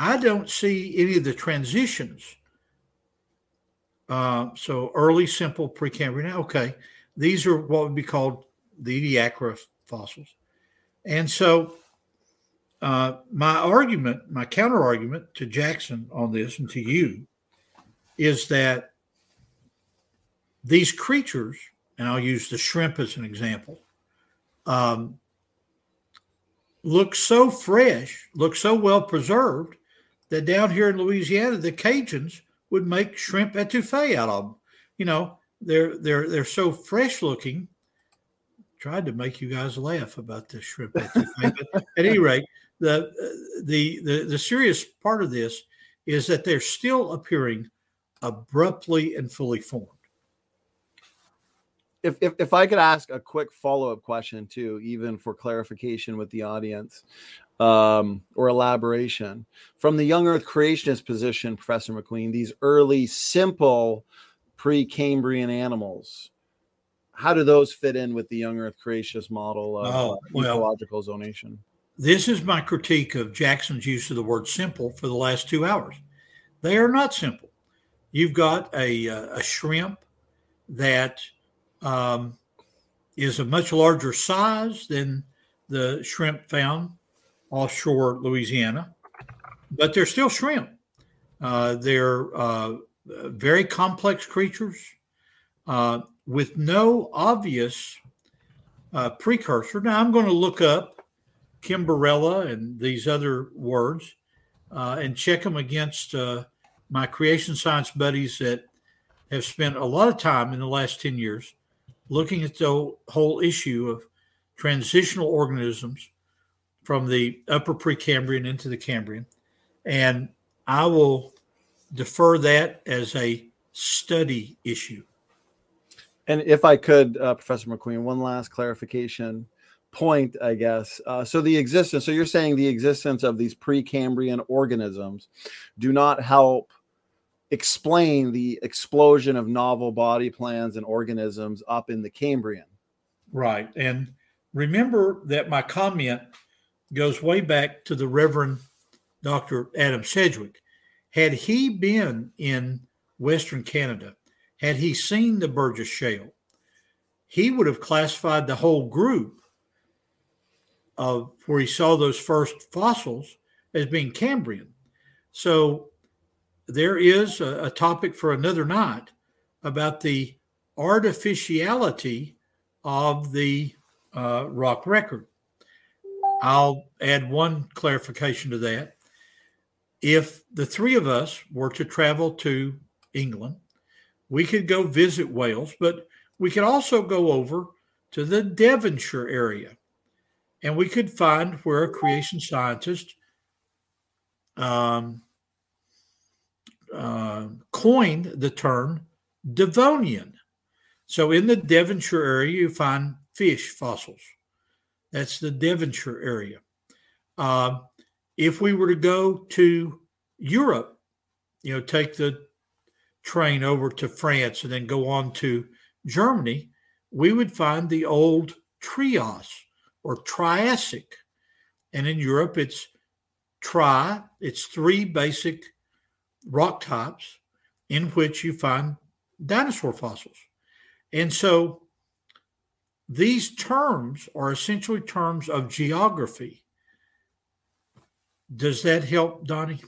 I don't see any of the transitions. Uh, so early, simple, Precambrian. Okay. These are what would be called the Ediacara fossils. And so Uh, my argument, my counter-argument to Jackson on this and to you is that these creatures, and I'll use the shrimp as an example, um, look so fresh, look so well preserved that down here in Louisiana, the Cajuns would make shrimp etouffee out of them. You know, they're they're they're so fresh looking. Tried to make you guys laugh about this shrimp etouffee, but at any rate, the the the the serious part of this is that they're still appearing abruptly and fully formed. If, if if I could ask a quick follow-up question too, even for clarification with the audience um, or elaboration. From the young earth creationist position, Professor McQueen, these early simple pre-Cambrian animals, how do those fit in with the young earth creationist model of oh, well, ecological zonation? This is my critique of Jackson's use of the word simple for the last two hours. They are not simple. You've got a, a shrimp that... Um, is a much larger size than the shrimp found offshore Louisiana, but they're still shrimp. Uh, they're uh, very complex creatures uh, with no obvious uh, precursor. Now, I'm going to look up Kimberella and these other words uh, and check them against uh, my creation science buddies that have spent a lot of time in the last ten years looking at the whole issue of transitional organisms from the upper Precambrian into the Cambrian. And I will defer that as a study issue. And if I could, uh, Professor McQueen, one last clarification point, I guess. Uh, so the existence, so you're saying the existence of these Precambrian organisms do not help explain the explosion of novel body plans and organisms up in the Cambrian. Right. And remember that my comment goes way back to the Reverend Doctor Adam Sedgwick. Had he been in Western Canada, had he seen the Burgess Shale, he would have classified the whole group of where he saw those first fossils as being Cambrian. So there is a, a topic for another night about the artificiality of the uh, rock record. I'll add one clarification to that. If the three of us were to travel to England, we could go visit Wales, but we could also go over to the Devonshire area, and we could find where a creation scientist um, Uh, coined the term Devonian. So in the Devonshire area, you find fish fossils. That's the Devonshire area. Uh, if we were to go to Europe, you know, take the train over to France and then go on to Germany, we would find the old Trias or Triassic. And in Europe, it's tri, it's three basic rock types in which you find dinosaur fossils. And so these terms are essentially terms of geography. Does that help, Donnie?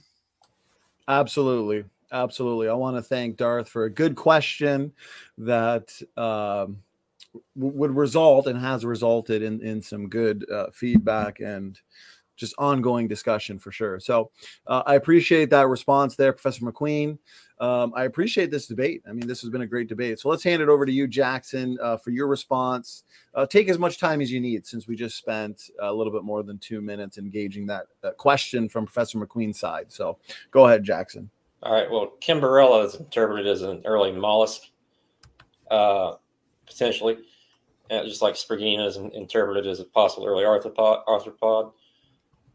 Absolutely. Absolutely. I want to thank Darth for a good question that um, would result and has resulted in, in some good uh, feedback and just ongoing discussion for sure. So uh, I appreciate that response there, Professor McQueen. Um, I appreciate this debate. I mean, this has been a great debate. So let's hand it over to you, Jackson, uh, for your response. Uh, take as much time as you need since we just spent a little bit more than two minutes engaging that, that question from Professor McQueen's side. So go ahead, Jackson. All right. Well, Kimberella is interpreted as an early mollusk, uh, potentially, uh, just like Spriggina is interpreted as a possible early arthropod. arthropod.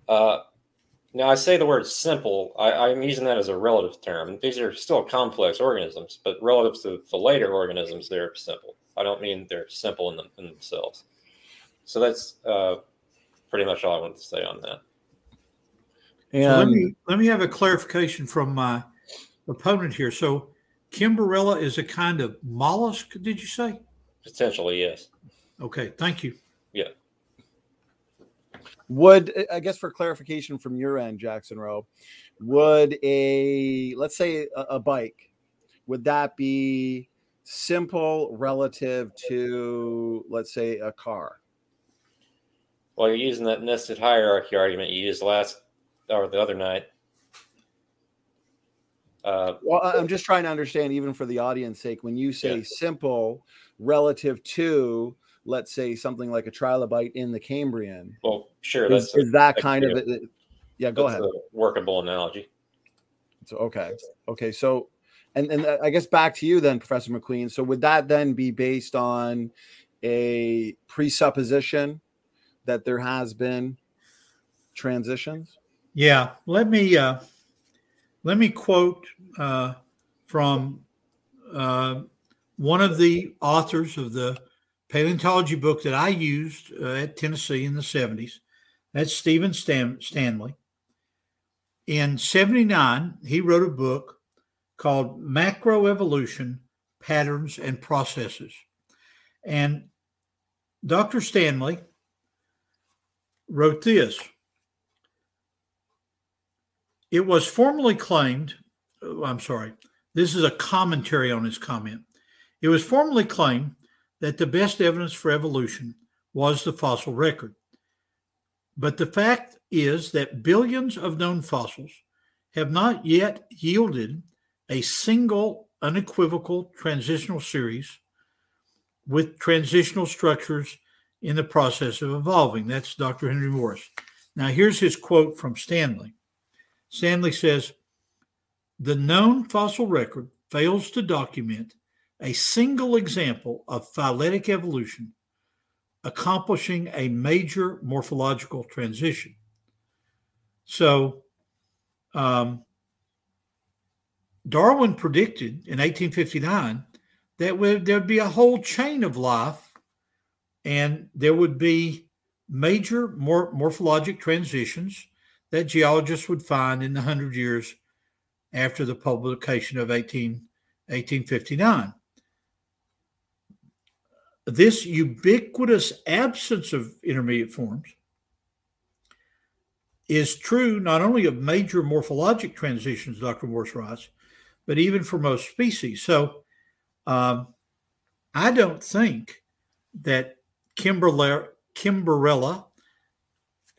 Uh, now, I say the word simple. I, I'm using that as a relative term. These are still complex organisms, but relative to the later organisms, they're simple. I don't mean they're simple in, them, in themselves. So that's uh, pretty much all I wanted to say on that. And so let me let me have a clarification from my opponent here. So Kimberella is a kind of mollusk, did you say? Potentially, yes. Okay, thank you. Yeah. Would, I guess for clarification from your end, Jackson Rowe, would a, let's say a, a bike, would that be simple relative to, let's say, a car? Well, you're using that nested hierarchy argument you used last or the other night. Uh, well, I'm just trying to understand, even for the audience's sake, when you say yeah. simple relative to, let's say, something like a trilobite in the Cambrian. Well, sure. Is, that's is a, that kind a, of, yeah, go that's ahead. A workable analogy. So, okay. Okay. So, and, and I guess back to you then, Professor McQueen. So would that then be based on a presupposition that there has been transitions? Yeah. Let me, uh, Let me quote uh, from uh, one of the authors of the paleontology book that I used uh, at Tennessee in the seventies. That's Steven Stan- Stanley. In seventy-nine, he wrote a book called Macroevolution, Patterns and Processes. And Doctor Stanley wrote this. It was formerly claimed, I'm sorry, this is a commentary on his comment. It was formerly claimed that the best evidence for evolution was the fossil record. But the fact is that billions of known fossils have not yet yielded a single unequivocal transitional series with transitional structures in the process of evolving. That's Doctor Henry Morris. Now, here's his quote from Stanley. Stanley says, the known fossil record fails to document a single example of phyletic evolution accomplishing a major morphological transition. So um, Darwin predicted in eighteen fifty-nine that there would be a whole chain of life and there would be major mor- morphologic transitions that geologists would find in the hundred years after the publication of eighteen, eighteen fifty-nine. This ubiquitous absence of intermediate forms is true not only of major morphologic transitions, Doctor Morris writes, but even for most species. So um, I don't think that Kimberella, Kimberella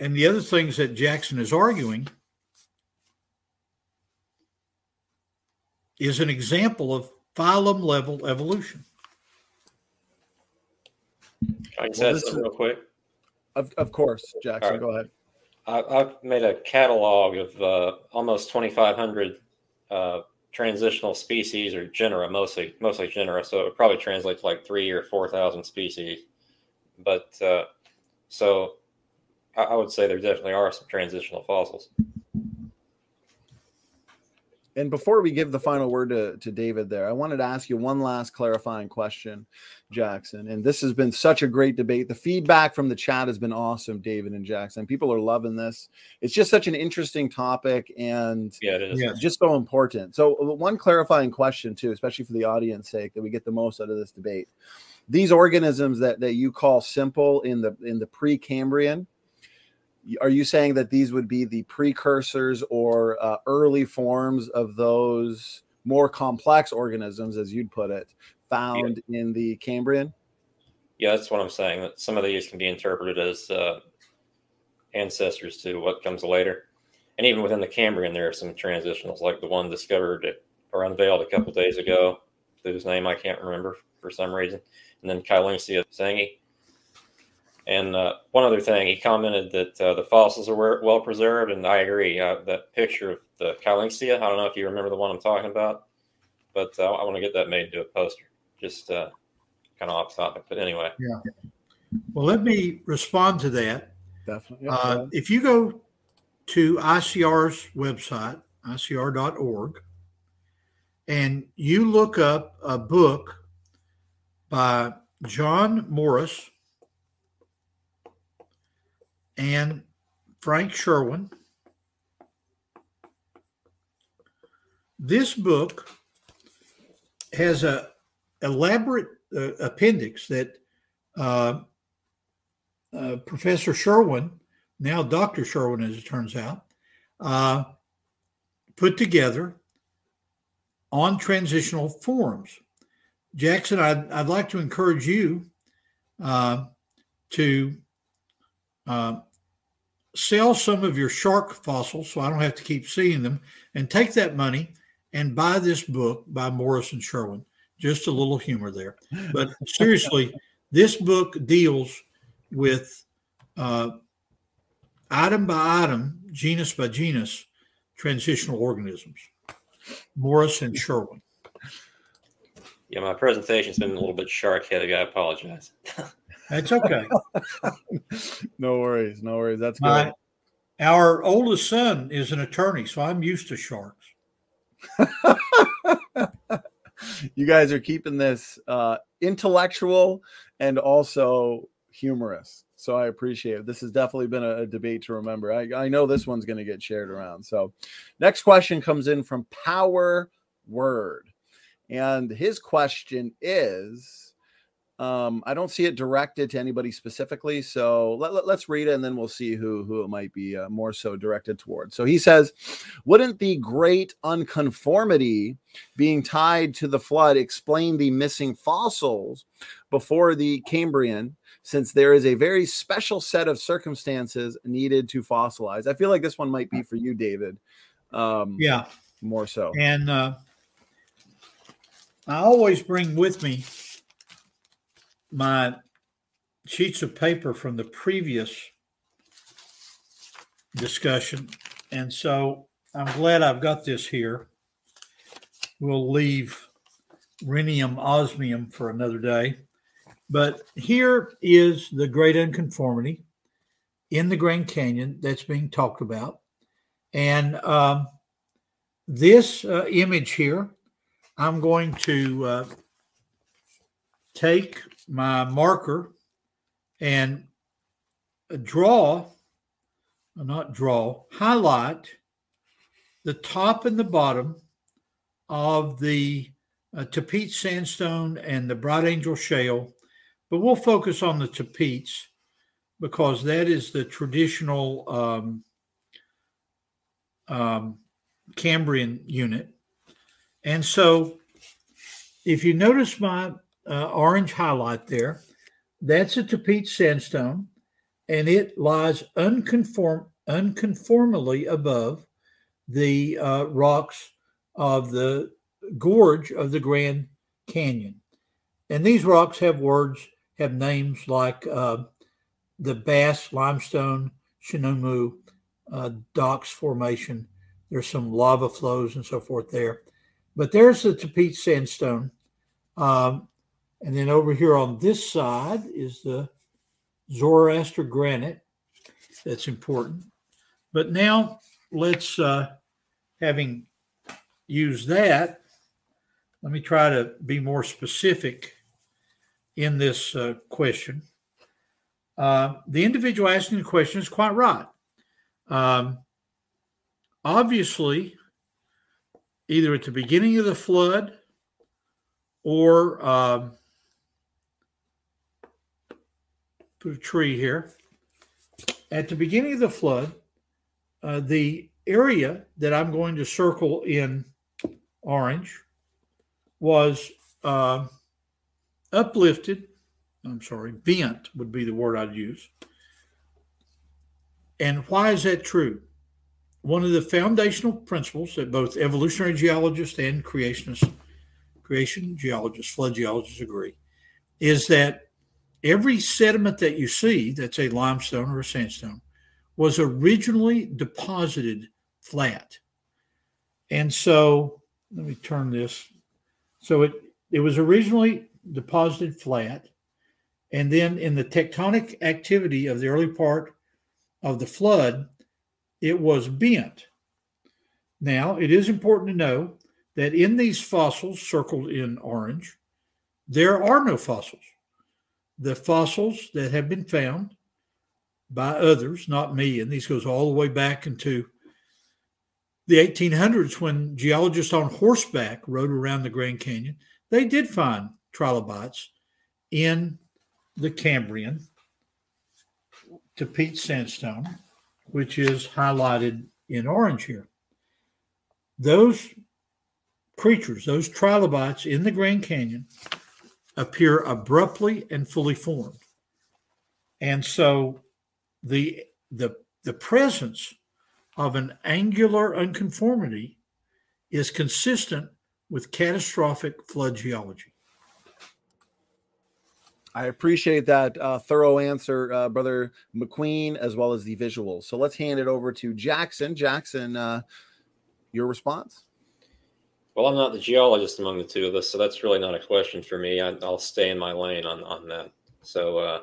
and the other things that Jackson is arguing is an example of phylum-level evolution. I can well, say something real quick. Of, of course, Jackson, right. Go ahead. I, I've made a catalog of uh, almost twenty-five hundred uh, transitional species or genera, mostly mostly genera, so it would probably translate to like three or four thousand species. But uh, so... I would say there definitely are some transitional fossils. And before we give the final word to, to David there, I wanted to ask you one last clarifying question, Jackson. And this has been such a great debate. The feedback from the chat has been awesome, David and Jackson. People are loving this. It's just such an interesting topic and yeah, it is. You know, just so important. So one clarifying question, too, especially for the audience's sake, that we get the most out of this debate. These organisms that, that you call simple in the in the pre-Cambrian, are you saying that these would be the precursors or uh, early forms of those more complex organisms, as you'd put it, found yeah. in the Cambrian? Yeah, that's what I'm saying. That some of these can be interpreted as uh, ancestors to what comes later. And even within the Cambrian, there are some transitionals, like the one discovered or unveiled a couple days ago, whose name I can't remember for some reason, and then Kailinxia zhangi. And uh, one other thing, he commented that uh, the fossils are well preserved, and I agree. Uh, that picture of the Kylinxia, I don't know if you remember the one I'm talking about, but uh, I want to get that made into a poster, just uh, kind of off topic. But anyway. Yeah. Well, let me respond to that. Definitely. Uh, if you go to I C R's website, I C R dot org, and you look up a book by John Morris and Frank Sherwin. This book has a elaborate uh, appendix that uh, uh, Professor Sherwin now Doctor Sherwin, as it turns out, uh, put together on transitional forms. Jackson, I'd, I'd like to encourage you uh, to uh, sell some of your shark fossils so I don't have to keep seeing them, and take that money and buy this book by Morris and Sherwin. Just a little humor there. But seriously, this book deals with uh, item by item, genus by genus, transitional organisms. Morris and Sherwin. Yeah, my presentation's been a little bit shark-headed. I apologize. That's okay. No worries. No worries. That's good. My, our oldest son is an attorney, so I'm used to sharks. You guys are keeping this uh, intellectual and also humorous. So I appreciate it. This has definitely been a, a debate to remember. I, I know this one's going to get shared around. So next question comes in from Power Word. And his question is, um, I don't see it directed to anybody specifically, so let, let, let's read it and then we'll see who, who it might be uh, more so directed towards. So he says, wouldn't the great unconformity being tied to the flood explain the missing fossils before the Cambrian, since there is a very special set of circumstances needed to fossilize? I feel like this one might be for you, David. Um, yeah. More so. And, uh, I always bring with me my sheets of paper from the previous discussion. And so I'm glad I've got this here. We'll leave rhenium osmium for another day. But here is the great unconformity in the Grand Canyon that's being talked about. And um, this uh, image here, I'm going to uh, take my marker and draw, not draw, highlight the top and the bottom of the uh, Tapeats Sandstone and the Bright Angel Shale. But we'll focus on the Tapeats because that is the traditional um, um, Cambrian unit. And so if you notice my uh, orange highlight there, that's a Tapeats Sandstone, and it lies unconform, unconformally above the uh, rocks of the gorge of the Grand Canyon. And these rocks have words, have names like uh, the Bass Limestone, Shinomu, uh, Docks Formation. There's some lava flows and so forth there. But there's the Tapeats Sandstone. Um, and then over here on this side is the Zoroaster Granite. That's important. But now let's, uh, having used that, let me try to be more specific in this uh, question. Uh, the individual asking the question is quite right. Um, obviously, either at the beginning of the flood or um, put a tree here. At the beginning of the flood, uh, the area that I'm going to circle in orange was uh, uplifted. I'm sorry, bent would be the word I'd use. And why is that true? One of the foundational principles that both evolutionary geologists and creationists, creation geologists, flood geologists agree, is that every sediment that you see that's a limestone or a sandstone was originally deposited flat. And so, let me turn this. So it, it was originally deposited flat, and then in the tectonic activity of the early part of the flood, it was bent. Now, it is important to know that in these fossils circled in orange, there are no fossils. The fossils that have been found by others, not me, and these goes all the way back into the eighteen hundreds when geologists on horseback rode around the Grand Canyon, they did find trilobites in the Cambrian Tapeats Sandstone. which is highlighted in orange here. Those creatures, those trilobites in the Grand Canyon, appear abruptly and fully formed. And so the, the, the presence of an angular unconformity is consistent with catastrophic flood geology. I appreciate that uh, thorough answer, uh, Brother McQueen, as well as the visuals. So let's hand it over to Jackson. Jackson, uh, your response? Well, I'm not the geologist among the two of us, so that's really not a question for me. I, I'll stay in my lane on, on that. So uh,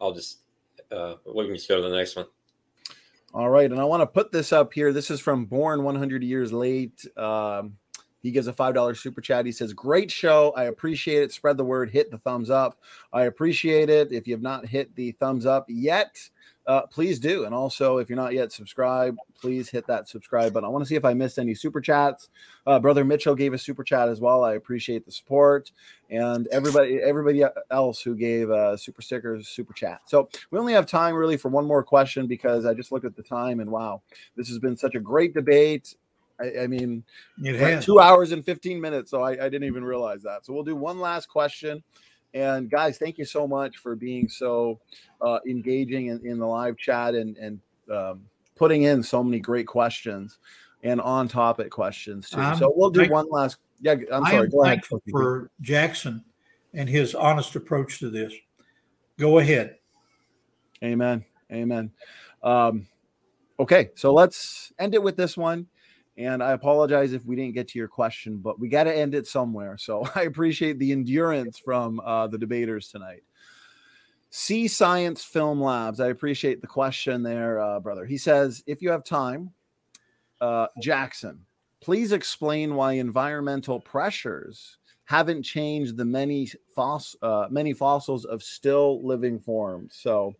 I'll just, uh, we can just go to the next one. All right, and I want to put this up here. This is from Born one hundred Years Late. Um, he gives a five dollar super chat. He says, great show. I appreciate it. Spread the word. Hit the thumbs up. I appreciate it. If you have not hit the thumbs up yet, uh, please do. And also, if you're not yet subscribed, please hit that subscribe button. I want to see if I missed any super chats. Uh, Brother Mitchell gave a super chat as well. I appreciate the support. And everybody everybody else who gave uh, super stickers, super chat. So we only have time really for one more question because I just looked at the time and wow, this has been such a great debate. I, I mean, like two hours and fifteen minutes, so I, I didn't even realize that. So we'll do one last question. And guys, thank you so much for being so uh, engaging in, in the live chat and, and um, putting in so many great questions and on-topic questions too. I'm so we'll do one last question. Yeah, I'm sorry. I am Go ahead. Thankful for Jackson and his honest approach to this. Go ahead. Amen. Amen. Um, okay, so let's end it with this one. And I apologize if we didn't get to your question, but we got to end it somewhere. So I appreciate the endurance from uh, the debaters tonight. Sea Science Film Labs. I appreciate the question there, uh, brother. He says, if you have time, uh, Jackson, please explain why environmental pressures haven't changed the many, foss uh, many fossils of still living forms. So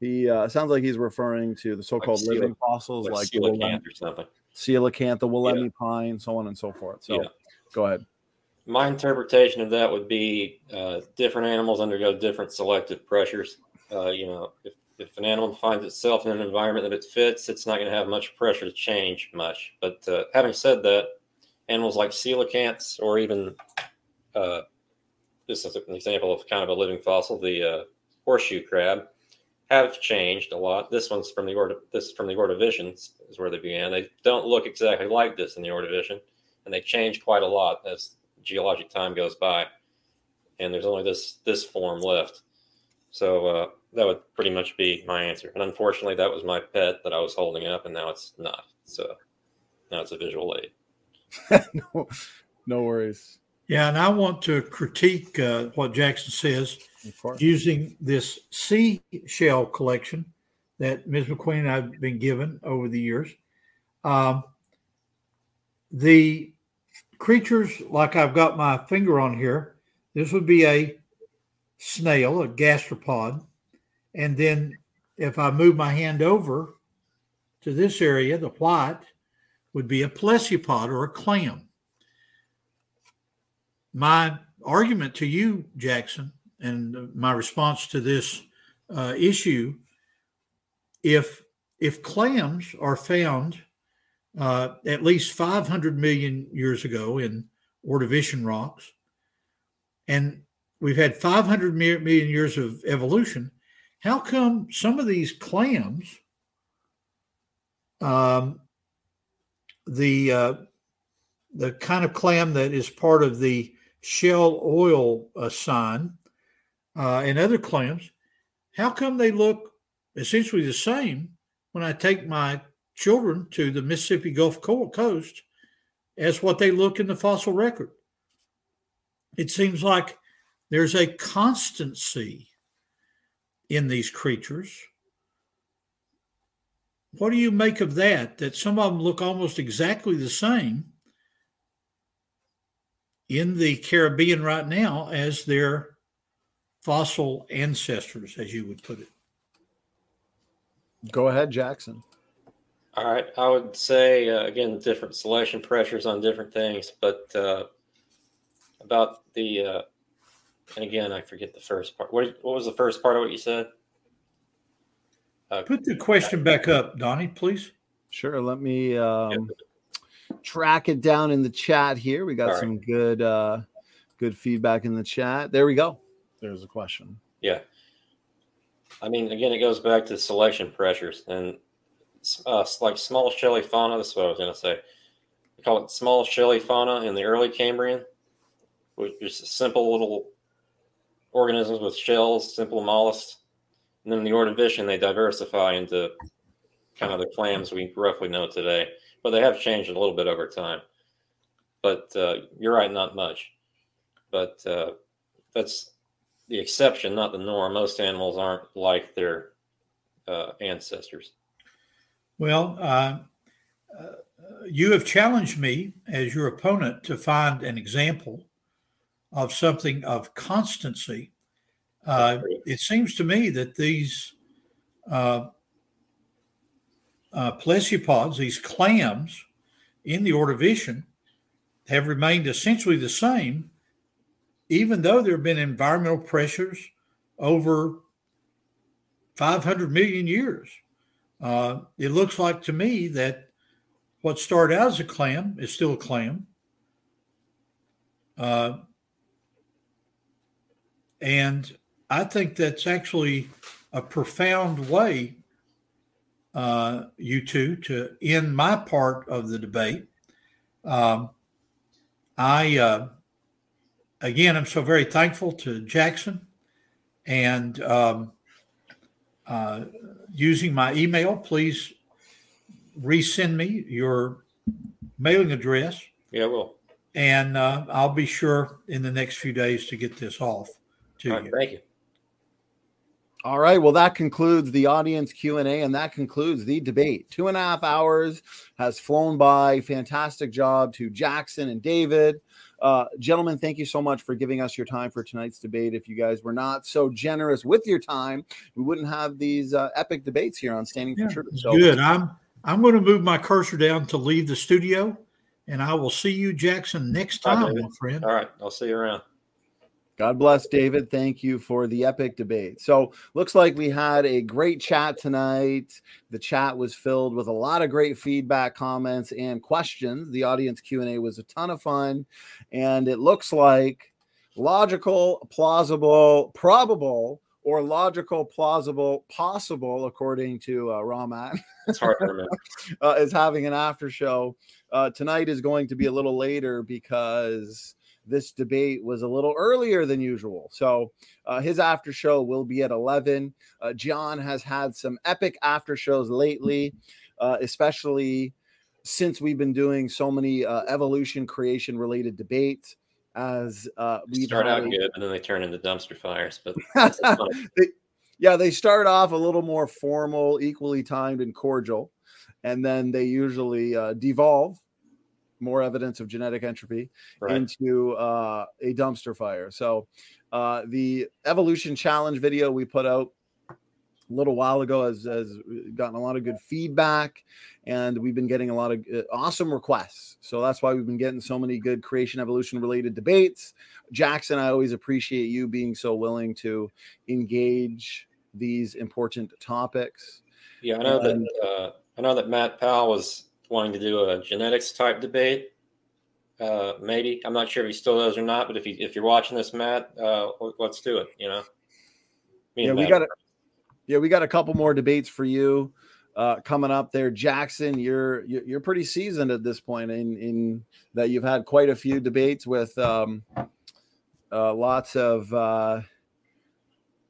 he uh, sounds like he's referring to the so-called like living fossils like coelacanth or something. Coelacanth, the Willemmy yeah. pine, so on and so forth. So yeah. Go ahead. My interpretation of that would be uh, different animals undergo different selective pressures. Uh, you know, if, if an animal finds itself in an environment that it fits, it's not going to have much pressure to change much. But uh, having said that, animals like coelacanths or even, uh, this is an example of kind of a living fossil, the uh, horseshoe crab, have changed a lot. This one's from the Ordo, this from the Ordovician is where they began. They don't look exactly like this in the Ordovician, and they change quite a lot as geologic time goes by. And there's only this this form left. So uh, that would pretty much be my answer. And unfortunately, that was my pet that I was holding up, and now it's not. So now it's a visual aid. no, no worries. Yeah, and I want to critique uh, what Jackson says using this seashell collection that Miz McQueen and I have been given over the years. Um, the creatures, like I've got my finger on here, this would be a snail, a gastropod. And then if I move my hand over to this area, the white would be a plesiopod or a clam. My argument to you, Jackson, and my response to this uh, issue, if if clams are found uh, at least five hundred million years ago in Ordovician rocks, and we've had five hundred million years of evolution, how come some of these clams, um, the uh, the kind of clam that is part of the shell oil uh, sign uh, and other clams, how come they look essentially the same when I take my children to the Mississippi Gulf Coast as what they look in the fossil record? It seems like there's a constancy in these creatures. What do you make of that, that some of them look almost exactly the same in the Caribbean right now as their fossil ancestors, as you would put it? Go ahead, Jackson. All right. I would say, uh, again, different selection pressures on different things, but uh, about the, uh, and again, I forget the first part. What, what was the first part of what you said? Uh, Put the question back up, Donnie, please. Sure. Let me um, yep. track it down in the chat here. We got All some right. good uh, good feedback in the chat. There we go. There's a question. Yeah. I mean, again, it goes back to selection pressures. And uh, like small shelly fauna, that's what I was going to say. We call it small shelly fauna in the early Cambrian, which is simple little organisms with shells, simple mollusks. And then in the Ordovician, they diversify into kind of the clams we roughly know today. But they have changed a little bit over time. But uh, you're right, not much. But uh, that's the exception, not the norm. Most animals aren't like their uh, ancestors. Well, uh, uh, you have challenged me as your opponent to find an example of something of constancy. Uh, it seems to me that these uh, uh, plesiopods, these clams in the Ordovician, have remained essentially the same, even though there have been environmental pressures over five hundred million years. Uh, it looks like to me that what started out as a clam is still a clam. Uh, and I think that's actually a profound way, uh, you two, to end my part of the debate. Um, I, uh, again, I'm so very thankful to Jackson, and um, uh, using my email, please resend me your mailing address. Yeah, I will. And uh, I'll be sure in the next few days to get this off to All right, you. Thank you. All right. Well, that concludes the audience Q and A, and that concludes the debate. Two and a half hours has flown by. Fantastic job to Jackson and David. Uh, gentlemen, thank you so much for giving us your time for tonight's debate. If you guys were not so generous with your time, we wouldn't have these uh, epic debates here on Standing yeah, for Truth. So, good. I'm I'm going to move my cursor down to leave the studio, and I will see you, Jackson, next time, my friend. All right. I'll see you around. God bless, David. Thank you for the epic debate. So looks like we had a great chat tonight. The chat was filled with a lot of great feedback, comments, and questions. The audience Q and A was a ton of fun. And it looks like logical, plausible, probable, or logical, plausible, possible, according to uh, Rahmat. It's hard to remember. uh, is having an after show. Uh, tonight is going to be a little later because this debate was a little earlier than usual. So uh, his after show will be at eleven. Uh, John has had some epic after shows lately, uh, especially since we've been doing so many uh, evolution creation related debates. As uh, we start out good, and then they turn into dumpster fires. But that's they, yeah, they start off a little more formal, equally timed and cordial. And then they usually uh, devolve more evidence of genetic entropy right. into uh, a dumpster fire. So uh, the evolution challenge video we put out a little while ago has, has gotten a lot of good feedback, and we've been getting a lot of awesome requests. So that's why we've been getting so many good creation evolution related debates. Jackson, I always appreciate you being so willing to engage these important topics. Yeah. I know and, that, uh, I know that Matt Powell was wanting to do a genetics type debate, uh, maybe. I'm not sure if he still does or not, but if, he, if you're watching this, Matt, uh, let's do it, you know? Me yeah, we got a, yeah, we got a couple more debates for you uh, coming up there. Jackson, you're you're pretty seasoned at this point in, in that you've had quite a few debates with um, uh, lots of uh,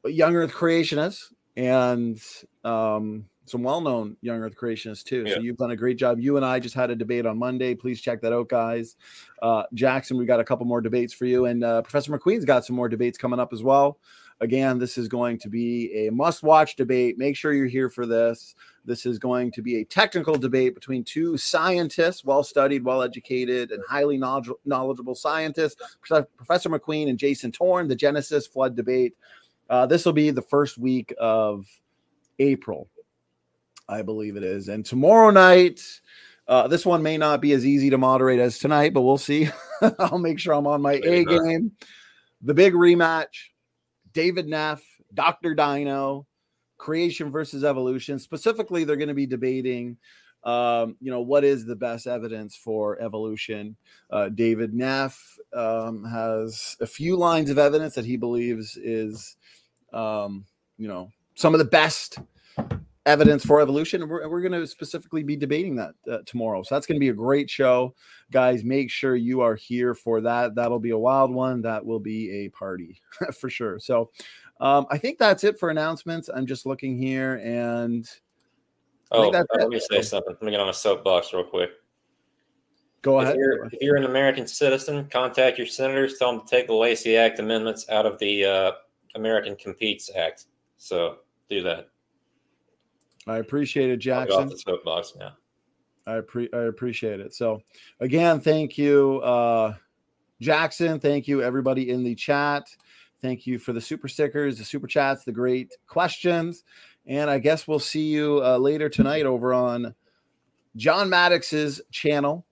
young Earth creationists and um, – some well-known young Earth creationists too. Yeah. So you've done a great job. You and I just had a debate on Monday. Please check that out, guys. Uh, Jackson, we got a couple more debates for you. And uh, Professor McQueen's got some more debates coming up as well. Again, this is going to be a must-watch debate. Make sure you're here for this. This is going to be a technical debate between two scientists, well-studied, well-educated, and highly knowledgeable scientists, Professor McQueen and Jason Torn, the Genesis Flood debate. Uh, this will be the first week of April. I believe it is. And tomorrow night, uh, this one may not be as easy to moderate as tonight, but we'll see. I'll make sure I'm on my A game. The big rematch, David Neff, Doctor Dino, creation versus evolution. Specifically, they're going to be debating, um, you know, what is the best evidence for evolution? Uh, David Neff um, has a few lines of evidence that he believes is, um, you know, some of the best evidence for evolution. And we're, we're going to specifically be debating that uh, tomorrow. So that's going to be a great show. Guys, make sure you are here for that. That'll be a wild one. That will be a party for sure. So um, I think that's it for announcements. I'm just looking here and. I oh, right, let me say something. Let me get on a soapbox real quick. Go ahead. If you're, if you're an American citizen, contact your senators. Tell them to take the Lacey Act amendments out of the uh, American Competes Act. So do that. I appreciate it, Jackson. I'll get off the soapbox now. I, pre I appreciate it. So, again, thank you, uh, Jackson. Thank you, everybody in the chat. Thank you for the super stickers, the super chats, the great questions. And I guess we'll see you uh, later tonight over on John Maddox's channel,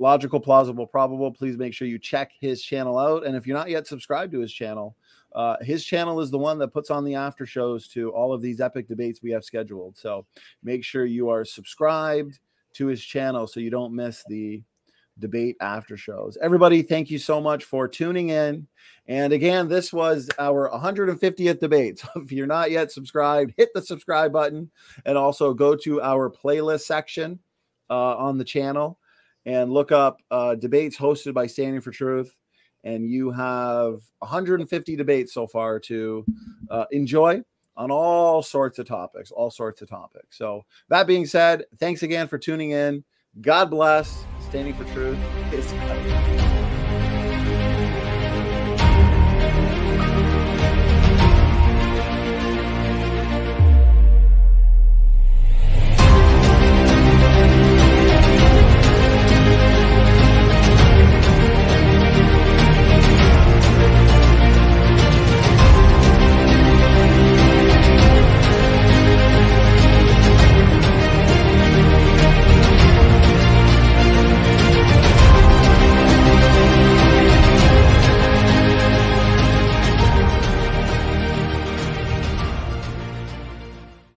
Logical, Plausible, Probable. Please make sure you check his channel out. And if you're not yet subscribed to his channel, uh, his channel is the one that puts on the after shows to all of these epic debates we have scheduled. So make sure you are subscribed to his channel so you don't miss the debate after shows. Everybody, thank you so much for tuning in. And again, this was our one hundred fiftieth debate. So if you're not yet subscribed, hit the subscribe button and also go to our playlist section uh, on the channel and look up uh, debates hosted by Standing for Truth. And you have one hundred fifty debates so far to uh, enjoy on all sorts of topics, all sorts of topics. So that being said, thanks again for tuning in. God bless. Standing for Truth is